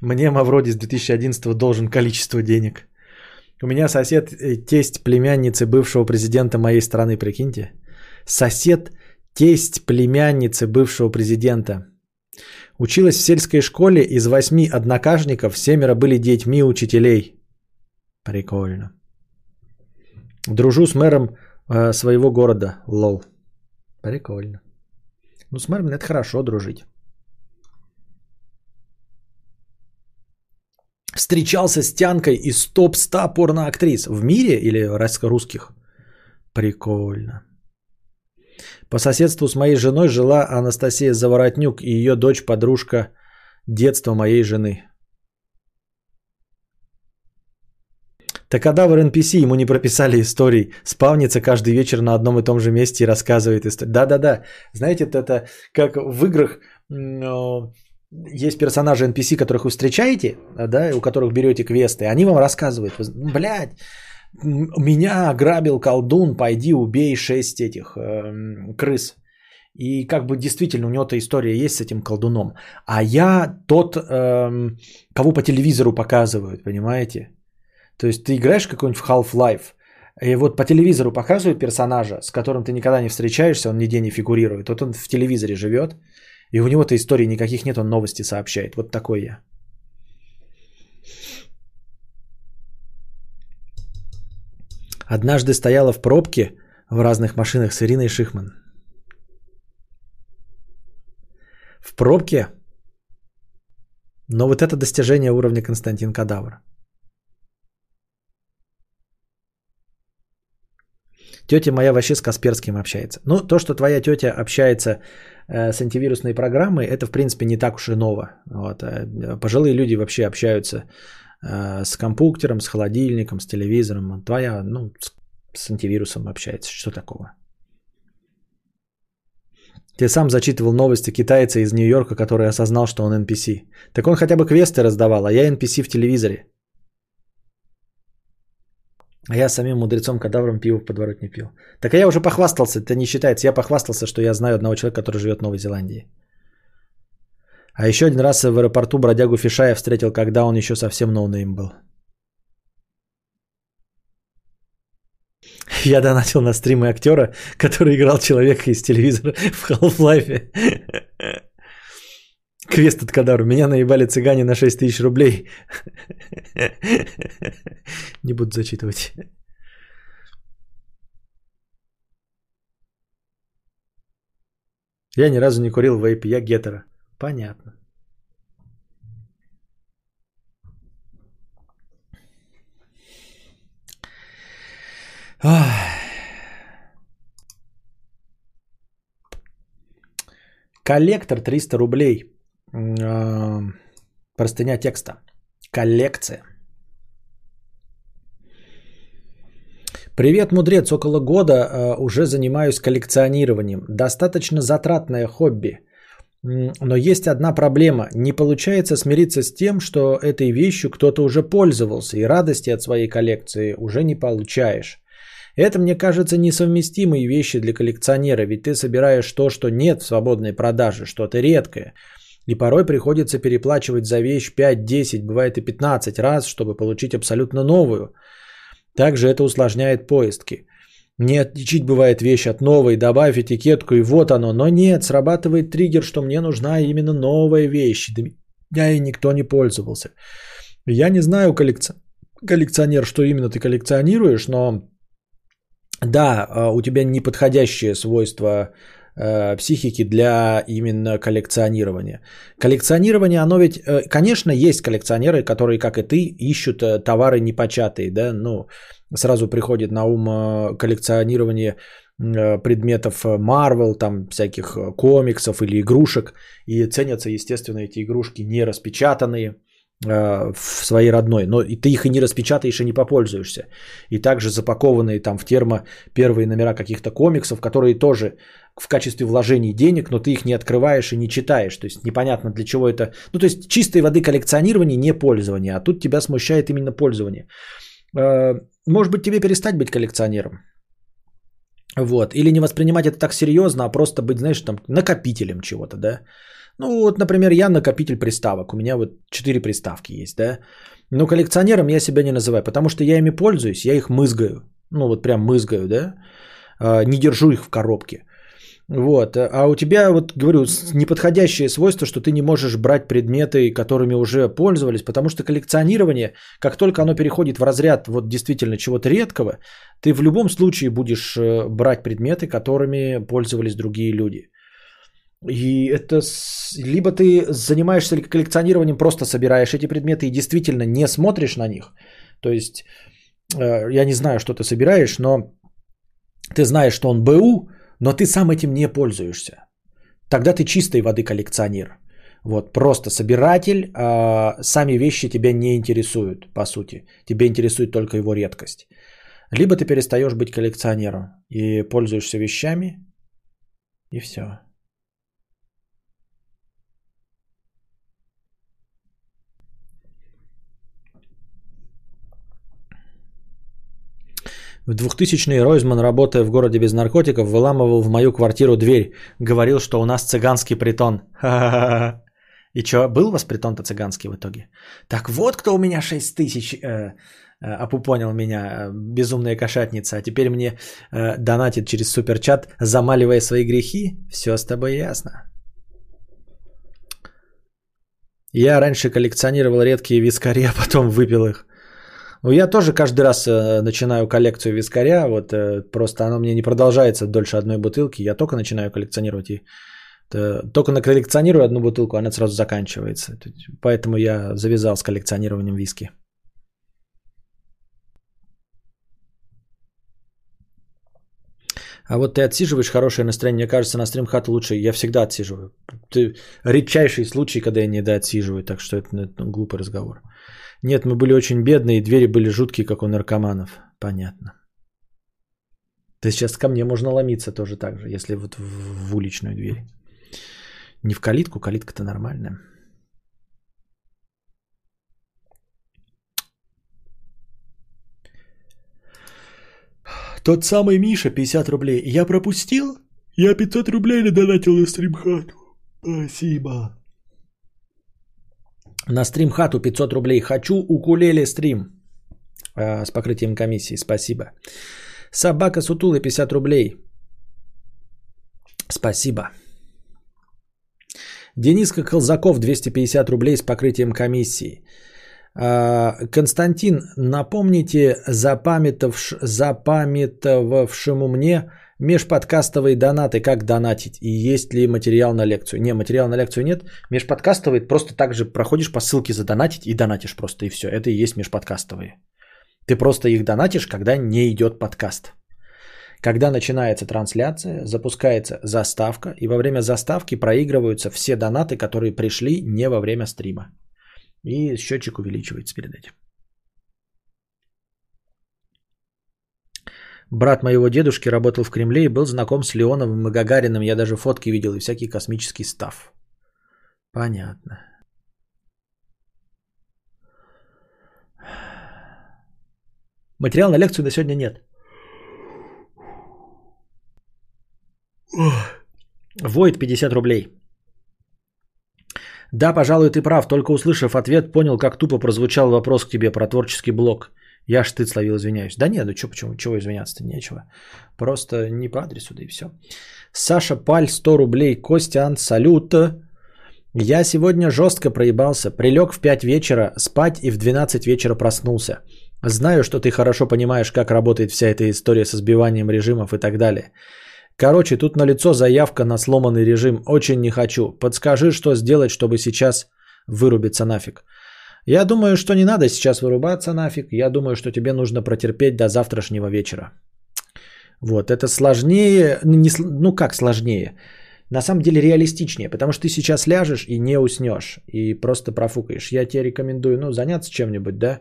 Мне Мавроди с две тысячи одиннадцатого должен количество денег. У меня сосед, тесть племянницы бывшего президента моей страны, прикиньте. Сосед, тесть племянницы бывшего президента. Училась в сельской школе, из восьми однокашников семеро были детьми учителей. Прикольно. Дружу с мэром э, своего города. Лол. Прикольно. Ну, с мэром это хорошо дружить. Встречался с тянкой из топ сто порноактрис. В мире или русских? Прикольно. По соседству с моей женой жила Анастасия Заворотнюк и ее дочь-подружка детства моей жены. Такадавр эн пи си, ему не прописали историй. Спавнится каждый вечер на одном и том же месте и рассказывает историю. Да-да-да. Знаете, это как в играх есть персонажи эн пи си, которых вы встречаете, да, у которых берете квесты. Они вам рассказывают. Блядь, меня ограбил колдун, пойди убей шесть этих э, крыс. И как бы действительно у него-то история есть с этим колдуном. А я тот, э, кого по телевизору показывают, понимаете? То есть ты играешь какой-нибудь в Half-Life, и вот по телевизору показывают персонажа, с которым ты никогда не встречаешься, он нигде не фигурирует. Вот он в телевизоре живет, и у него-то историй никаких нет, он новости сообщает. Вот такой я. Однажды стояла в пробке в разных машинах с Ириной Шихман. В пробке? Но вот это достижение уровня Константин Кадавр. Тетя моя вообще с Касперским общается. Ну, то, что твоя тетя общается э, с антивирусной программой, это, в принципе, не так уж и ново. Вот. Пожилые люди вообще общаются э, с компьютером, с холодильником, с телевизором. Твоя, ну, с, с антивирусом общается. Что такого? Ты сам зачитывал новости китайца из Нью-Йорка, который осознал, что он эн пи си. Так он хотя бы квесты раздавал, а я эн пи си в телевизоре. А я самим мудрецом-кадавром пиво в подворот не пил. Так я уже похвастался, это не считается. Я похвастался, что я знаю одного человека, который живет в Новой Зеландии. А еще один раз в аэропорту бродягу Фишая встретил, когда он еще совсем ноунейм был. Я донатил на стримы актера, который играл человека из телевизора в Half-Life. Квест от Кадавра. Меня наебали цыгане на шесть тысяч рублей. Не буду зачитывать. Я ни разу не курил вейп, я гетеро. Понятно. Ах. Коллектор триста рублей. Простыня текста. Коллекция. Привет, мудрец. Около года уже занимаюсь коллекционированием. Достаточно затратное хобби. Но есть одна проблема. Не получается смириться с тем, что этой вещью кто-то уже пользовался, и радости от своей коллекции уже не получаешь. Это, мне кажется, несовместимые вещи для коллекционера, ведь ты собираешь то, что нет в свободной продаже, что-то редкое. И порой приходится переплачивать за вещь пять, десять, бывает и пятнадцать раз, чтобы получить абсолютно новую. Также это усложняет поиски. Не отличить бывает вещь от новой, добавь этикетку и вот оно. Но нет, срабатывает триггер, что мне нужна именно новая вещь. Да меня и никто не пользовался. Я не знаю, коллекционер, что именно ты коллекционируешь, но да, у тебя неподходящее свойство психики для именно коллекционирования. Коллекционирование, оно ведь, конечно, есть коллекционеры, которые, как и ты, ищут товары непочатые, да, ну, сразу приходит на ум коллекционирование предметов Marvel, там, всяких комиксов или игрушек, и ценятся, естественно, эти игрушки не распечатанные в своей родной, но и ты их и не распечатаешь, и не попользуешься. И также запакованные там в термо первые номера каких-то комиксов, которые тоже в качестве вложений денег, но ты их не открываешь и не читаешь. То есть непонятно, для чего это. Ну, то есть чистой воды коллекционирование, не пользование. А тут тебя смущает именно пользование. Может быть, тебе перестать быть коллекционером? Вот. Или не воспринимать это так серьезно, а просто быть, знаешь, там накопителем чего-то, да. Ну, вот, например, я накопитель приставок. У меня вот четыре приставки есть, да. Но коллекционером я себя не называю, потому что я ими пользуюсь, я их мызгаю. Ну, вот прям мызгаю, да. Не держу их в коробке. Вот. А у тебя, вот говорю, неподходящее свойство, что ты не можешь брать предметы, которыми уже пользовались, потому что коллекционирование, как только оно переходит в разряд вот действительно чего-то редкого, ты в любом случае будешь брать предметы, которыми пользовались другие люди. И это либо ты занимаешься коллекционированием, просто собираешь эти предметы и действительно не смотришь на них. То есть, я не знаю, что ты собираешь, но ты знаешь, что он БУ, но ты сам этим не пользуешься. Тогда ты чистой воды коллекционер. Вот, просто собиратель, а сами вещи тебя не интересуют, по сути. Тебя интересует только его редкость. Либо ты перестаешь быть коллекционером и пользуешься вещами, и все. В двухтысячные Ройзман, работая в городе без наркотиков, выламывал в мою квартиру дверь. Говорил, что у нас цыганский притон. Ха-ха-ха. И что, был у вас притон-то цыганский в итоге? Так вот, кто у меня шесть тысяч э, опупонил меня, безумная кошатница. А теперь мне э, донатит через суперчат, замаливая свои грехи. Все с тобой ясно. Я раньше коллекционировал редкие вискари, а потом выпил их. Ну, я тоже каждый раз э, начинаю коллекцию вискаря, вот э, просто оно мне не продолжается дольше одной бутылки, я только начинаю коллекционировать, и э, только наколлекционирую одну бутылку, она сразу заканчивается, поэтому я завязал с коллекционированием виски. А вот ты отсиживаешь хорошее настроение, мне кажется, на стримхат лучше, я всегда отсиживаю. Ты редчайший случай, когда я не доотсиживаю, так что это, это глупый разговор. Нет, мы были очень бедные, и двери были жуткие, как у наркоманов. Понятно. Ты сейчас ко мне можно ломиться тоже так же, если вот в, в уличную дверь. Не в калитку, калитка-то нормальная. Тот самый Миша, пятьдесят рублей. Я пропустил? Я пятьсот рублей надонатил на стримхату. Спасибо. На стримхату пятьсот рублей. Хочу укулеле стрим. А, с покрытием комиссии. Спасибо. Собака Сутулы пятьдесят рублей. Спасибо. Дениска Колзаков двести пятьдесят рублей с покрытием комиссии. А, Константин, напомните запамятовш... запамятовавшему мне межподкастовые донаты, как донатить, и есть ли материал на лекцию. Не, материала на лекцию нет, межподкастовые просто так же проходишь по ссылке задонатить и донатишь просто, и все, это и есть межподкастовые. Ты просто их донатишь, когда не идет подкаст. Когда начинается трансляция, запускается заставка, и во время заставки проигрываются все донаты, которые пришли не во время стрима. И счетчик увеличивается перед этим. Брат моего дедушки работал в Кремле и был знаком с Леоновым и Гагариным. Я даже фотки видел и всякий космический став. Понятно. Материал на лекцию на сегодня нет. Войд пятьдесят рублей. Да, пожалуй, ты прав. Только услышав ответ, понял, как тупо прозвучал вопрос к тебе про творческий блог. Я ж ты словил, извиняюсь. Да нет, ну чё, почему, чего извиняться-то, нечего. Просто не по адресу, да и все. Саша Паль, сто рублей. Костян, салют. Я сегодня жестко проебался. Прилег в пять вечера спать и в двенадцать вечера проснулся. Знаю, что ты хорошо понимаешь, как работает вся эта история со сбиванием режимов и так далее. Короче, тут налицо заявка на сломанный режим. Очень не хочу. Подскажи, что сделать, чтобы сейчас вырубиться нафиг. Я думаю, что не надо сейчас вырубаться нафиг. Я думаю, что тебе нужно протерпеть до завтрашнего вечера. Вот, это сложнее, не, ну как сложнее, на самом деле реалистичнее, потому что ты сейчас ляжешь и не уснешь, и просто профукаешь. Я тебе рекомендую, ну, заняться чем-нибудь, да,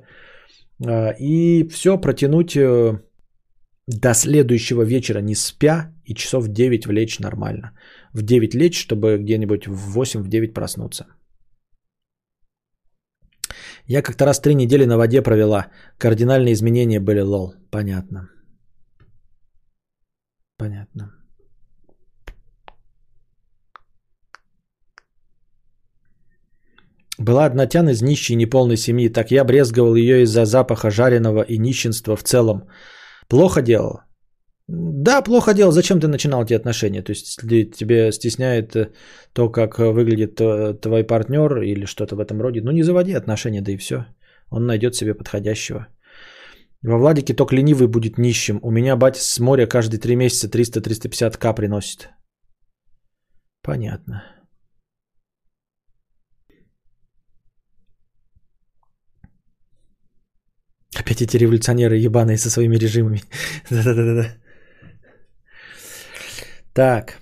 и все протянуть до следующего вечера, не спя, и часов в девять влечь нормально. В девять лечь, чтобы где-нибудь в восемь-девять проснуться. Я как-то раз три недели на воде провела. Кардинальные изменения были, лол. Понятно. Понятно. Была одна тян из нищей неполной семьи, так я брезговал ее из-за запаха жареного и нищенства в целом. Плохо делал? Да, плохо делал. Зачем ты начинал эти отношения? То есть тебе стесняет то, как выглядит твой партнер или что-то в этом роде? Ну не заводи отношения, да и все. Он найдет себе подходящего. Во Владике только ленивый будет нищим. У меня батя с моря каждые три месяца триста-триста пятьдесят тысяч приносит. Понятно. Опять эти революционеры ебаные со своими режимами. Да-да-да-да. Так.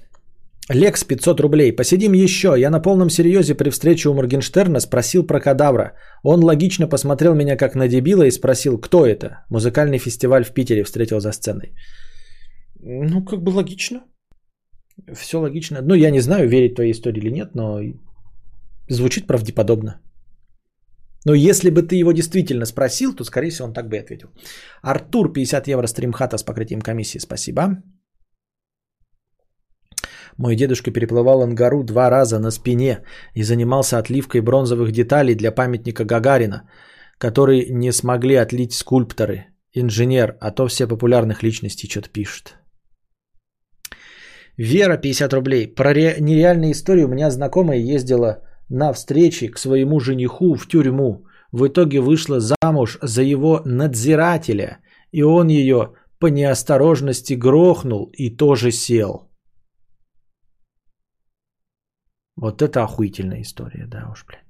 Лекс, пятьсот рублей. Посидим еще. Я на полном серьезе при встрече у Моргенштерна спросил про Кадавра. Он логично посмотрел меня как на дебила и спросил, кто это? Музыкальный фестиваль в Питере встретил за сценой. Ну, как бы логично. Все логично. Ну, я не знаю, верить твоей истории или нет, но звучит правдеподобно. Но если бы ты его действительно спросил, то, скорее всего, он так бы и ответил. Артур, пятьдесят евро, стримхата с покрытием комиссии. Спасибо. Мой дедушка переплывал Ангару два раза на спине и занимался отливкой бронзовых деталей для памятника Гагарина, которые не смогли отлить скульпторы, инженер, а то все популярных личностей что-то пишут. Вера, пятьдесят рублей. Про ре- нереальные истории у меня знакомая ездила на встрече к своему жениху в тюрьму. В итоге вышла замуж за его надзирателя, и он ее по неосторожности грохнул и тоже сел. Вот это охуительная история, да уж, блядь.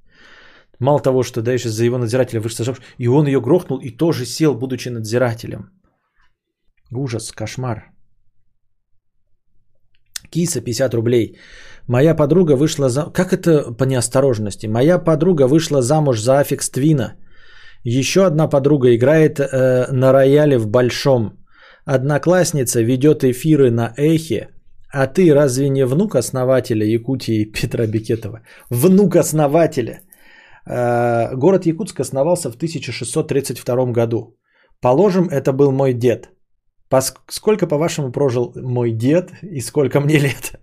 Мало того, что да, еще за его надзирателя вышла замуж, и он ее грохнул и тоже сел, будучи надзирателем. Ужас, кошмар. Киса, пятьдесят рублей. Моя подруга вышла за... Как это по неосторожности? Моя подруга вышла замуж за Аффикс Твина. Еще одна подруга играет э, на рояле в Большом. Одноклассница ведет эфиры на Эхе. А ты разве не внук основателя Якутии Петра Бекетова? Внук основателя. Э, город Якутск основался в тысяча шестьсот тридцать втором году. Положим, это был мой дед. Поск- сколько, по-вашему, прожил мой дед и сколько мне лет?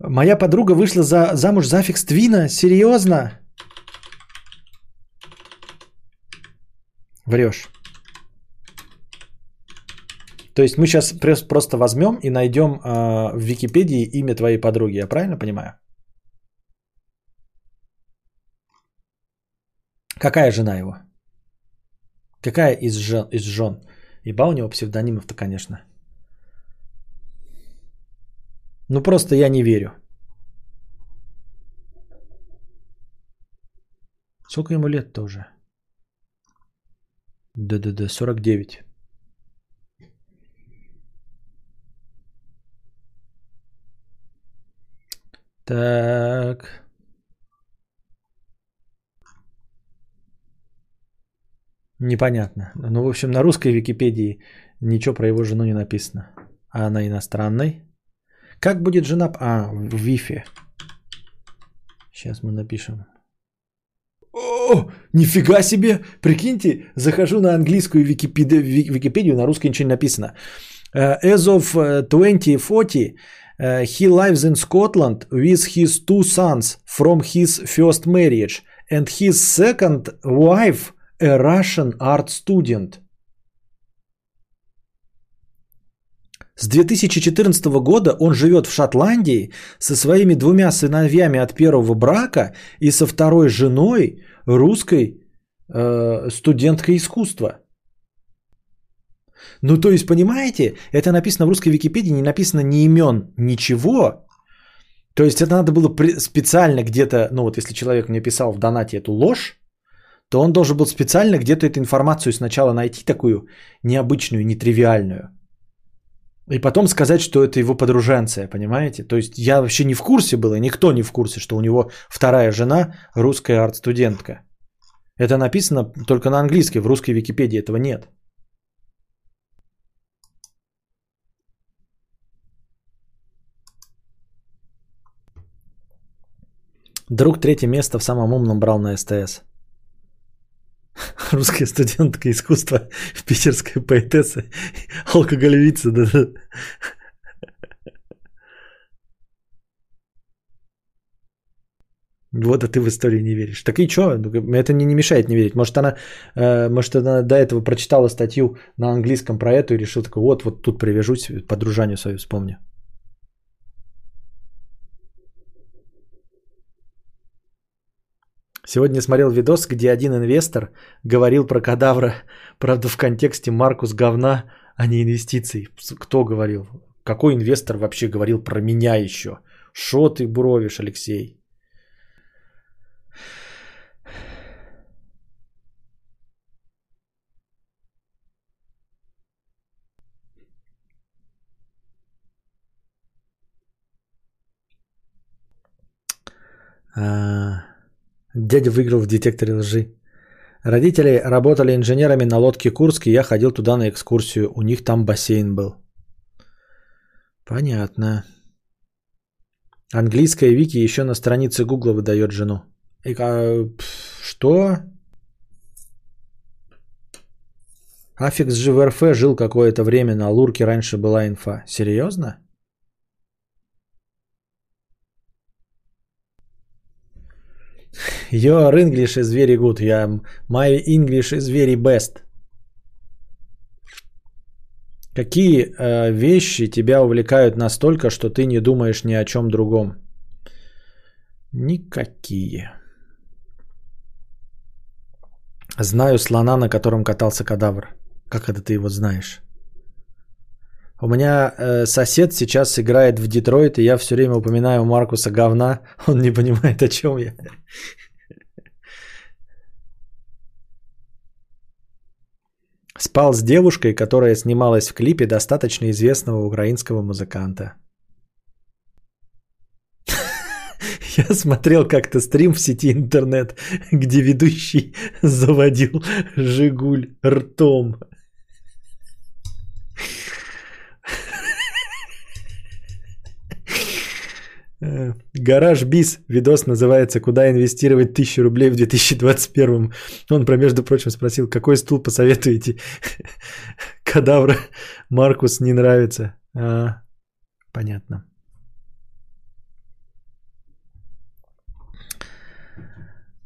Моя подруга вышла за, замуж за Аффикс Твина? Серьезно? Врешь. То есть мы сейчас просто возьмем и найдем э, в Википедии имя твоей подруги. Я правильно понимаю? Какая жена его? Какая из жен? Из жен? Еба у него псевдонимов-то, конечно. Ну просто я не верю. Сколько ему лет-то уже? Да-да-да, сорок девять. Так. Непонятно. Ну, в общем, на русской Википедии ничего про его жену не написано. А на иностранной? Как будет жена... А, в Wi-Fi. Сейчас мы напишем. О, нифига себе! Прикиньте, захожу на английскую Википедию, Википедию на русской ничего не написано. As of twenty forty... He lives in Scotland with his two sons from his first marriage and his second wife, a Russian art student. С две тысячи четырнадцатого года он живет в Шотландии со своими двумя сыновьями от первого брака и со второй женой, русской э, студенткой искусства. Ну, то есть, понимаете, это написано в русской Википедии, не написано ни имен, ничего. То есть, это надо было специально где-то, ну, вот если человек мне писал в донате эту ложь, то он должен был специально где-то эту информацию сначала найти, такую необычную, нетривиальную. И потом сказать, что это его подруженция, понимаете? То есть, я вообще не в курсе был, и никто не в курсе, что у него вторая жена русская арт-студентка. Это написано только на английском, в русской Википедии этого нет. Друг третье место в самом умном брал на СТС. русская студентка искусства питерская поэтесса, алкоголевица. Да-да. Вот, а ты в историю не веришь. Так и что? Это не, не мешает не верить. Может она, э, может, она до этого прочитала статью на английском про эту и решила, такой, вот, вот тут привяжусь, подружанию свою вспомню. Сегодня смотрел видос, где один инвестор говорил про кадавра, правда, в контексте Маркус говна, а не инвестиций. Кто говорил? Какой инвестор вообще говорил про меня еще? Шо ты буровишь, Алексей? Дядя выиграл в детекторе лжи. Родители работали инженерами на лодке Курск, и я ходил туда на экскурсию. У них там бассейн был. Понятно. Английская Вики еще на странице Гугла выдает жену. И, а, пф, что? Аффикс же в эр эф жил какое-то время. На Лурке раньше была инфа. Серьезно? Your English is very good. Yeah. My English is very best. Какие э, вещи тебя увлекают настолько, что ты не думаешь ни о чем другом? Никакие. Знаю слона, на котором катался кадавр. Как это ты его знаешь? У меня э, сосед сейчас играет в Детройт, и я все время упоминаю Маркуса говна. Он не понимает, о чем я. Спал с девушкой, которая снималась в клипе достаточно известного украинского музыканта. Я смотрел как-то стрим в сети интернет, где ведущий заводил «Жигуль» ртом. Гараж Бис. Видос называется «Куда инвестировать тысячу рублей в две тысячи двадцать первом». Он, про между прочим, спросил, какой стул посоветуете? Кадавра Маркус не нравится. А, понятно.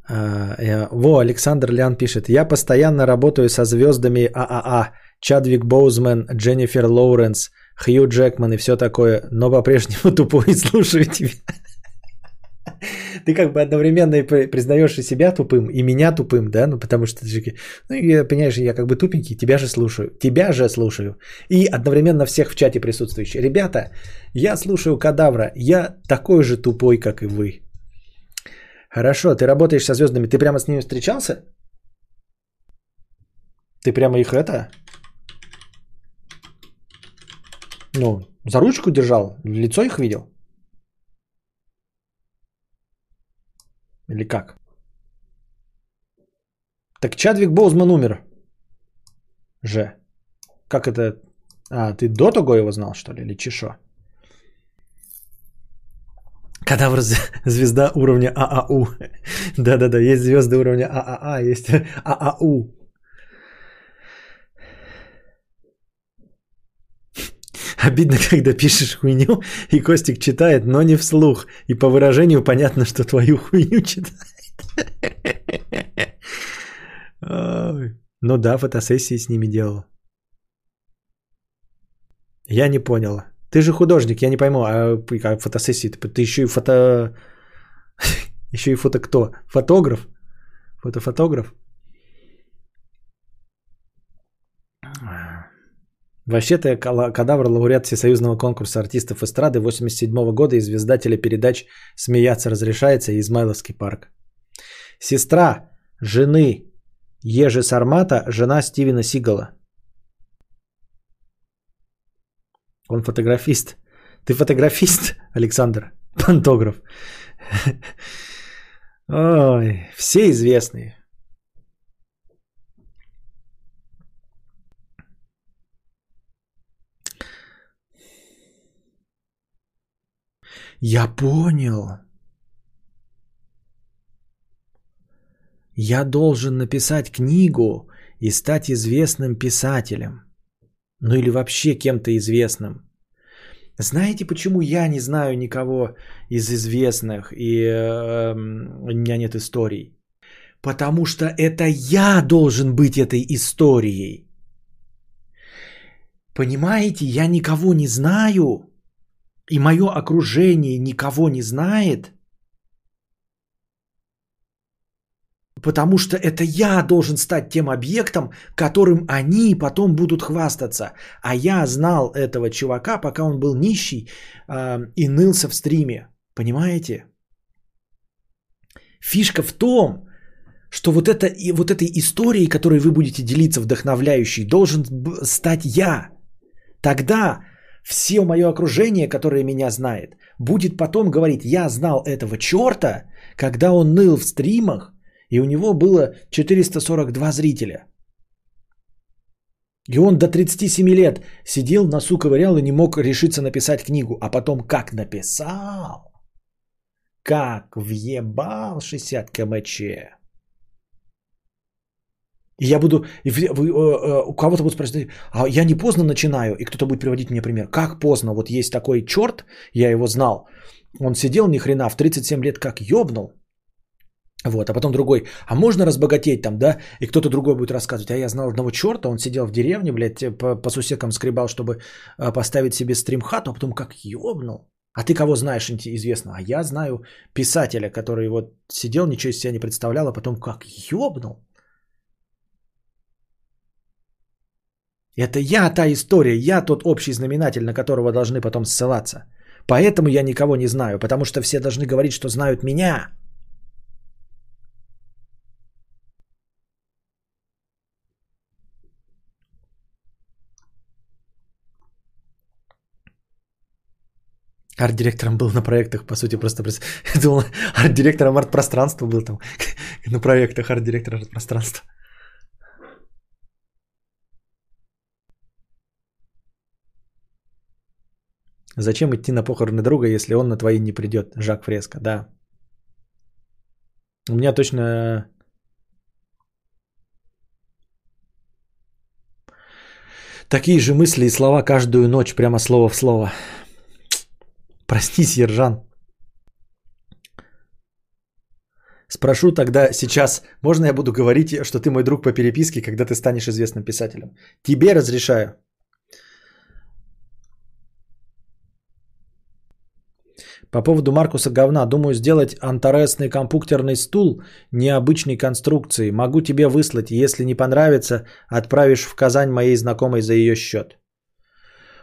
А, во, Александр Лян пишет. Я постоянно работаю со звездами ААА. Чадвик Боузман, Дженнифер Лоуренс, Хью Джекман и все такое, но по-прежнему тупой и слушаю тебя. Ты как бы одновременно и признаешь и себя тупым, и меня тупым, да, ну потому что ты же, ну и понимаешь, я как бы тупенький, тебя же слушаю, тебя же слушаю, и одновременно всех в чате присутствующих. Ребята, я слушаю кадавра, я такой же тупой, как и вы. Хорошо, ты работаешь со звездами, ты прямо с ними встречался? Ты прямо их это... Ну, за ручку держал? Лицо их видел? Или как? Так Чадвик Боузман умер. Же. Как это? А, ты до того его знал, что ли? Или чешо? Кадавр звезда уровня ААУ. Да-да-да, есть звезды уровня ААА, есть ААУ. Обидно, когда пишешь хуйню, и Костик читает, но не вслух. И по выражению понятно, что твою хуйню читает. Ну да, фотосессии с ними делал. Я не понял. Ты же художник, я не пойму. А как фотосессии? Ты еще и фото... Еще и фото кто? Фотограф? Фотофотограф? Вообще-то кадавр лауреат всесоюзного конкурса артистов эстрады восемьдесят седьмого года и звезда телепередач «Смеяться разрешается» и «Измайловский парк». Сестра жены Ежи Сармата, жена Стивена Сигала. Он фотографист. Ты фотографист, Александр? Пантограф. Ой, все известные. Я понял. Я должен написать книгу и стать известным писателем. Ну или вообще кем-то известным. Знаете, почему я не знаю никого из известных и э, у меня нет историй? Потому что это я должен быть этой историей. Понимаете, я никого не знаю, и мое окружение никого не знает, потому что это я должен стать тем объектом, которым они потом будут хвастаться. А я знал этого чувака, пока он был нищий э, и нылся в стриме. Понимаете? Фишка в том, что вот, это, и вот этой историей, которой вы будете делиться, вдохновляющей, должен стать я. Тогда все мое окружение, которое меня знает, будет потом говорить: я знал этого черта, когда он ныл в стримах, и у него было четыреста сорок два зрителя. И он до тридцати семи лет сидел, носу ковырял и не мог решиться написать книгу. А потом как написал, как въебал шестьдесят километров в час. И я буду, и вы, у кого-то будут спрашивать: а я не поздно начинаю? И кто-то будет приводить мне пример. Как поздно? Вот есть такой черт, я его знал. Он сидел ни хрена, в тридцать семь лет как ёбнул. Вот, а потом другой: а можно разбогатеть там, да? И кто-то другой будет рассказывать: а я знал одного черта, он сидел в деревне, блядь, по, по сусекам скребал, чтобы поставить себе стрим-хату, а потом как ёбнул. А ты кого знаешь, известно? А я знаю писателя, который вот сидел, ничего из себя не представлял, а потом как ёбнул. Это я та история, я тот общий знаменатель, на которого должны потом ссылаться. Поэтому я никого не знаю, потому что все должны говорить, что знают меня. Арт-директором был на проектах, по сути, просто... Думал, арт-директором арт-пространства был там. На проектах арт-директора арт-пространства. Зачем идти на похороны друга, если он на твои не придет? Жак Фреско, да. У меня точно... Такие же мысли и слова каждую ночь, прямо слово в слово. Проснись, Ержан. Спрошу тогда сейчас, можно я буду говорить, что ты мой друг по переписке, когда ты станешь известным писателем? Тебе разрешаю. По поводу Маркуса говна. Думаю сделать интересный компьютерный стул необычной конструкции. Могу тебе выслать, если не понравится, отправишь в Казань моей знакомой за ее счет.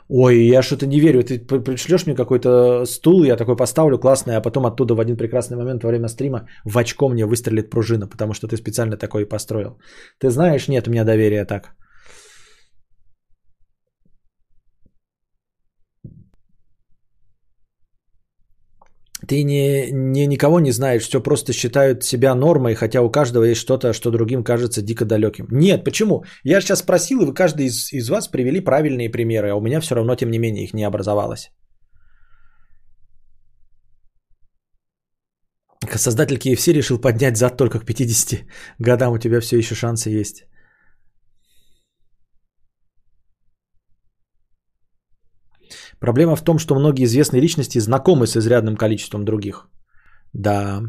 Ой, я что-то не верю, ты пришлёшь мне какой-то стул, я такой поставлю классный, а потом оттуда в один прекрасный момент во время стрима в очко мне выстрелит пружина, потому что ты специально такой и построил. Ты знаешь, нет у меня доверия так. Ты не, не, никого не знаешь, все просто считают себя нормой, хотя у каждого есть что-то, что другим кажется дико далеким. Нет, почему? Я сейчас спросил, и вы каждый из, из вас привели правильные примеры, а у меня все равно, тем не менее, их не образовалось. Создатель кей эф си решил поднять зад только к пятидесяти годам, у тебя все еще шансы есть. Проблема в том, что многие известные личности знакомы с изрядным количеством других. Да.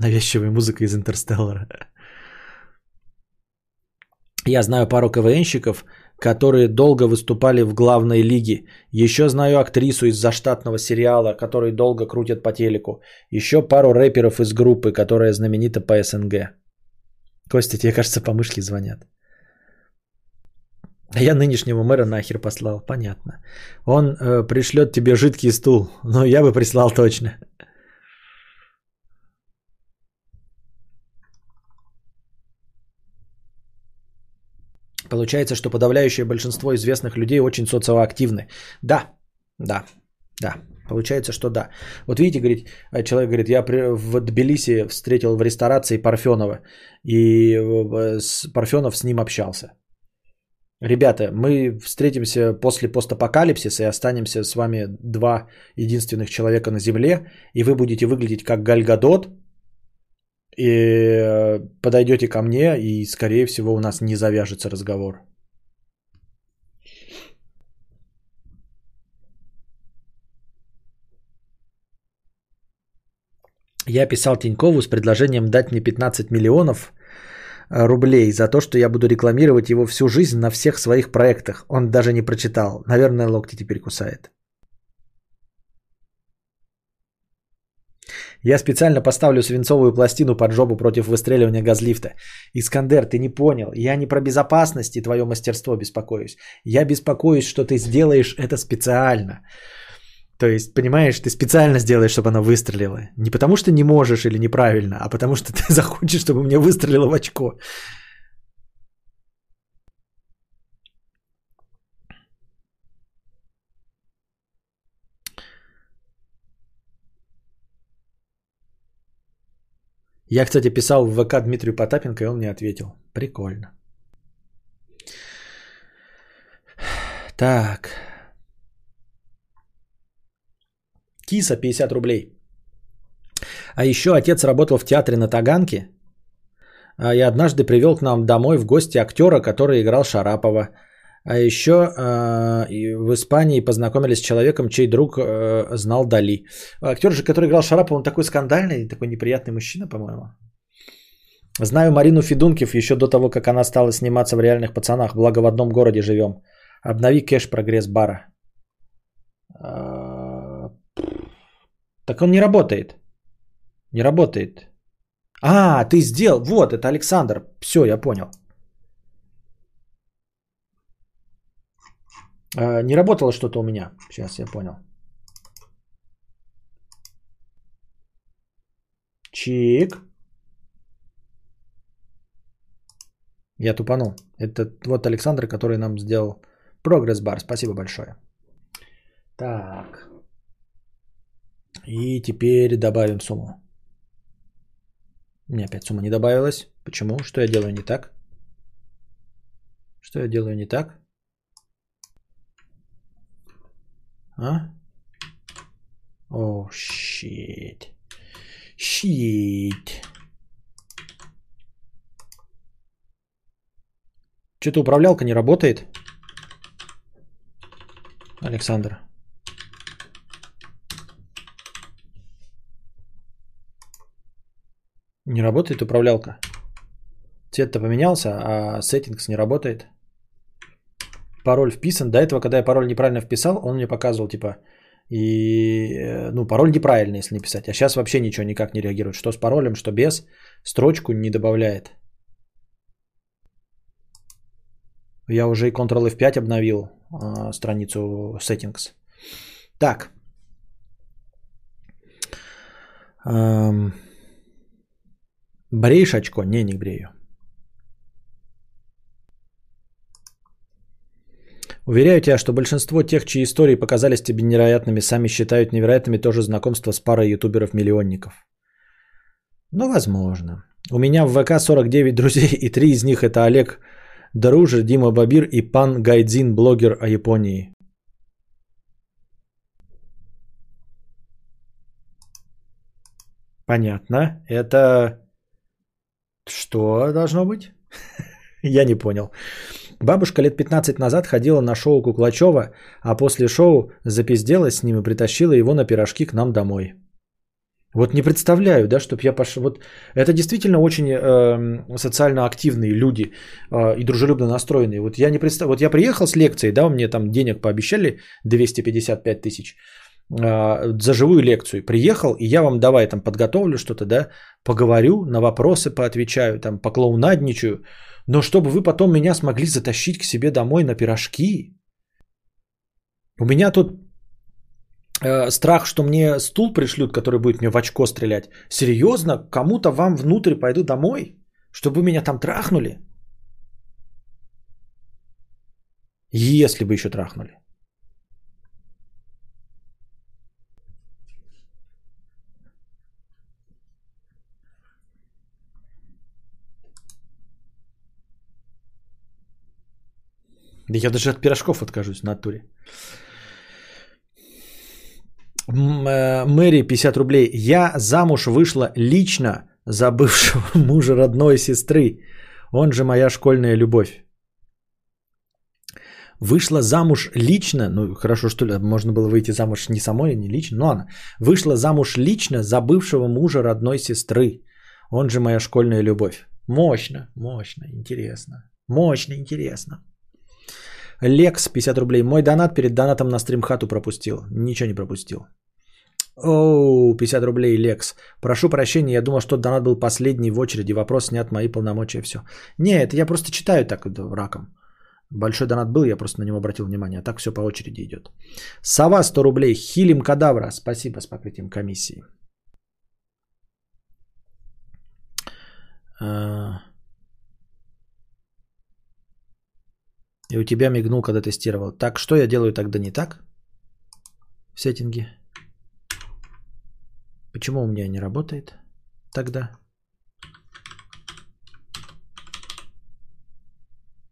Навязчивая музыка из «Интерстеллара». Я знаю пару КВНщиков, которые долго выступали в главной лиге. Еще знаю актрису из заштатного сериала, которую долго крутят по телеку. Еще пару рэперов из группы, которая знаменита по СНГ. Костя, тебе, кажется, помышки звонят. Я нынешнего мэра нахер послал, понятно. Он э, пришлет тебе жидкий стул, но я бы прислал точно. Получается, что подавляющее большинство известных людей очень социоактивны. Да, да, да. Получается, что да. Вот видите, говорит, человек говорит: я в Тбилиси встретил в ресторации Парфенова, и Парфенов с ним общался. Ребята, мы встретимся после постапокалипсиса и останемся с вами два единственных человека на Земле, и вы будете выглядеть как Галь Гадот и подойдете ко мне, и, скорее всего, у нас не завяжется разговор. Я писал Тинькову с предложением дать мне пятнадцать миллионов рублей за то, что я буду рекламировать его всю жизнь на всех своих проектах. Он даже не прочитал. Наверное, локти теперь кусает. Я специально поставлю свинцовую пластину под жопу против выстреливания газлифта. Искандер, ты не понял. Я не про безопасность и твое мастерство беспокоюсь. Я беспокоюсь, что ты сделаешь это специально. То есть, понимаешь, ты специально сделаешь, чтобы она выстрелила. Не потому, что не можешь или неправильно, а потому, что ты захочешь, чтобы мне выстрелило в очко. Я, кстати, писал в ВК Дмитрию Потапенко, и он мне ответил. Прикольно. Так. Киса, пятьдесят рублей. А еще отец работал в театре на Таганке. И однажды привел к нам домой в гости актера, который играл Шарапова. А еще э, в Испании познакомились с человеком, чей друг э, знал Дали. Актер же, который играл Шарапова, он такой скандальный, такой неприятный мужчина, по-моему. Знаю Марину Федункив еще до того, как она стала сниматься в «Реальных пацанах». Благо в одном городе живем. Обнови кэш прогресс бара. Так он не работает. Не работает. А, ты сделал. Вот, это Александр. Все, я понял. Не работало что-то у меня. Сейчас я понял. Чик. Я тупанул. Это вот Александр, который нам сделал прогресс-бар. Спасибо большое. Так. И теперь добавим сумму. У меня опять сумма не добавилась. Почему? Что я делаю не так? Что я делаю не так? А? О, щит. Щит. Что-то управлялка не работает. Александр. Не работает управлялка. Цвет-то поменялся, а сеттингс не работает. Пароль вписан. До этого, когда я пароль неправильно вписал, он мне показывал, типа, и, ну, пароль неправильный, если не писать. А сейчас вообще ничего никак не реагирует. Что с паролем, что без. Строчку не добавляет. Я уже и контрол эф пять обновил э, страницу settings. Так. Эм... Бреешь очко? Не, не брею. Уверяю тебя, что большинство тех, чьи истории показались тебе невероятными, сами считают невероятными тоже знакомство с парой ютуберов-миллионников. Ну, возможно. У меня в ВК сорок девять друзей, и три из них это Олег Дружи, Дима Бабир и Пан Гайдзин, блогер о Японии. Понятно. Это... Что должно быть? Я не понял. Бабушка лет пятнадцать назад ходила на шоу Куклачева, а после шоу запизделась с ним и притащила его на пирожки к нам домой. Вот не представляю, да, чтоб я пошел... Вот это действительно очень э, социально активные люди э, и дружелюбно настроенные. Вот я, не представ... вот я приехал с лекцией, да, мне там денег пообещали двести пятьдесят пять тысяч э, за живую лекцию. Приехал, и я вам давай там подготовлю что-то, да, поговорю, на вопросы поотвечаю, там поклоунадничаю. Но чтобы вы потом меня смогли затащить к себе домой на пирожки. У меня тут э, страх, что мне стул пришлют, который будет мне в очко стрелять. Серьезно? Кому-то вам внутрь пойду домой? Чтобы вы меня там трахнули? Если бы еще трахнули. Да я даже от пирожков откажусь в натуре. Мэри, пятьдесят рублей. Я замуж вышла лично за бывшего мужа родной сестры, он же моя школьная любовь. Вышла замуж лично, ну хорошо, что ли, можно было выйти замуж не самой, не лично, но она вышла замуж лично за бывшего мужа родной сестры, он же моя школьная любовь. Мощно, мощно, интересно, мощно, интересно. Лекс, пятьдесят рублей. Мой донат перед донатом на стримхату пропустил. Ничего не пропустил. Оу, пятьдесят рублей, Лекс. Прошу прощения, я думал, что донат был последний в очереди. Вопрос снят, мои полномочия, все. Не, это я просто читаю так раком. Большой донат был, я просто на него обратил внимание. А так все по очереди идет. Сова, сто рублей. Хилим кадавра. Спасибо с покрытием комиссии. И у тебя мигнул, когда тестировал. Так, что я делаю тогда не так? В сеттинге. Почему у меня не работает тогда?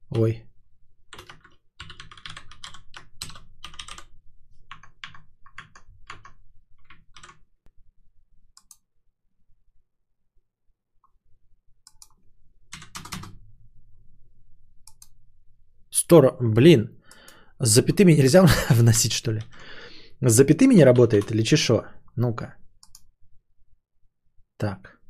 Ой. сто, блин, с запятыми нельзя вносить, что ли? С запятыми не работает или чешо? Ну-ка. Так.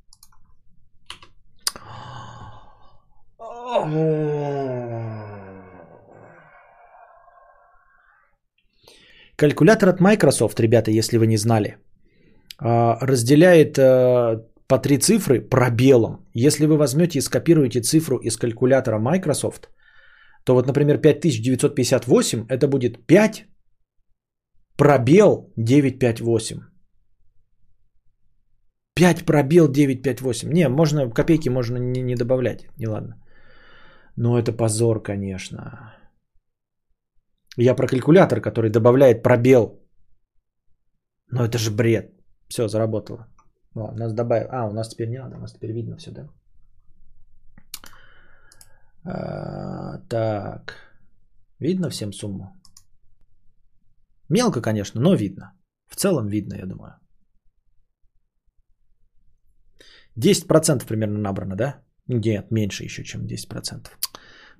Калькулятор от Microsoft, ребята, если вы не знали, разделяет по три цифры пробелом. Если вы возьмете и скопируете цифру из калькулятора Microsoft, то вот, например, пять тысяч девятьсот пятьдесят восемь это будет пять, пробел девятьсот пятьдесят восемь. пять пробел девятьсот пятьдесят восемь. Не, можно копейки можно не, не добавлять. Не ладно. Но это позор, конечно. Я про калькулятор, который добавляет пробел. Но это же бред. Все, заработало. О, у нас добавил. А, у нас теперь не надо, у нас теперь видно все, да? А, так, видно всем сумму? Мелко, конечно, но видно. В целом видно, я думаю. десять процентов примерно набрано, да? Нет, меньше еще, чем десять процентов.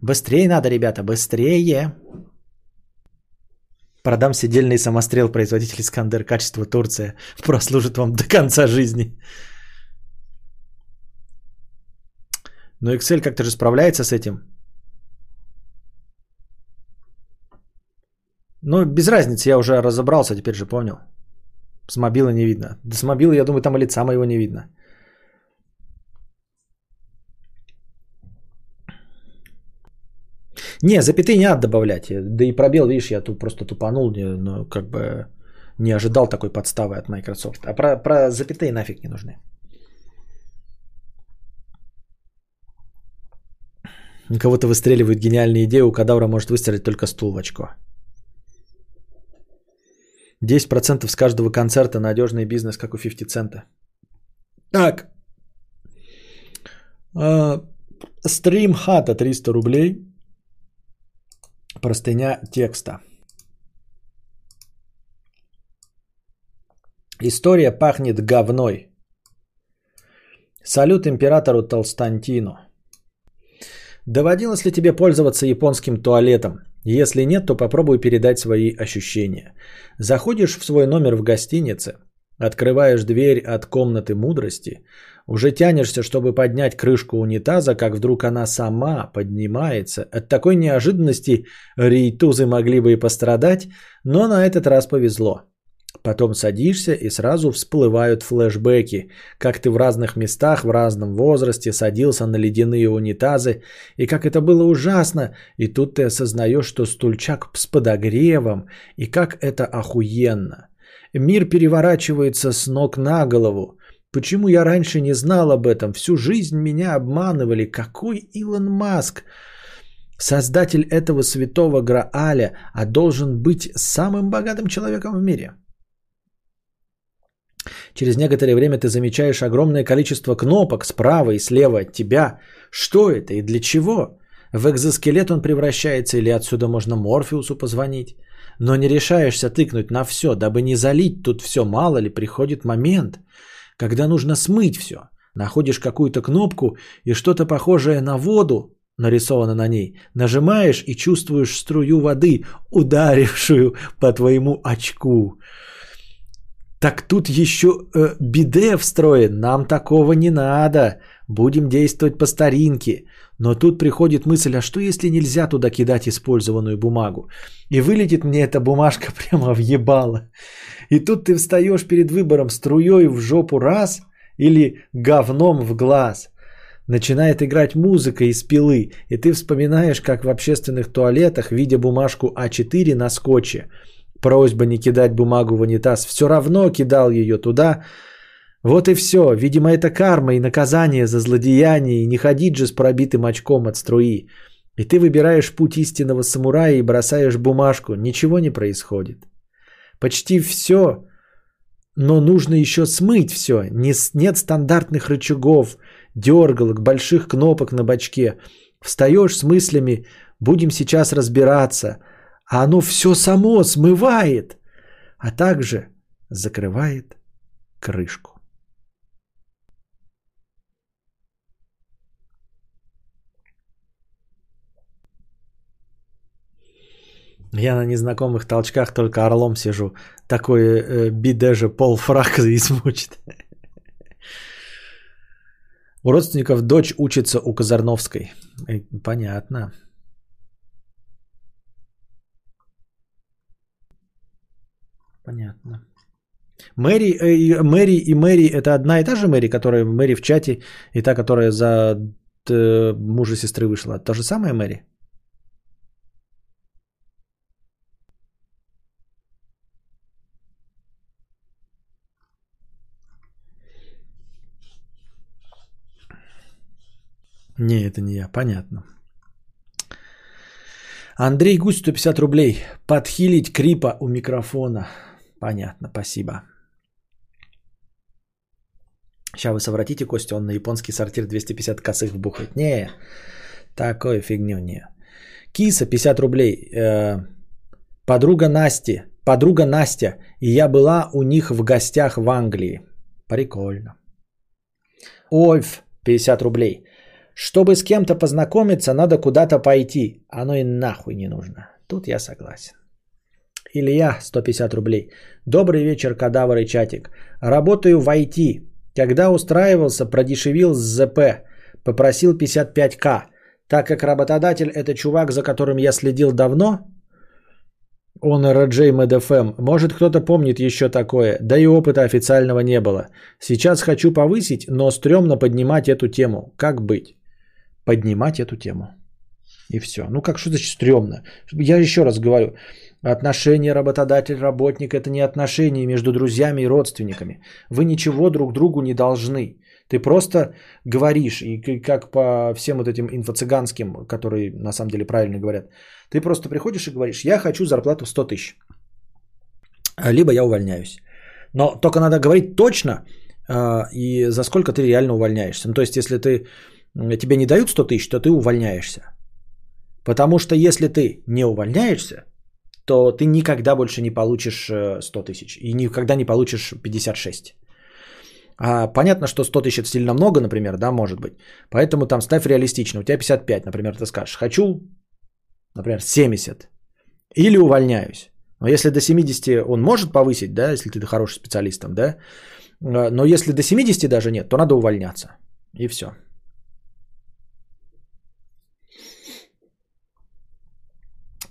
Быстрее надо, ребята, быстрее. Продам седельный самострел, производитель Искандер, качество Турция. Прослужит вам до конца жизни. Но Excel как-то же справляется с этим. Ну, без разницы, я уже разобрался, теперь же понял. С мобила не видно. Да с мобила, я думаю, там и лица моего не видно. Не, запятые не надо добавлять. Да и пробел, видишь, я тут просто тупанул, но как бы не ожидал такой подставы от Microsoft. А про, про запятые нафиг не нужны. У кого-то выстреливают гениальные идеи, у кадавра может выстрелить только стул в очко. десять процентов с каждого концерта, надежный бизнес, как у пятьдесят цента. Так. Стрим хата триста рублей. Простыня текста. История пахнет говной. Салют императору Толстантину. Доводилось ли тебе пользоваться японским туалетом? Если нет, то попробуй передать свои ощущения. Заходишь в свой номер в гостинице, открываешь дверь от комнаты мудрости, уже тянешься, чтобы поднять крышку унитаза, как вдруг она сама поднимается. От такой неожиданности рейтузы могли бы и пострадать, но на этот раз повезло. Потом садишься, и сразу всплывают флешбеки, как ты в разных местах, в разном возрасте садился на ледяные унитазы, и как это было ужасно, и тут ты осознаешь, что стульчак с подогревом, и как это охуенно. Мир переворачивается с ног на голову. Почему я раньше не знал об этом? Всю жизнь меня обманывали. Какой Илон Маск? Создатель этого святого Грааля, а должен быть самым богатым человеком в мире. Через некоторое время ты замечаешь огромное количество кнопок справа и слева от тебя. Что это и для чего? В экзоскелет он превращается или отсюда можно Морфеусу позвонить? Но не решаешься тыкнуть на все, дабы не залить тут все, мало ли, приходит момент, когда нужно смыть все. Находишь какую-то кнопку и что-то похожее на воду нарисовано на ней. Нажимаешь и чувствуешь струю воды, ударившую по твоему очку. Так тут еще э, биде встроен, нам такого не надо, будем действовать по старинке. Но тут приходит мысль, а что если нельзя туда кидать использованную бумагу? И вылетит мне эта бумажка прямо в ебало. И тут ты встаешь перед выбором: струей в жопу раз или говном в глаз. Начинает играть музыка из пилы, и ты вспоминаешь, как в общественных туалетах, видя бумажку а четыре на скотче, просьба не кидать бумагу в унитаз, все равно кидал ее туда. Вот и все. Видимо, это карма и наказание за злодеяние, и не ходить же с пробитым очком от струи. И ты выбираешь путь истинного самурая и бросаешь бумажку. Ничего не происходит. Почти все, но нужно еще смыть все. Нет стандартных рычагов, дергалок, больших кнопок на бачке. Встаешь с мыслями: будем сейчас разбираться. А оно все само смывает, а также закрывает крышку. Я на незнакомых толчках только орлом сижу. Такое э, биде же полфрака измучит. У родственников дочь учится у Казарновской. Понятно. Понятно. Мэри, э, Мэри и Мэри — это одна и та же Мэри, которая Мэри в чате, и та, которая за э, мужа сестры вышла. Та же самая Мэри? Не, это не я. Понятно. Андрей Гусь, сто пятьдесят рублей. Подхилить Крипа у микрофона. Понятно, спасибо. Сейчас вы совратите, Костя, он на японский сортир двести пятьдесят косых вбухает. Не, такой фигню не. Киса, пятьдесят рублей. Подруга Насти. Подруга Настя. И я была у них в гостях в Англии. Прикольно. Ольф, пятьдесят рублей. Чтобы с кем-то познакомиться, надо куда-то пойти. Оно и нахуй не нужно. Тут я согласен. Илья, сто пятьдесят рублей. Добрый вечер, кадавр и чатик. Работаю в ай ти. Когда устраивался, продешевил с зэ пэ. Попросил пятьдесят пять тысяч. Так как работодатель — это чувак, за которым я следил давно. Он эр джей эм ди эф эм. Может, кто-то помнит еще такое. Да и опыта официального не было. Сейчас хочу повысить, но стрёмно поднимать эту тему. Как быть? Поднимать эту тему. И все. Ну как, что значит стрёмно? Я еще раз говорю. Отношения работодатель-работник — это не отношения между друзьями и родственниками. Вы ничего друг другу не должны. Ты просто говоришь, и как по всем вот этим инфо-цыганским, которые на самом деле правильно говорят, ты просто приходишь и говоришь: я хочу зарплату в сто тысяч. Либо я увольняюсь. Но только надо говорить точно, и за сколько ты реально увольняешься. Ну, то есть, если ты, тебе не дают сто тысяч, то ты увольняешься. Потому что если ты не увольняешься, то ты никогда больше не получишь сто тысяч. И никогда не получишь пятьдесят шесть. А понятно, что сто тысяч это сильно много, например, да, может быть. Поэтому там ставь реалистично. У тебя пятьдесят пять, например, ты скажешь: хочу, например, семьдесят. Или увольняюсь. Но если до семидесяти он может повысить, да, если ты хороший специалист, там, да. Но если до семидесяти даже нет, то надо увольняться. И все.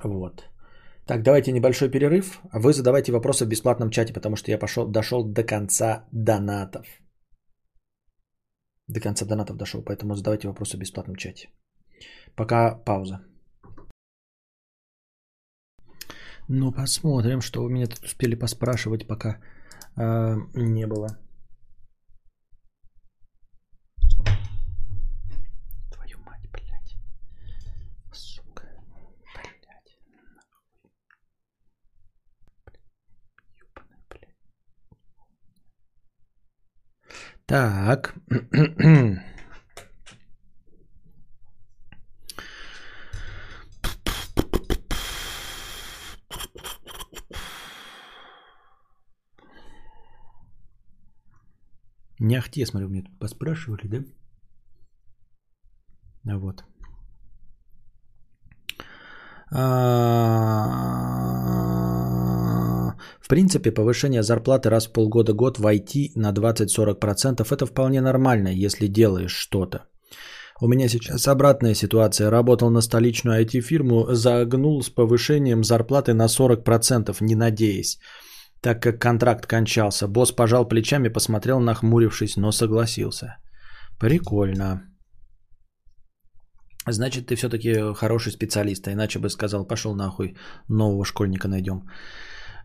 Вот. Так, давайте небольшой перерыв. Вы задавайте вопросы в бесплатном чате, потому что я пошел, дошел до конца донатов. До конца донатов дошел, поэтому задавайте вопросы в бесплатном чате. Пока пауза. Ну, посмотрим, что вы меня тут успели поспрашивать, пока э, не было. Так. Нехте, смотрю, мне тут поспрашивали, да? А вот. В принципе, повышение зарплаты раз в полгода-год в ай ти на двадцать-сорок процентов это вполне нормально, если делаешь что-то. У меня сейчас обратная ситуация. Работал на столичную ай ти-фирму, загнул с повышением зарплаты на сорок процентов, не надеясь, так как контракт кончался. Босс пожал плечами, посмотрел, нахмурившись, но согласился. Прикольно. Значит, ты все-таки хороший специалист, а иначе бы сказал, пошел нахуй, нового школьника найдем.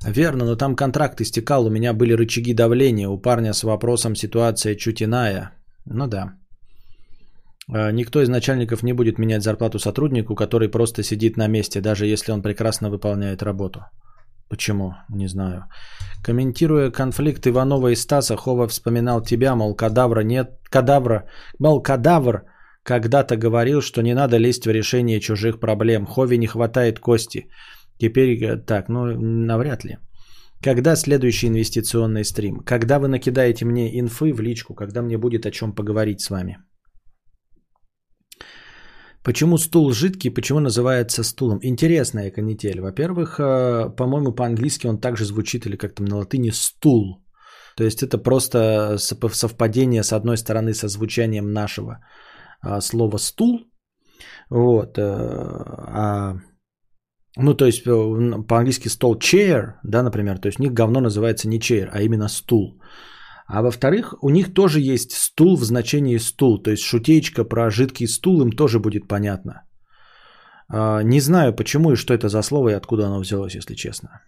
Верно, но там контракт истекал, у меня были рычаги давления, у парня с вопросом ситуация чуть иная. Ну да. Никто из начальников не будет менять зарплату сотруднику, который просто сидит на месте, даже если он прекрасно выполняет работу. Почему? Не знаю. Комментируя конфликт Иванова и Стаса, Хова вспоминал тебя, мол, кадавра нет, кадавра, мол, кадавр когда-то говорил, что не надо лезть в решение чужих проблем. Хове не хватает кости. Теперь так, ну, навряд ли. Когда следующий инвестиционный стрим? Когда вы накидаете мне инфы в личку, когда мне будет о чем поговорить с вами? Почему стул жидкий, почему называется стулом? Интересная канитель. Во-первых, по-моему, по-английски он также звучит, или как там на латыни, стул. То есть это просто совпадение, с одной стороны, со звучанием нашего слова стул. Вот. А, ну, то есть по-английски стол chair, да, например. То есть у них говно называется не chair, а именно стул. А во-вторых, у них тоже есть стул в значении стул. То есть шутеечка про жидкий стул им тоже будет понятна. Не знаю, почему и что это за слово, и откуда оно взялось, если честно.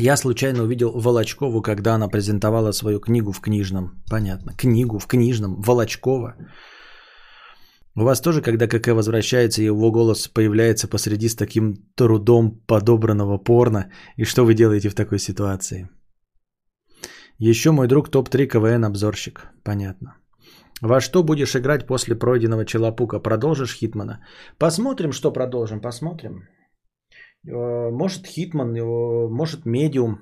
Я случайно увидел Волочкову, когда она презентовала свою книгу в книжном. Понятно, книгу в книжном. Волочкова. У вас тоже, когда КК возвращается, и его голос появляется посреди с таким трудом подобранного порно? И что вы делаете в такой ситуации? Еще мой друг топ три КВН-обзорщик. Понятно. Во что будешь играть после пройденного Челопука? Продолжишь Хитмана? Посмотрим, что продолжим. Посмотрим. Может Хитман, может Медиум.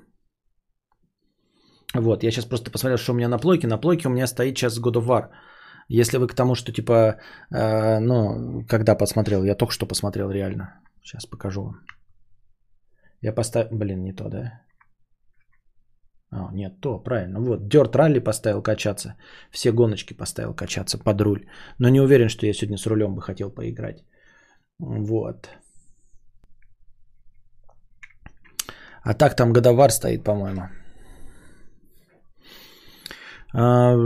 Вот, я сейчас просто посмотрел, что у меня на плойке. На плойке у меня стоит сейчас God of War. Если вы к тому, что типа, э, ну, когда посмотрел, я только что посмотрел реально. Сейчас покажу вам. Я поставил, блин, не то, да? А, нет, то, правильно. Вот, Dirt Rally поставил качаться. Все гоночки поставил качаться под руль. Но не уверен, что я сегодня с рулем бы хотел поиграть. Вот. А так там God of War стоит, по-моему. А...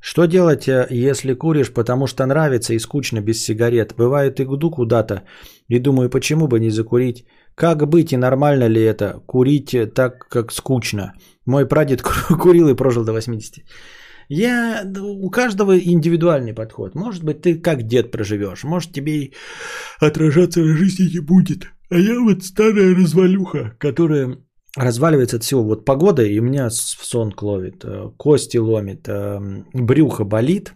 Что делать, если куришь, потому что нравится и скучно без сигарет? Бывает, иду куда-то и думаю, почему бы не закурить? Как быть и нормально ли это? Курить так, как скучно. Мой прадед курил и прожил до восьмидесяти. Я... У каждого индивидуальный подход. Может быть, ты как дед проживешь. Может, тебе и отражаться в жизни не будет. А я вот старая развалюха, которая разваливается от всего. Вот погода, и у меня сон кловит, кости ломит, брюхо болит.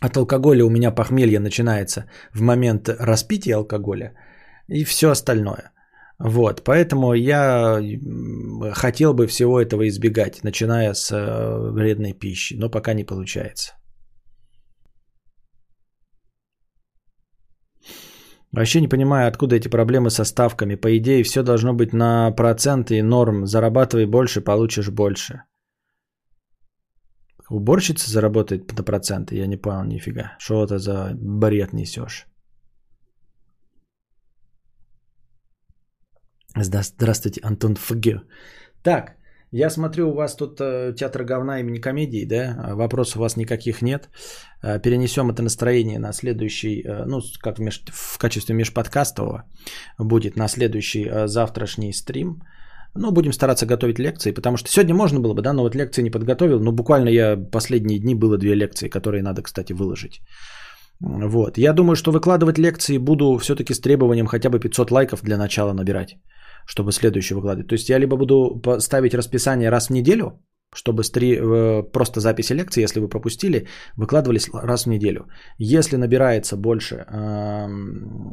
От алкоголя у меня похмелье начинается в момент распития алкоголя. И все остальное. Вот, поэтому я хотел бы всего этого избегать, начиная с вредной пищи, но пока не получается. Вообще не понимаю, откуда эти проблемы со ставками. По идее, все должно быть на проценты и норм. Зарабатывай больше, получишь больше. Уборщица заработает на проценты? Я не понял, нифига. Что это за бред несешь? Здравствуйте, Антон Фгё. Так, я смотрю, у вас тут театр говна имени комедии, да? Вопросов у вас никаких нет. Перенесем это настроение на следующий, ну, как в, меж, в качестве межподкастового, будет на следующий завтрашний стрим. Ну, будем стараться готовить лекции, потому что сегодня можно было бы, да, но вот лекции не подготовил. Но буквально я последние дни было две лекции, которые надо, кстати, выложить. Вот. Я думаю, что выкладывать лекции буду все-таки с требованием хотя бы пятьсот лайков для начала набирать, чтобы следующий выкладывать. То есть я либо буду ставить расписание раз в неделю, чтобы стри... просто записи лекций, если вы пропустили, выкладывались раз в неделю. Если набирается больше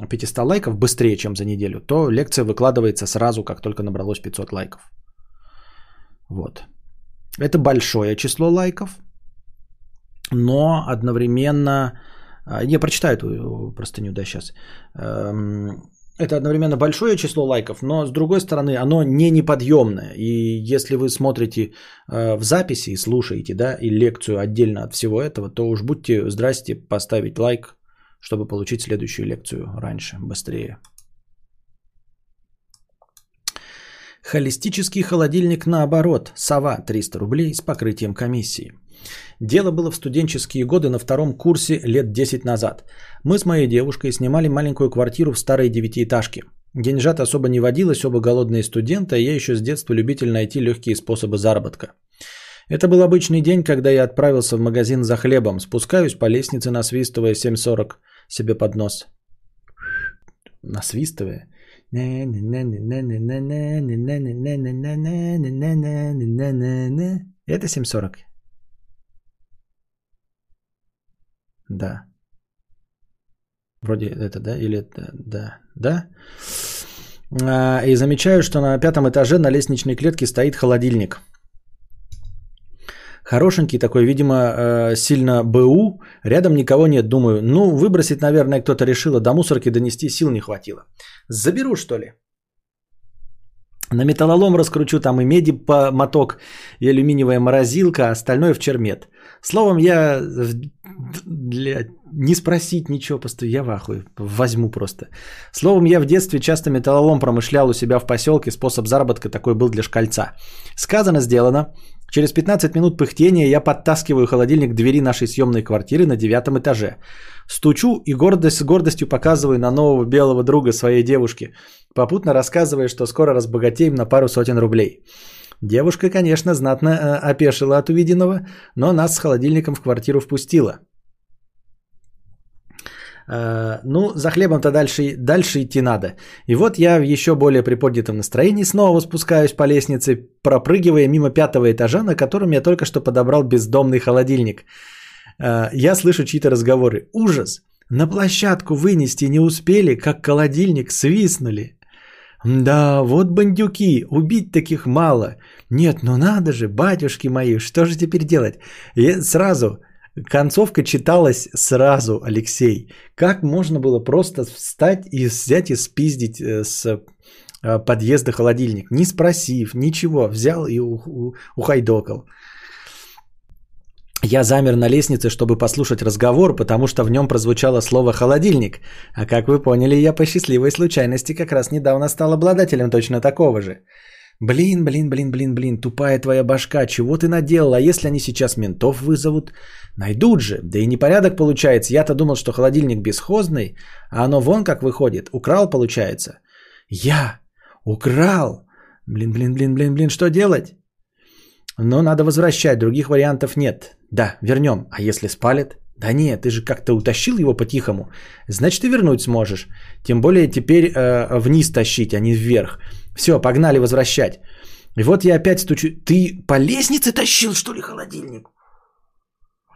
пятьсот лайков быстрее, чем за неделю, то лекция выкладывается сразу, как только набралось пятьсот лайков. Вот. Это большое число лайков, но одновременно... Я прочитаю эту простыню, да, сейчас. Это одновременно большое число лайков, но, с другой стороны, оно не неподъемное. И если вы смотрите в записи и слушаете, да, и лекцию отдельно от всего этого, то уж будьте здрасте поставить лайк, чтобы получить следующую лекцию раньше, быстрее. Холистический холодильник наоборот. Сова триста рублей с покрытием комиссии. Дело было в студенческие годы на втором курсе лет десять назад. Мы с моей девушкой снимали маленькую квартиру в старой девятиэтажке. Деньжат особо не водилось, оба голодные студента, и я еще с детства любитель найти легкие способы заработка. Это был обычный день, когда я отправился в магазин за хлебом. Спускаюсь по лестнице, насвистывая семь сорок себе под нос. Насвистывая? Это семь сорок? Да. Вроде это, да? Или это, да? Да? И замечаю, что на пятом этаже на лестничной клетке стоит холодильник. Хорошенький такой, видимо, сильно БУ. Рядом никого нет, думаю. Ну, выбросить, наверное, кто-то решил, до мусорки донести сил не хватило. Заберу, что ли? На металлолом раскручу, там и меди по моток, и алюминиевая морозилка, остальное в чермет. Словом, я для... не спросить ничего, просто я в ахуе, возьму просто. Словом, я в детстве часто металлолом промышлял у себя в поселке, способ заработка такой был для школьца. Сказано, сделано. Через пятнадцать минут пыхтения я подтаскиваю холодильник к двери нашей съемной квартиры на девятом этаже. Стучу и гордость, с гордостью показываю на нового белого друга своей девушки, попутно рассказывая, что скоро разбогатеем на пару сотен рублей. Девушка, конечно, знатно э, опешила от увиденного, но нас с холодильником в квартиру впустила. Э, ну, за хлебом-то дальше, дальше идти надо. И вот я в еще более приподнятом настроении снова спускаюсь по лестнице, пропрыгивая мимо пятого этажа, на котором я только что подобрал бездомный холодильник. Э, я слышу чьи-то разговоры. Ужас! На площадку вынести не успели, как холодильник свистнули. Да, вот бандюки, убить таких мало. Нет, ну надо же, батюшки мои, что же теперь делать? И сразу, концовка читалась сразу, Алексей. Как можно было просто встать и взять и спиздить с подъезда холодильник? Не спросив, ничего, взял и ухайдокал. Я замер на лестнице, чтобы послушать разговор, потому что в нем прозвучало слово «холодильник». А как вы поняли, я по счастливой случайности как раз недавно стал обладателем точно такого же. Блин, блин, блин, блин, блин, тупая твоя башка, чего ты наделал? А если они сейчас ментов вызовут? Найдут же, да и непорядок получается. Я-то думал, что холодильник бесхозный, а оно вон как выходит. Украл, получается. Я украл. Блин, блин, блин, блин, блин, что делать? Но надо возвращать, других вариантов нет. Да, вернем. А если спалят? Да нет, ты же как-то утащил его по-тихому. Значит, и вернуть сможешь. Тем более теперь э, вниз тащить, а не вверх. Все, погнали возвращать. И вот я опять стучу. Ты по лестнице тащил, что ли, холодильник?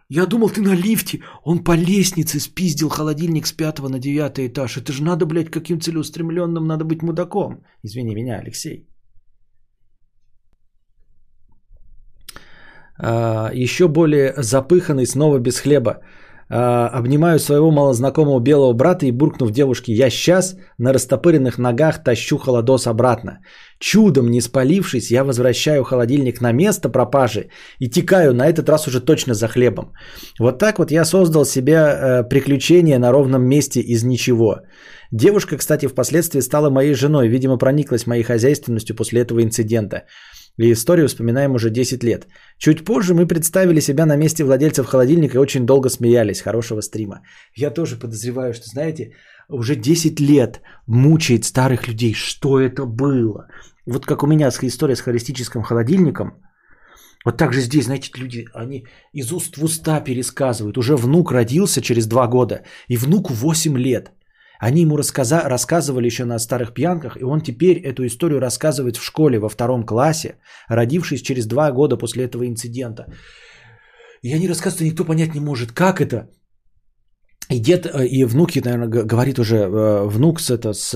Я думал, ты на лифте. Он по лестнице спиздил холодильник с пятого на девятый этаж. Это же надо, блядь, каким целеустремленным надо быть мудаком. Извини меня, Алексей. Еще более запыханный, снова без хлеба. Обнимаю своего малознакомого белого брата и, буркнув девушке, я сейчас на растопыренных ногах тащу холодос обратно. Чудом не спалившись, я возвращаю холодильник на место пропажи и текаю, на этот раз уже точно за хлебом. Вот так вот я создал себе приключение на ровном месте из ничего. Девушка, кстати, впоследствии стала моей женой, видимо, прониклась моей хозяйственностью после этого инцидента. И историю вспоминаем уже десять лет. Чуть позже мы представили себя на месте владельцев холодильника и очень долго смеялись. Хорошего стрима. Я тоже подозреваю, что, знаете, уже десять лет мучает старых людей. Что это было? Вот как у меня история с холистическим холодильником. Вот так же здесь, знаете, люди, они из уст в уста пересказывают. Уже внук родился через два года. И внуку восемь лет. Они ему рассказа- рассказывали еще на старых пьянках, и он теперь эту историю рассказывает в школе во втором классе, родившись через два года после этого инцидента. И они рассказывают, никто понять не может, как это. И дед, и внуки, наверное, говорит уже, внук с, это, с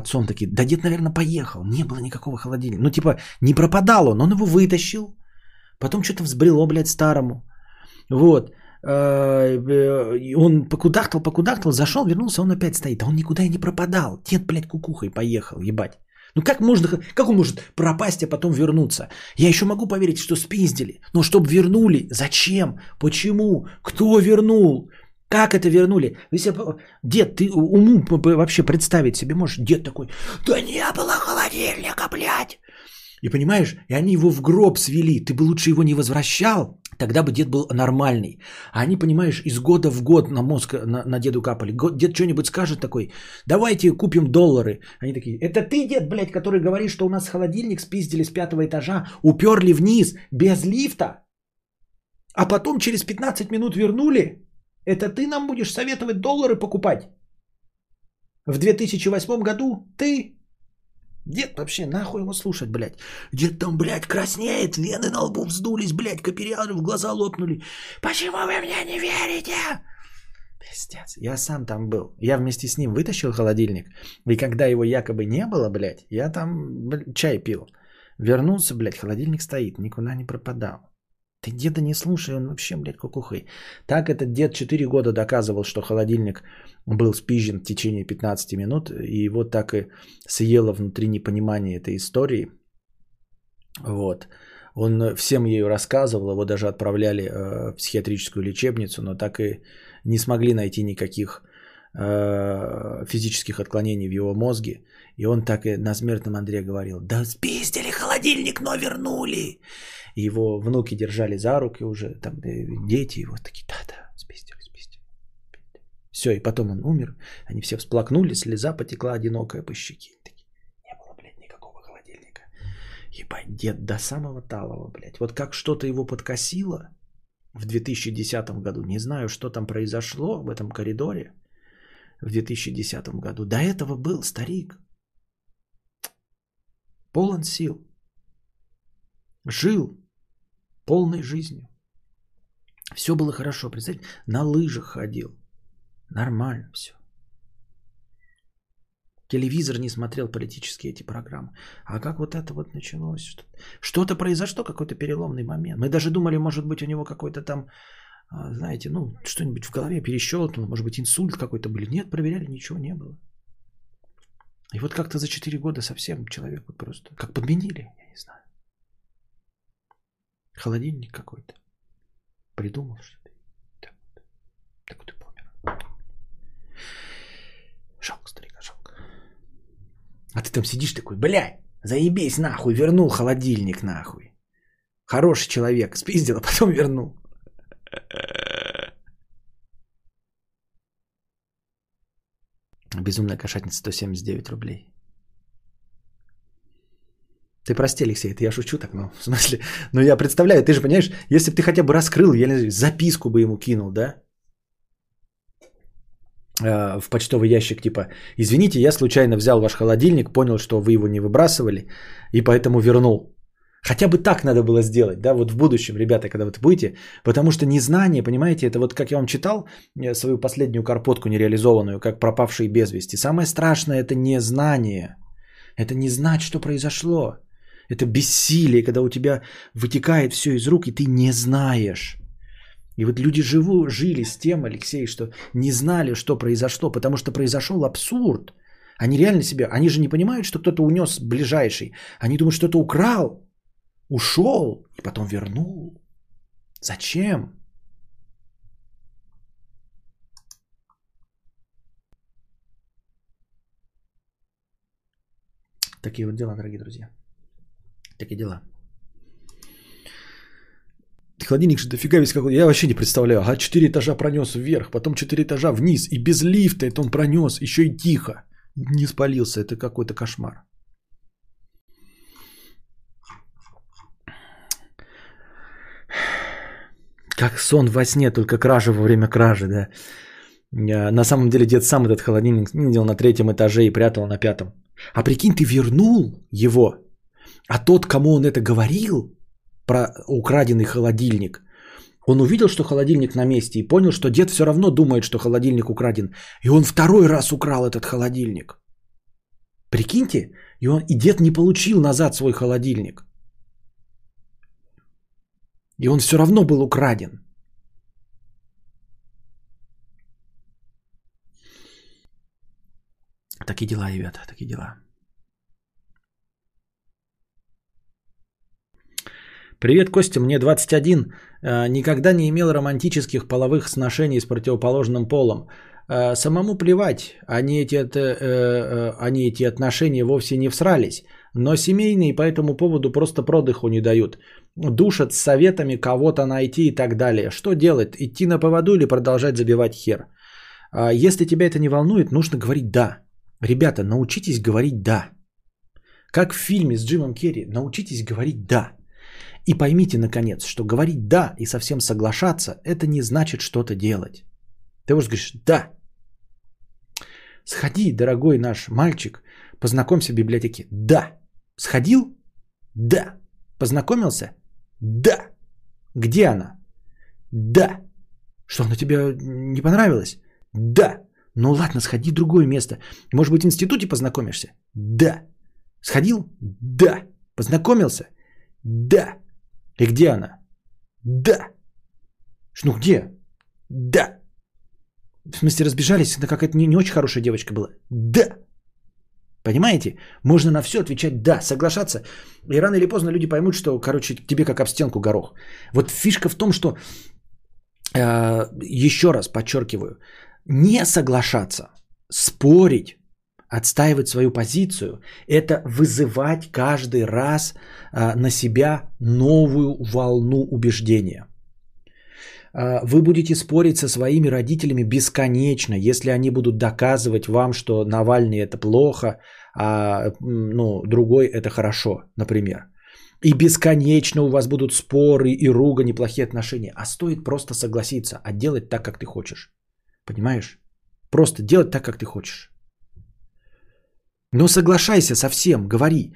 отцом такие, да дед, наверное, поехал, не было никакого холодильника. Ну, типа, не пропадал он, он его вытащил, потом что-то взбрело, блядь, старому. Вот. Он покудахтал, покудахтал, зашел, вернулся, он опять стоит. А он никуда и не пропадал. Дед, блядь, кукухой поехал, ебать. Ну как можно, как он может пропасть, а потом вернуться? Я еще могу поверить, что спиздили. Но чтобы вернули, зачем? Почему? Кто вернул? Как это вернули? Дед, ты уму вообще представить себе можешь? Дед такой, да не было холодильника, блядь. И понимаешь, и они его в гроб свели. Ты бы лучше его не возвращал, тогда бы дед был нормальный. А они, понимаешь, из года в год на мозг на, на деду капали. Дед что-нибудь скажет такой, давайте купим доллары. Они такие, это ты, дед, блядь, который говорит, что у нас холодильник спиздили с пятого этажа, уперли вниз, без лифта, а потом через пятнадцать минут вернули? Это ты нам будешь советовать доллары покупать? В две тысячи восьмом году ты... Дед, вообще, нахуй его слушать, блядь. Дед там, блядь, краснеет, вены на лбу вздулись, блядь, капилляры в глаза лопнули. Почему вы мне не верите? Пиздец, я сам там был. Я вместе с ним вытащил холодильник. И когда его якобы не было, блядь, я там блядь, чай пил. Вернулся, блядь, холодильник стоит, никуда не пропадал. Ты деда не слушай, он вообще, блядь, кукухой. Так этот дед четыре года доказывал, что холодильник был спизжен в течение пятнадцати минут, и его так и съело внутри непонимание этой истории. Вот. Он всем ею рассказывал, его даже отправляли в психиатрическую лечебницу, но так и не смогли найти никаких физических отклонений в его мозге. И он так и на смертном Андре говорил, да спиздили холодильник, но вернули. Его внуки держали за руки уже, там дети его такие, да-да, спиздили, спиздили. Все, и потом он умер, они все всплакнули, слеза потекла одинокая по щеке. Такие, не было, блядь, никакого холодильника. Ебать, дед до самого талого, блядь. Вот как что-то его подкосило в две тысячи десятом году, не знаю, что там произошло в этом коридоре в две тысячи десятом году. До этого был старик, полон сил. Жил полной жизнью. Все было хорошо. Представляете, на лыжах ходил. Нормально все. Телевизор не смотрел политические эти программы. А как вот это вот началось? Что-то произошло, какой-то переломный момент. Мы даже думали, может быть, у него какой-то там, знаете, ну, что-нибудь в голове перещелкнуло. Может быть, инсульт какой-то был. Нет, проверяли, ничего не было. И вот как-то за четыре года совсем человеку просто как подменили, я не знаю. Холодильник какой-то. Придумал что-то. Так, так вот и помер. Жалко, старика, жалко. А ты там сидишь такой, блядь, заебись нахуй, вернул холодильник нахуй. Хороший человек, спиздил, а потом вернул. Безумная кошатница, сто семьдесят девять рублей. Ты прости, Алексей, это я шучу так, ну, в смысле, ну, я представляю, ты же понимаешь, если бы ты хотя бы раскрыл, я записку бы ему кинул, да, э, в почтовый ящик, типа, извините, я случайно взял ваш холодильник, понял, что вы его не выбрасывали, и поэтому вернул. Хотя бы так надо было сделать, да, вот в будущем, ребята, когда вот будете, потому что незнание, понимаете, это вот, как я вам читал свою последнюю карпотку нереализованную, как пропавшие без вести, самое страшное это незнание, это не знать, что произошло. Это бессилие, когда у тебя вытекает все из рук, и ты не знаешь. И вот люди живу, жили с тем, Алексей, что не знали, что произошло, потому что произошел абсурд. Они реально себе, они же не понимают, что кто-то унес ближайший. Они думают, что-то украл, ушел и потом вернул. Зачем? Такие вот дела, дорогие друзья. Такие дела. Холодильник же дофига весь какой-то. Я вообще не представляю. Ага, четыре этажа пронес вверх, потом четыре этажа вниз. И без лифта это он пронес. Еще и тихо. Не спалился. Это какой-то кошмар. Как сон во сне, только кража во время кражи, да. На самом деле дед сам этот холодильник видел на третьем этаже и прятал на пятом. А прикинь, ты вернул его, а тот, кому он это говорил про украденный холодильник, он увидел, что холодильник на месте и понял, что дед все равно думает, что холодильник украден. И он второй раз украл этот холодильник. Прикиньте, и, он, и дед не получил назад свой холодильник. И он все равно был украден. Такие дела, ребята, такие дела. Привет, Костя, мне двадцать один. Никогда не имел романтических половых сношений с противоположным полом. Самому плевать, они эти, это, они эти отношения вовсе не всрались. Но семейные по этому поводу просто продыху не дают. Душат с советами кого-то найти и так далее. Что делать? Идти на поводу или продолжать забивать хер? Если тебя это не волнует, нужно говорить «да». Ребята, научитесь говорить «да». Как в фильме с Джимом Керри, научитесь говорить «да». И поймите, наконец, что говорить «да» и совсем соглашаться, это не значит что-то делать. Ты уже говоришь «да». Сходи, дорогой наш мальчик, познакомься в библиотеке. Да. Сходил? Да. Познакомился? Да. Где она? Да. Что, она тебе не понравилась? Да. Ну ладно, сходи в другое место. Может быть, в институте познакомишься? Да. Сходил? Да. Познакомился? Да. И где она? Да. Ну где? Да. В смысле, разбежались? Она какая-то не, не очень хорошая девочка была. Да. Понимаете? Можно на все отвечать «да», соглашаться. И рано или поздно люди поймут, что, короче, тебе как об стенку горох. Вот фишка в том, что, э, еще раз подчеркиваю, не соглашаться, спорить, отстаивать свою позицию – это вызывать каждый раз э, на себя новую волну убеждения. Вы будете спорить со своими родителями бесконечно, если они будут доказывать вам, что Навальный – это плохо, а ну, другой – это хорошо, например. И бесконечно у вас будут споры и ругань, и плохие отношения. А стоит просто согласиться, а делать так, как ты хочешь. Понимаешь? Просто делать так, как ты хочешь. Но соглашайся со всем, говори.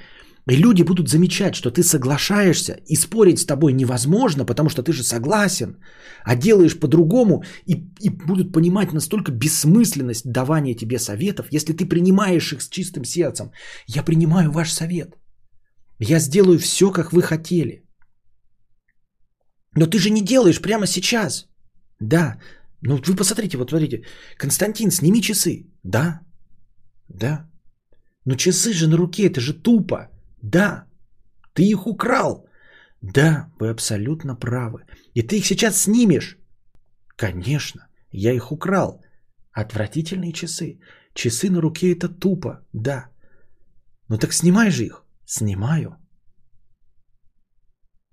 И люди будут замечать, что ты соглашаешься, и спорить с тобой невозможно, потому что ты же согласен, а делаешь по-другому, и, и будут понимать настолько бессмысленность давания тебе советов, если ты принимаешь их с чистым сердцем. Я принимаю ваш совет. Я сделаю все, как вы хотели. Но ты же не делаешь прямо сейчас. Да. Ну вы посмотрите, вот смотрите. Константин, сними часы. Да. Да. Но часы же на руке, это же тупо. Да, ты их украл. Да, вы абсолютно правы. И ты их сейчас снимешь. Конечно, я их украл. Отвратительные часы. Часы на руке это тупо. Да. Ну так снимай же их. Снимаю.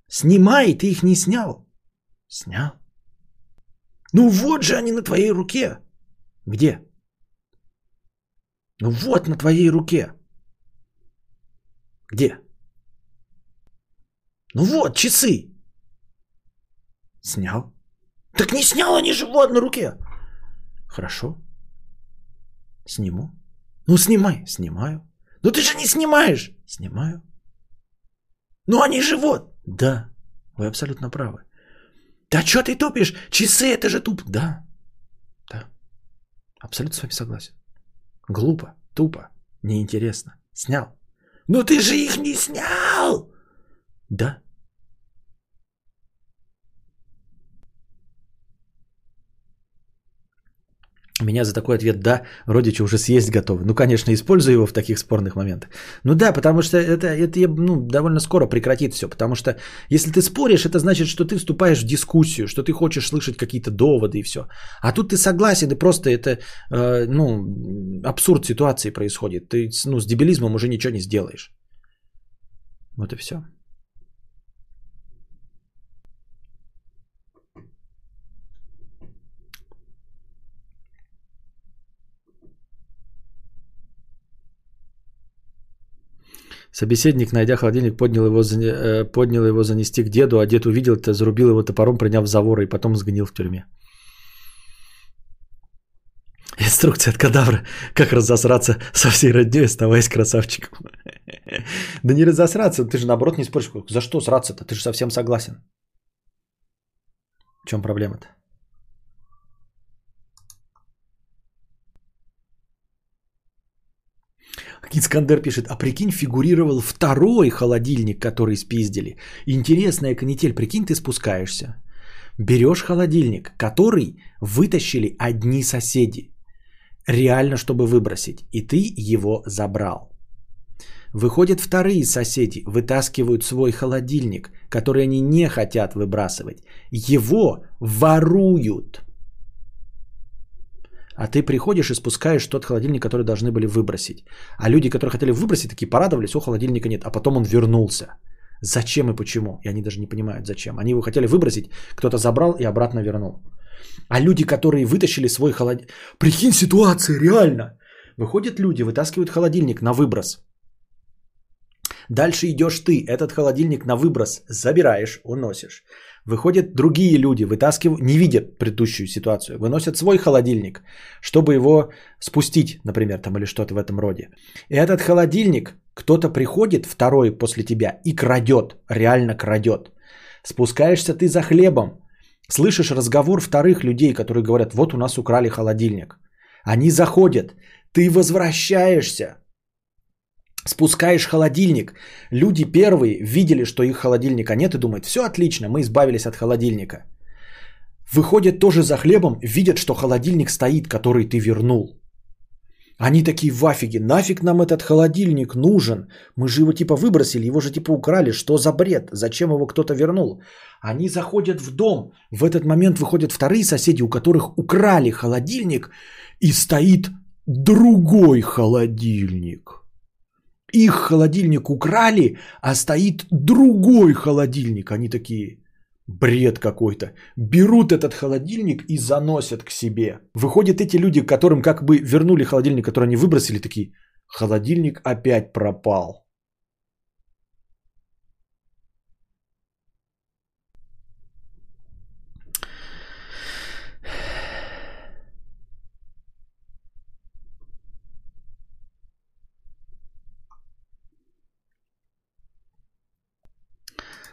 Снимай, ты их не снял. Снял. Ну вот же они на твоей руке. Где? Ну вот на твоей руке. Где? Ну вот, часы. Снял. Так не снял, они же вот на руке. Хорошо. Сниму. Ну снимай. Снимаю. Ну ты же не снимаешь. Снимаю. Ну они же вот. Да, вы абсолютно правы. Да что ты тупишь? Часы это же туп. Да. Да. Абсолютно с вами согласен. Глупо, тупо, неинтересно. Снял. Но ты же их не снял! Да. Меня за такой ответ «да» родичи уже съесть готовы. Ну, конечно, использую его в таких спорных моментах. Ну да, потому что это, это ну, довольно скоро прекратит все. Потому что если ты споришь, это значит, что ты вступаешь в дискуссию, что ты хочешь слышать какие-то доводы и все. А тут ты согласен, и просто это э, ну, абсурд ситуации происходит. Ты ну, с дебилизмом уже ничего не сделаешь. Вот и все. Собеседник, найдя холодильник, поднял его, поднял его занести к деду, а дед увидел это, зарубил его топором, приняв за вора, и потом сгнил в тюрьме. Инструкция от кадавра. Как разосраться со всей родней, оставаясь красавчиком. Да не разосраться, ты же наоборот не споришь. За что сраться-то? Ты же совсем согласен. В чем проблема-то? Искандер пишет, а прикинь, фигурировал второй холодильник, который спиздили. Интересная канитель, прикинь, ты спускаешься. Берешь холодильник, который вытащили одни соседи. Реально, чтобы выбросить. И ты его забрал. Выходят вторые соседи, вытаскивают свой холодильник, который они не хотят выбрасывать. Его воруют. А ты приходишь и спускаешь тот холодильник, который должны были выбросить. А люди, которые хотели выбросить, такие порадовались, о, холодильника нет. А потом он вернулся. Зачем и почему? И они даже не понимают, зачем. Они его хотели выбросить, кто-то забрал и обратно вернул. А люди, которые вытащили свой холодильник... Прикинь, ситуация, реально. Выходят люди, вытаскивают холодильник на выброс. Дальше идешь ты, этот холодильник на выброс забираешь, уносишь. Выходят другие люди, вытаскивают, не видят предыдущую ситуацию, выносят свой холодильник, чтобы его спустить, например, там или что-то в этом роде. И этот холодильник кто-то приходит, второй после тебя, и крадет, реально крадет. Спускаешься ты за хлебом, слышишь разговор вторых людей, которые говорят, вот у нас украли холодильник. Они заходят, ты возвращаешься. Спускаешь холодильник, люди первые видели, что их холодильника нет и думают, все отлично, мы избавились от холодильника. Выходят тоже за хлебом, видят, что холодильник стоит, который ты вернул. Они такие в афиге, нафиг нам этот холодильник нужен, мы же его типа выбросили, его же типа украли, что за бред, зачем его кто-то вернул. Они заходят в дом, в этот момент выходят вторые соседи, у которых украли холодильник и стоит другой холодильник. Их холодильник украли, а стоит другой холодильник. Они такие, бред какой-то. Берут этот холодильник и заносят к себе. Выходят эти люди, которым как бы вернули холодильник, который они выбросили, такие, холодильник опять пропал.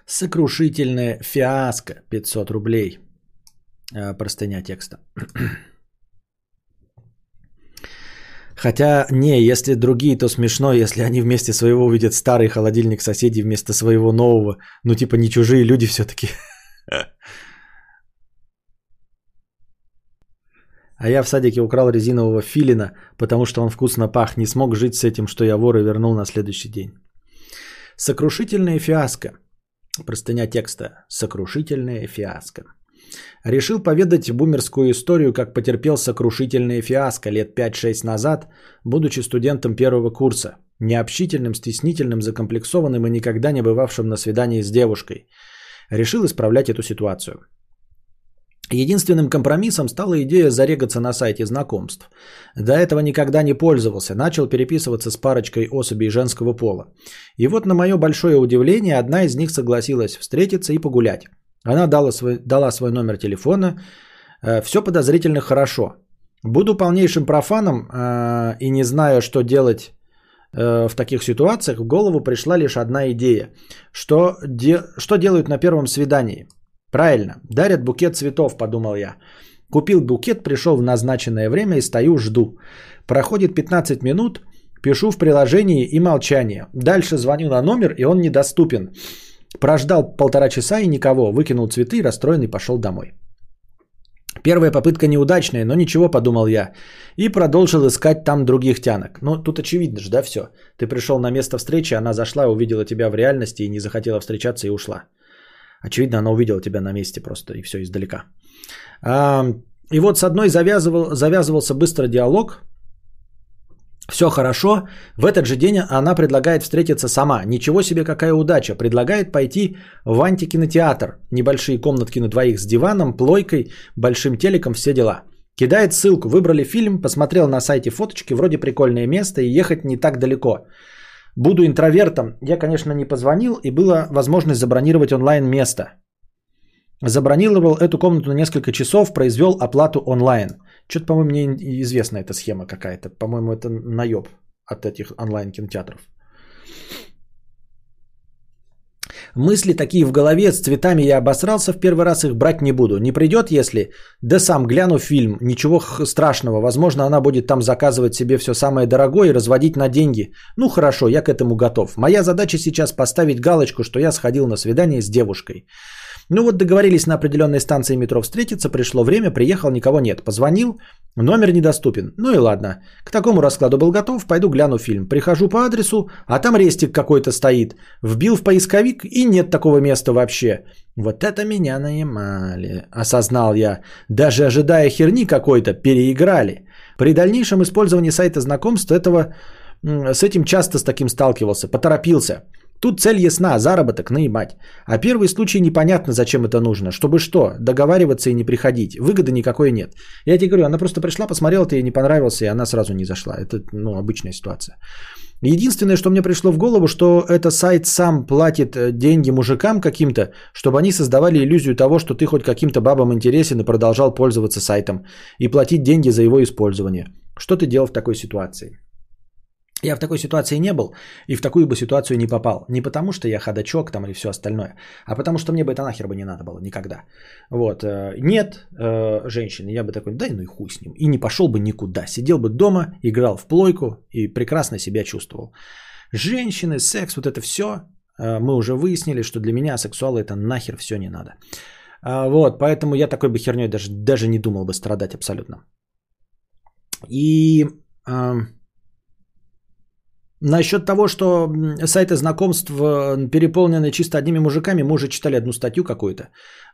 Сокрушительная фиаско. пятьсот рублей. Простыня текста. Хотя, не, если другие, то смешно, если они вместе своего увидят старый холодильник соседей вместо своего нового. Ну, типа, не чужие люди все-таки. А я в садике украл резинового филина, потому что он вкусно пах. Не смог жить с этим, что я вор, и вернул на следующий день. Сокрушительная фиаско. Простыня текста. Сокрушительное фиаско. Решил поведать бумерскую историю, как потерпел сокрушительное фиаско лет пять-шесть назад, будучи студентом первого курса, необщительным, стеснительным, закомплексованным и никогда не бывавшим на свидании с девушкой. Решил исправлять эту ситуацию. Единственным компромиссом стала идея зарегаться на сайте знакомств. До этого никогда не пользовался, начал переписываться с парочкой особей женского пола. И вот на мое большое удивление, одна из них согласилась встретиться и погулять. Она дала свой, дала свой номер телефона. Все подозрительно хорошо. Буду полнейшим профаном и не знаю, что делать в таких ситуациях, в голову пришла лишь одна идея. Что, де, что делают на первом свидании? Правильно, дарят букет цветов, подумал я. Купил букет, пришел в назначенное время и стою, жду. Проходит пятнадцать минут, пишу в приложении и молчание. Дальше звоню на номер, и он недоступен. Прождал полтора часа и никого, выкинул цветы, расстроенный пошел домой. Первая попытка неудачная, но ничего, подумал я. И продолжил искать там других тянок. Ну, тут очевидно же, да, все. Ты пришел на место встречи, она зашла, увидела тебя в реальности и не захотела встречаться и ушла. Очевидно, она увидела тебя на месте просто, и все издалека. И вот с одной завязывал, завязывался быстро диалог. Все хорошо. В этот же день она предлагает встретиться сама. Ничего себе, какая удача. Предлагает пойти в антикинотеатр. Небольшие комнатки на двоих с диваном, плойкой, большим телеком, все дела. Кидает ссылку. Выбрали фильм, посмотрел на сайте фоточки. Вроде прикольное место и ехать не так далеко. Буду интровертом, я, конечно, не позвонил, и была возможность забронировать онлайн место. Забронировал эту комнату на несколько часов, произвел оплату онлайн. Что-то, по-моему, мне известна эта схема какая-то. По-моему, это наеб от этих онлайн-кинотеатров. Мысли такие в голове, с цветами я обосрался в первый раз, их брать не буду. Не придет, если? Да сам гляну фильм, ничего страшного. Возможно, она будет там заказывать себе все самое дорогое и разводить на деньги. Ну хорошо, я к этому готов. Моя задача сейчас поставить галочку, что я сходил на свидание с девушкой. Ну вот договорились на определенной станции метро встретиться, пришло время, приехал, никого нет. Позвонил, номер недоступен. Ну и ладно, к такому раскладу был готов, пойду гляну фильм. Прихожу по адресу, а там рестик какой-то стоит. Вбил в поисковик и нет такого места вообще. Вот это меня наемали, осознал я. Даже ожидая херни какой-то, переиграли. При дальнейшем использовании сайта знакомств этого, с этим часто с таким сталкивался, поторопился. Тут цель ясна, заработок наебать. А первый случай непонятно, зачем это нужно. Чтобы что, договариваться и не приходить. Выгоды никакой нет. Я тебе говорю, она просто пришла, посмотрела, ты ей не понравился, и она сразу не зашла. Это, ну, обычная ситуация. Единственное, что мне пришло в голову, что это сайт сам платит деньги мужикам каким-то, чтобы они создавали иллюзию того, что ты хоть каким-то бабам интересен и продолжал пользоваться сайтом. И платить деньги за его использование. Что ты делал в такой ситуации? Я в такой ситуации не был и в такую бы ситуацию не попал. Не потому, что я ходачок там или все остальное, а потому, что мне бы это нахер бы не надо было никогда. Вот. Нет женщины, я бы такой, дай ну и хуй с ним. И не пошел бы никуда. Сидел бы дома, играл в плойку и прекрасно себя чувствовал. Женщины, секс, вот это все. Мы уже выяснили, что для меня сексуалы это нахер все не надо. Вот. Поэтому я такой бы херней даже, даже не думал бы страдать абсолютно. И... Насчет того, что сайты знакомств переполнены чисто одними мужиками, мы уже читали одну статью какую-то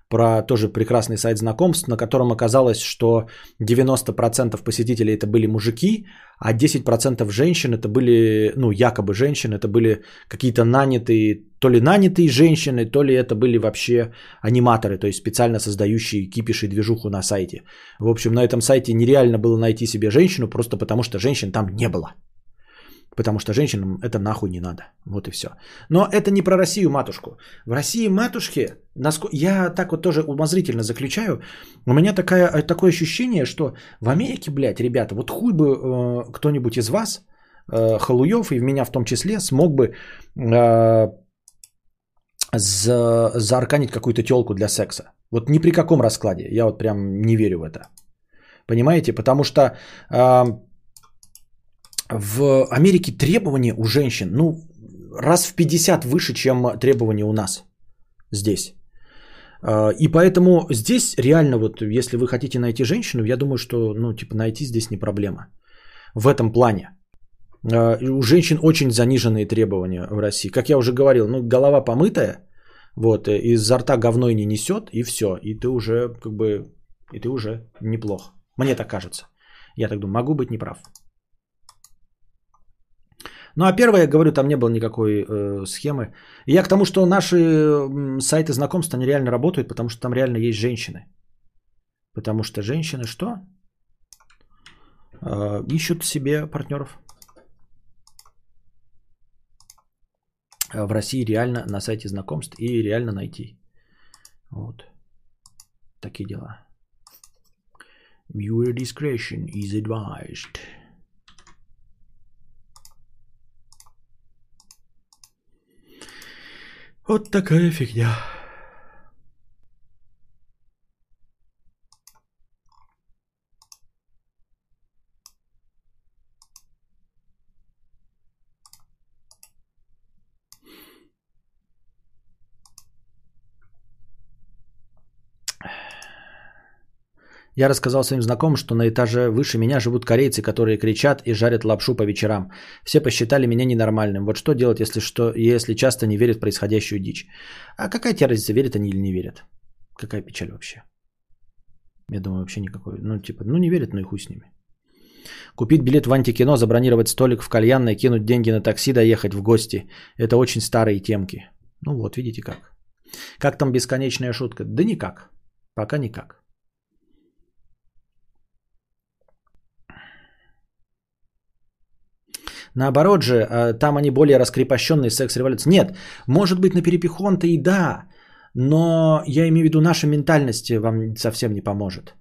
про тоже прекрасный сайт знакомств, на котором оказалось, что девяносто процентов посетителей это были мужики, а десять процентов женщин это были, ну якобы женщин, это были какие-то нанятые, то ли нанятые женщины, то ли это были вообще аниматоры, то есть специально создающие кипиш и движуху на сайте. В общем, на этом сайте нереально было найти себе женщину, просто потому что женщин там не было. Потому что женщинам это нахуй не надо. Вот и все. Но это не про Россию-матушку. В России-матушке, насколько... я так вот тоже умозрительно заключаю, у меня такая, такое ощущение, что в Америке, блядь, ребята, вот хуй бы э, кто-нибудь из вас, э, Халуев и меня в том числе, смог бы э, за, заарканить какую-то телку для секса. Вот ни при каком раскладе. Я вот прям не верю в это. Понимаете? Потому что... Э, В Америке требования у женщин, ну, раз в пятьдесят выше, чем требования у нас здесь. И поэтому здесь реально, вот, если вы хотите найти женщину, я думаю, что, ну, типа, найти здесь не проблема. В этом плане. У женщин очень заниженные требования в России. Как я уже говорил, ну, голова помытая, вот, изо рта говно и не несет, и все. И ты уже, как бы, и ты уже неплох. Мне так кажется. Я так думаю, могу быть неправ. Ну, а первое, я говорю, там не было никакой э, схемы. И я к тому, что наши сайты знакомств, они реально работают, потому что там реально есть женщины. Потому что женщины что? Э, ищут себе партнеров. В России реально на сайте знакомств и реально найти. Вот. Такие дела. Viewer discretion is advised. Вот такая фигня. Я рассказал своим знакомым, что на этаже выше меня живут корейцы, которые кричат и жарят лапшу по вечерам. Все посчитали меня ненормальным. Вот что делать, если, что, если часто не верят в происходящую дичь? А какая тебе разница, верят они или не верят? Какая печаль вообще? Я думаю, вообще никакой. Ну, типа, ну не верят, ну и хуй с ними. Купить билет в антикино, забронировать столик в кальянной, кинуть деньги на такси, доехать в гости. Это очень старые темки. Ну вот, видите как. Как там бесконечная шутка? Да никак. Пока никак. Наоборот же, там они более раскрепощенные, секс-революция. Нет, может быть на перепихон-то и да, но я имею в виду, наша ментальность вам совсем не поможет.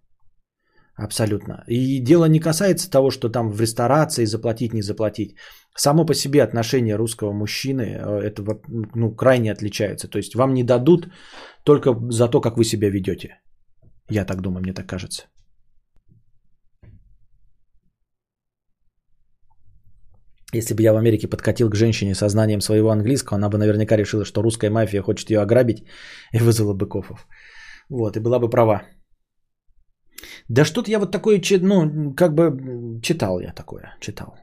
Абсолютно. И дело не касается того, что там в ресторации заплатить, не заплатить. Само по себе отношение русского мужчины это, ну, крайне отличается. То есть вам не дадут только за то, как вы себя ведете. Я так думаю, мне так кажется. Если бы я в Америке подкатил к женщине со знанием своего английского, она бы наверняка решила, что русская мафия хочет ее ограбить и вызвала бы копов. Вот, и была бы права. Да что-то я вот такое, ну, как бы читал я такое, читал.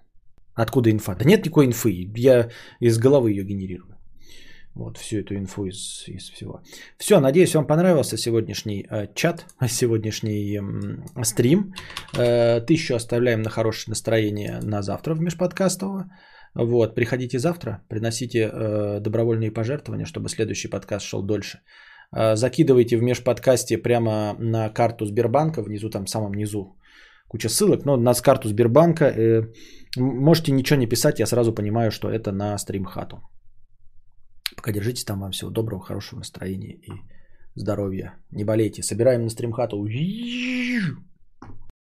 Откуда инфа? Да нет никакой инфы, я из головы ее генерирую. Вот, всю эту инфу из, из всего. Все, надеюсь, вам понравился сегодняшний э, чат, сегодняшний э, стрим. Э, тысячу оставляем на хорошее настроение на завтра в Межподкастово. Вот, приходите завтра, приносите э, добровольные пожертвования, чтобы следующий подкаст шел дольше. Э, закидывайте в Межподкасте прямо на карту Сбербанка, внизу, там в самом низу куча ссылок, но на карту Сбербанка э, можете ничего не писать, я сразу понимаю, что это на Стримхату. Пока держитесь там, вам всего доброго, хорошего настроения и здоровья. Не болейте. Собираем на Стримхату.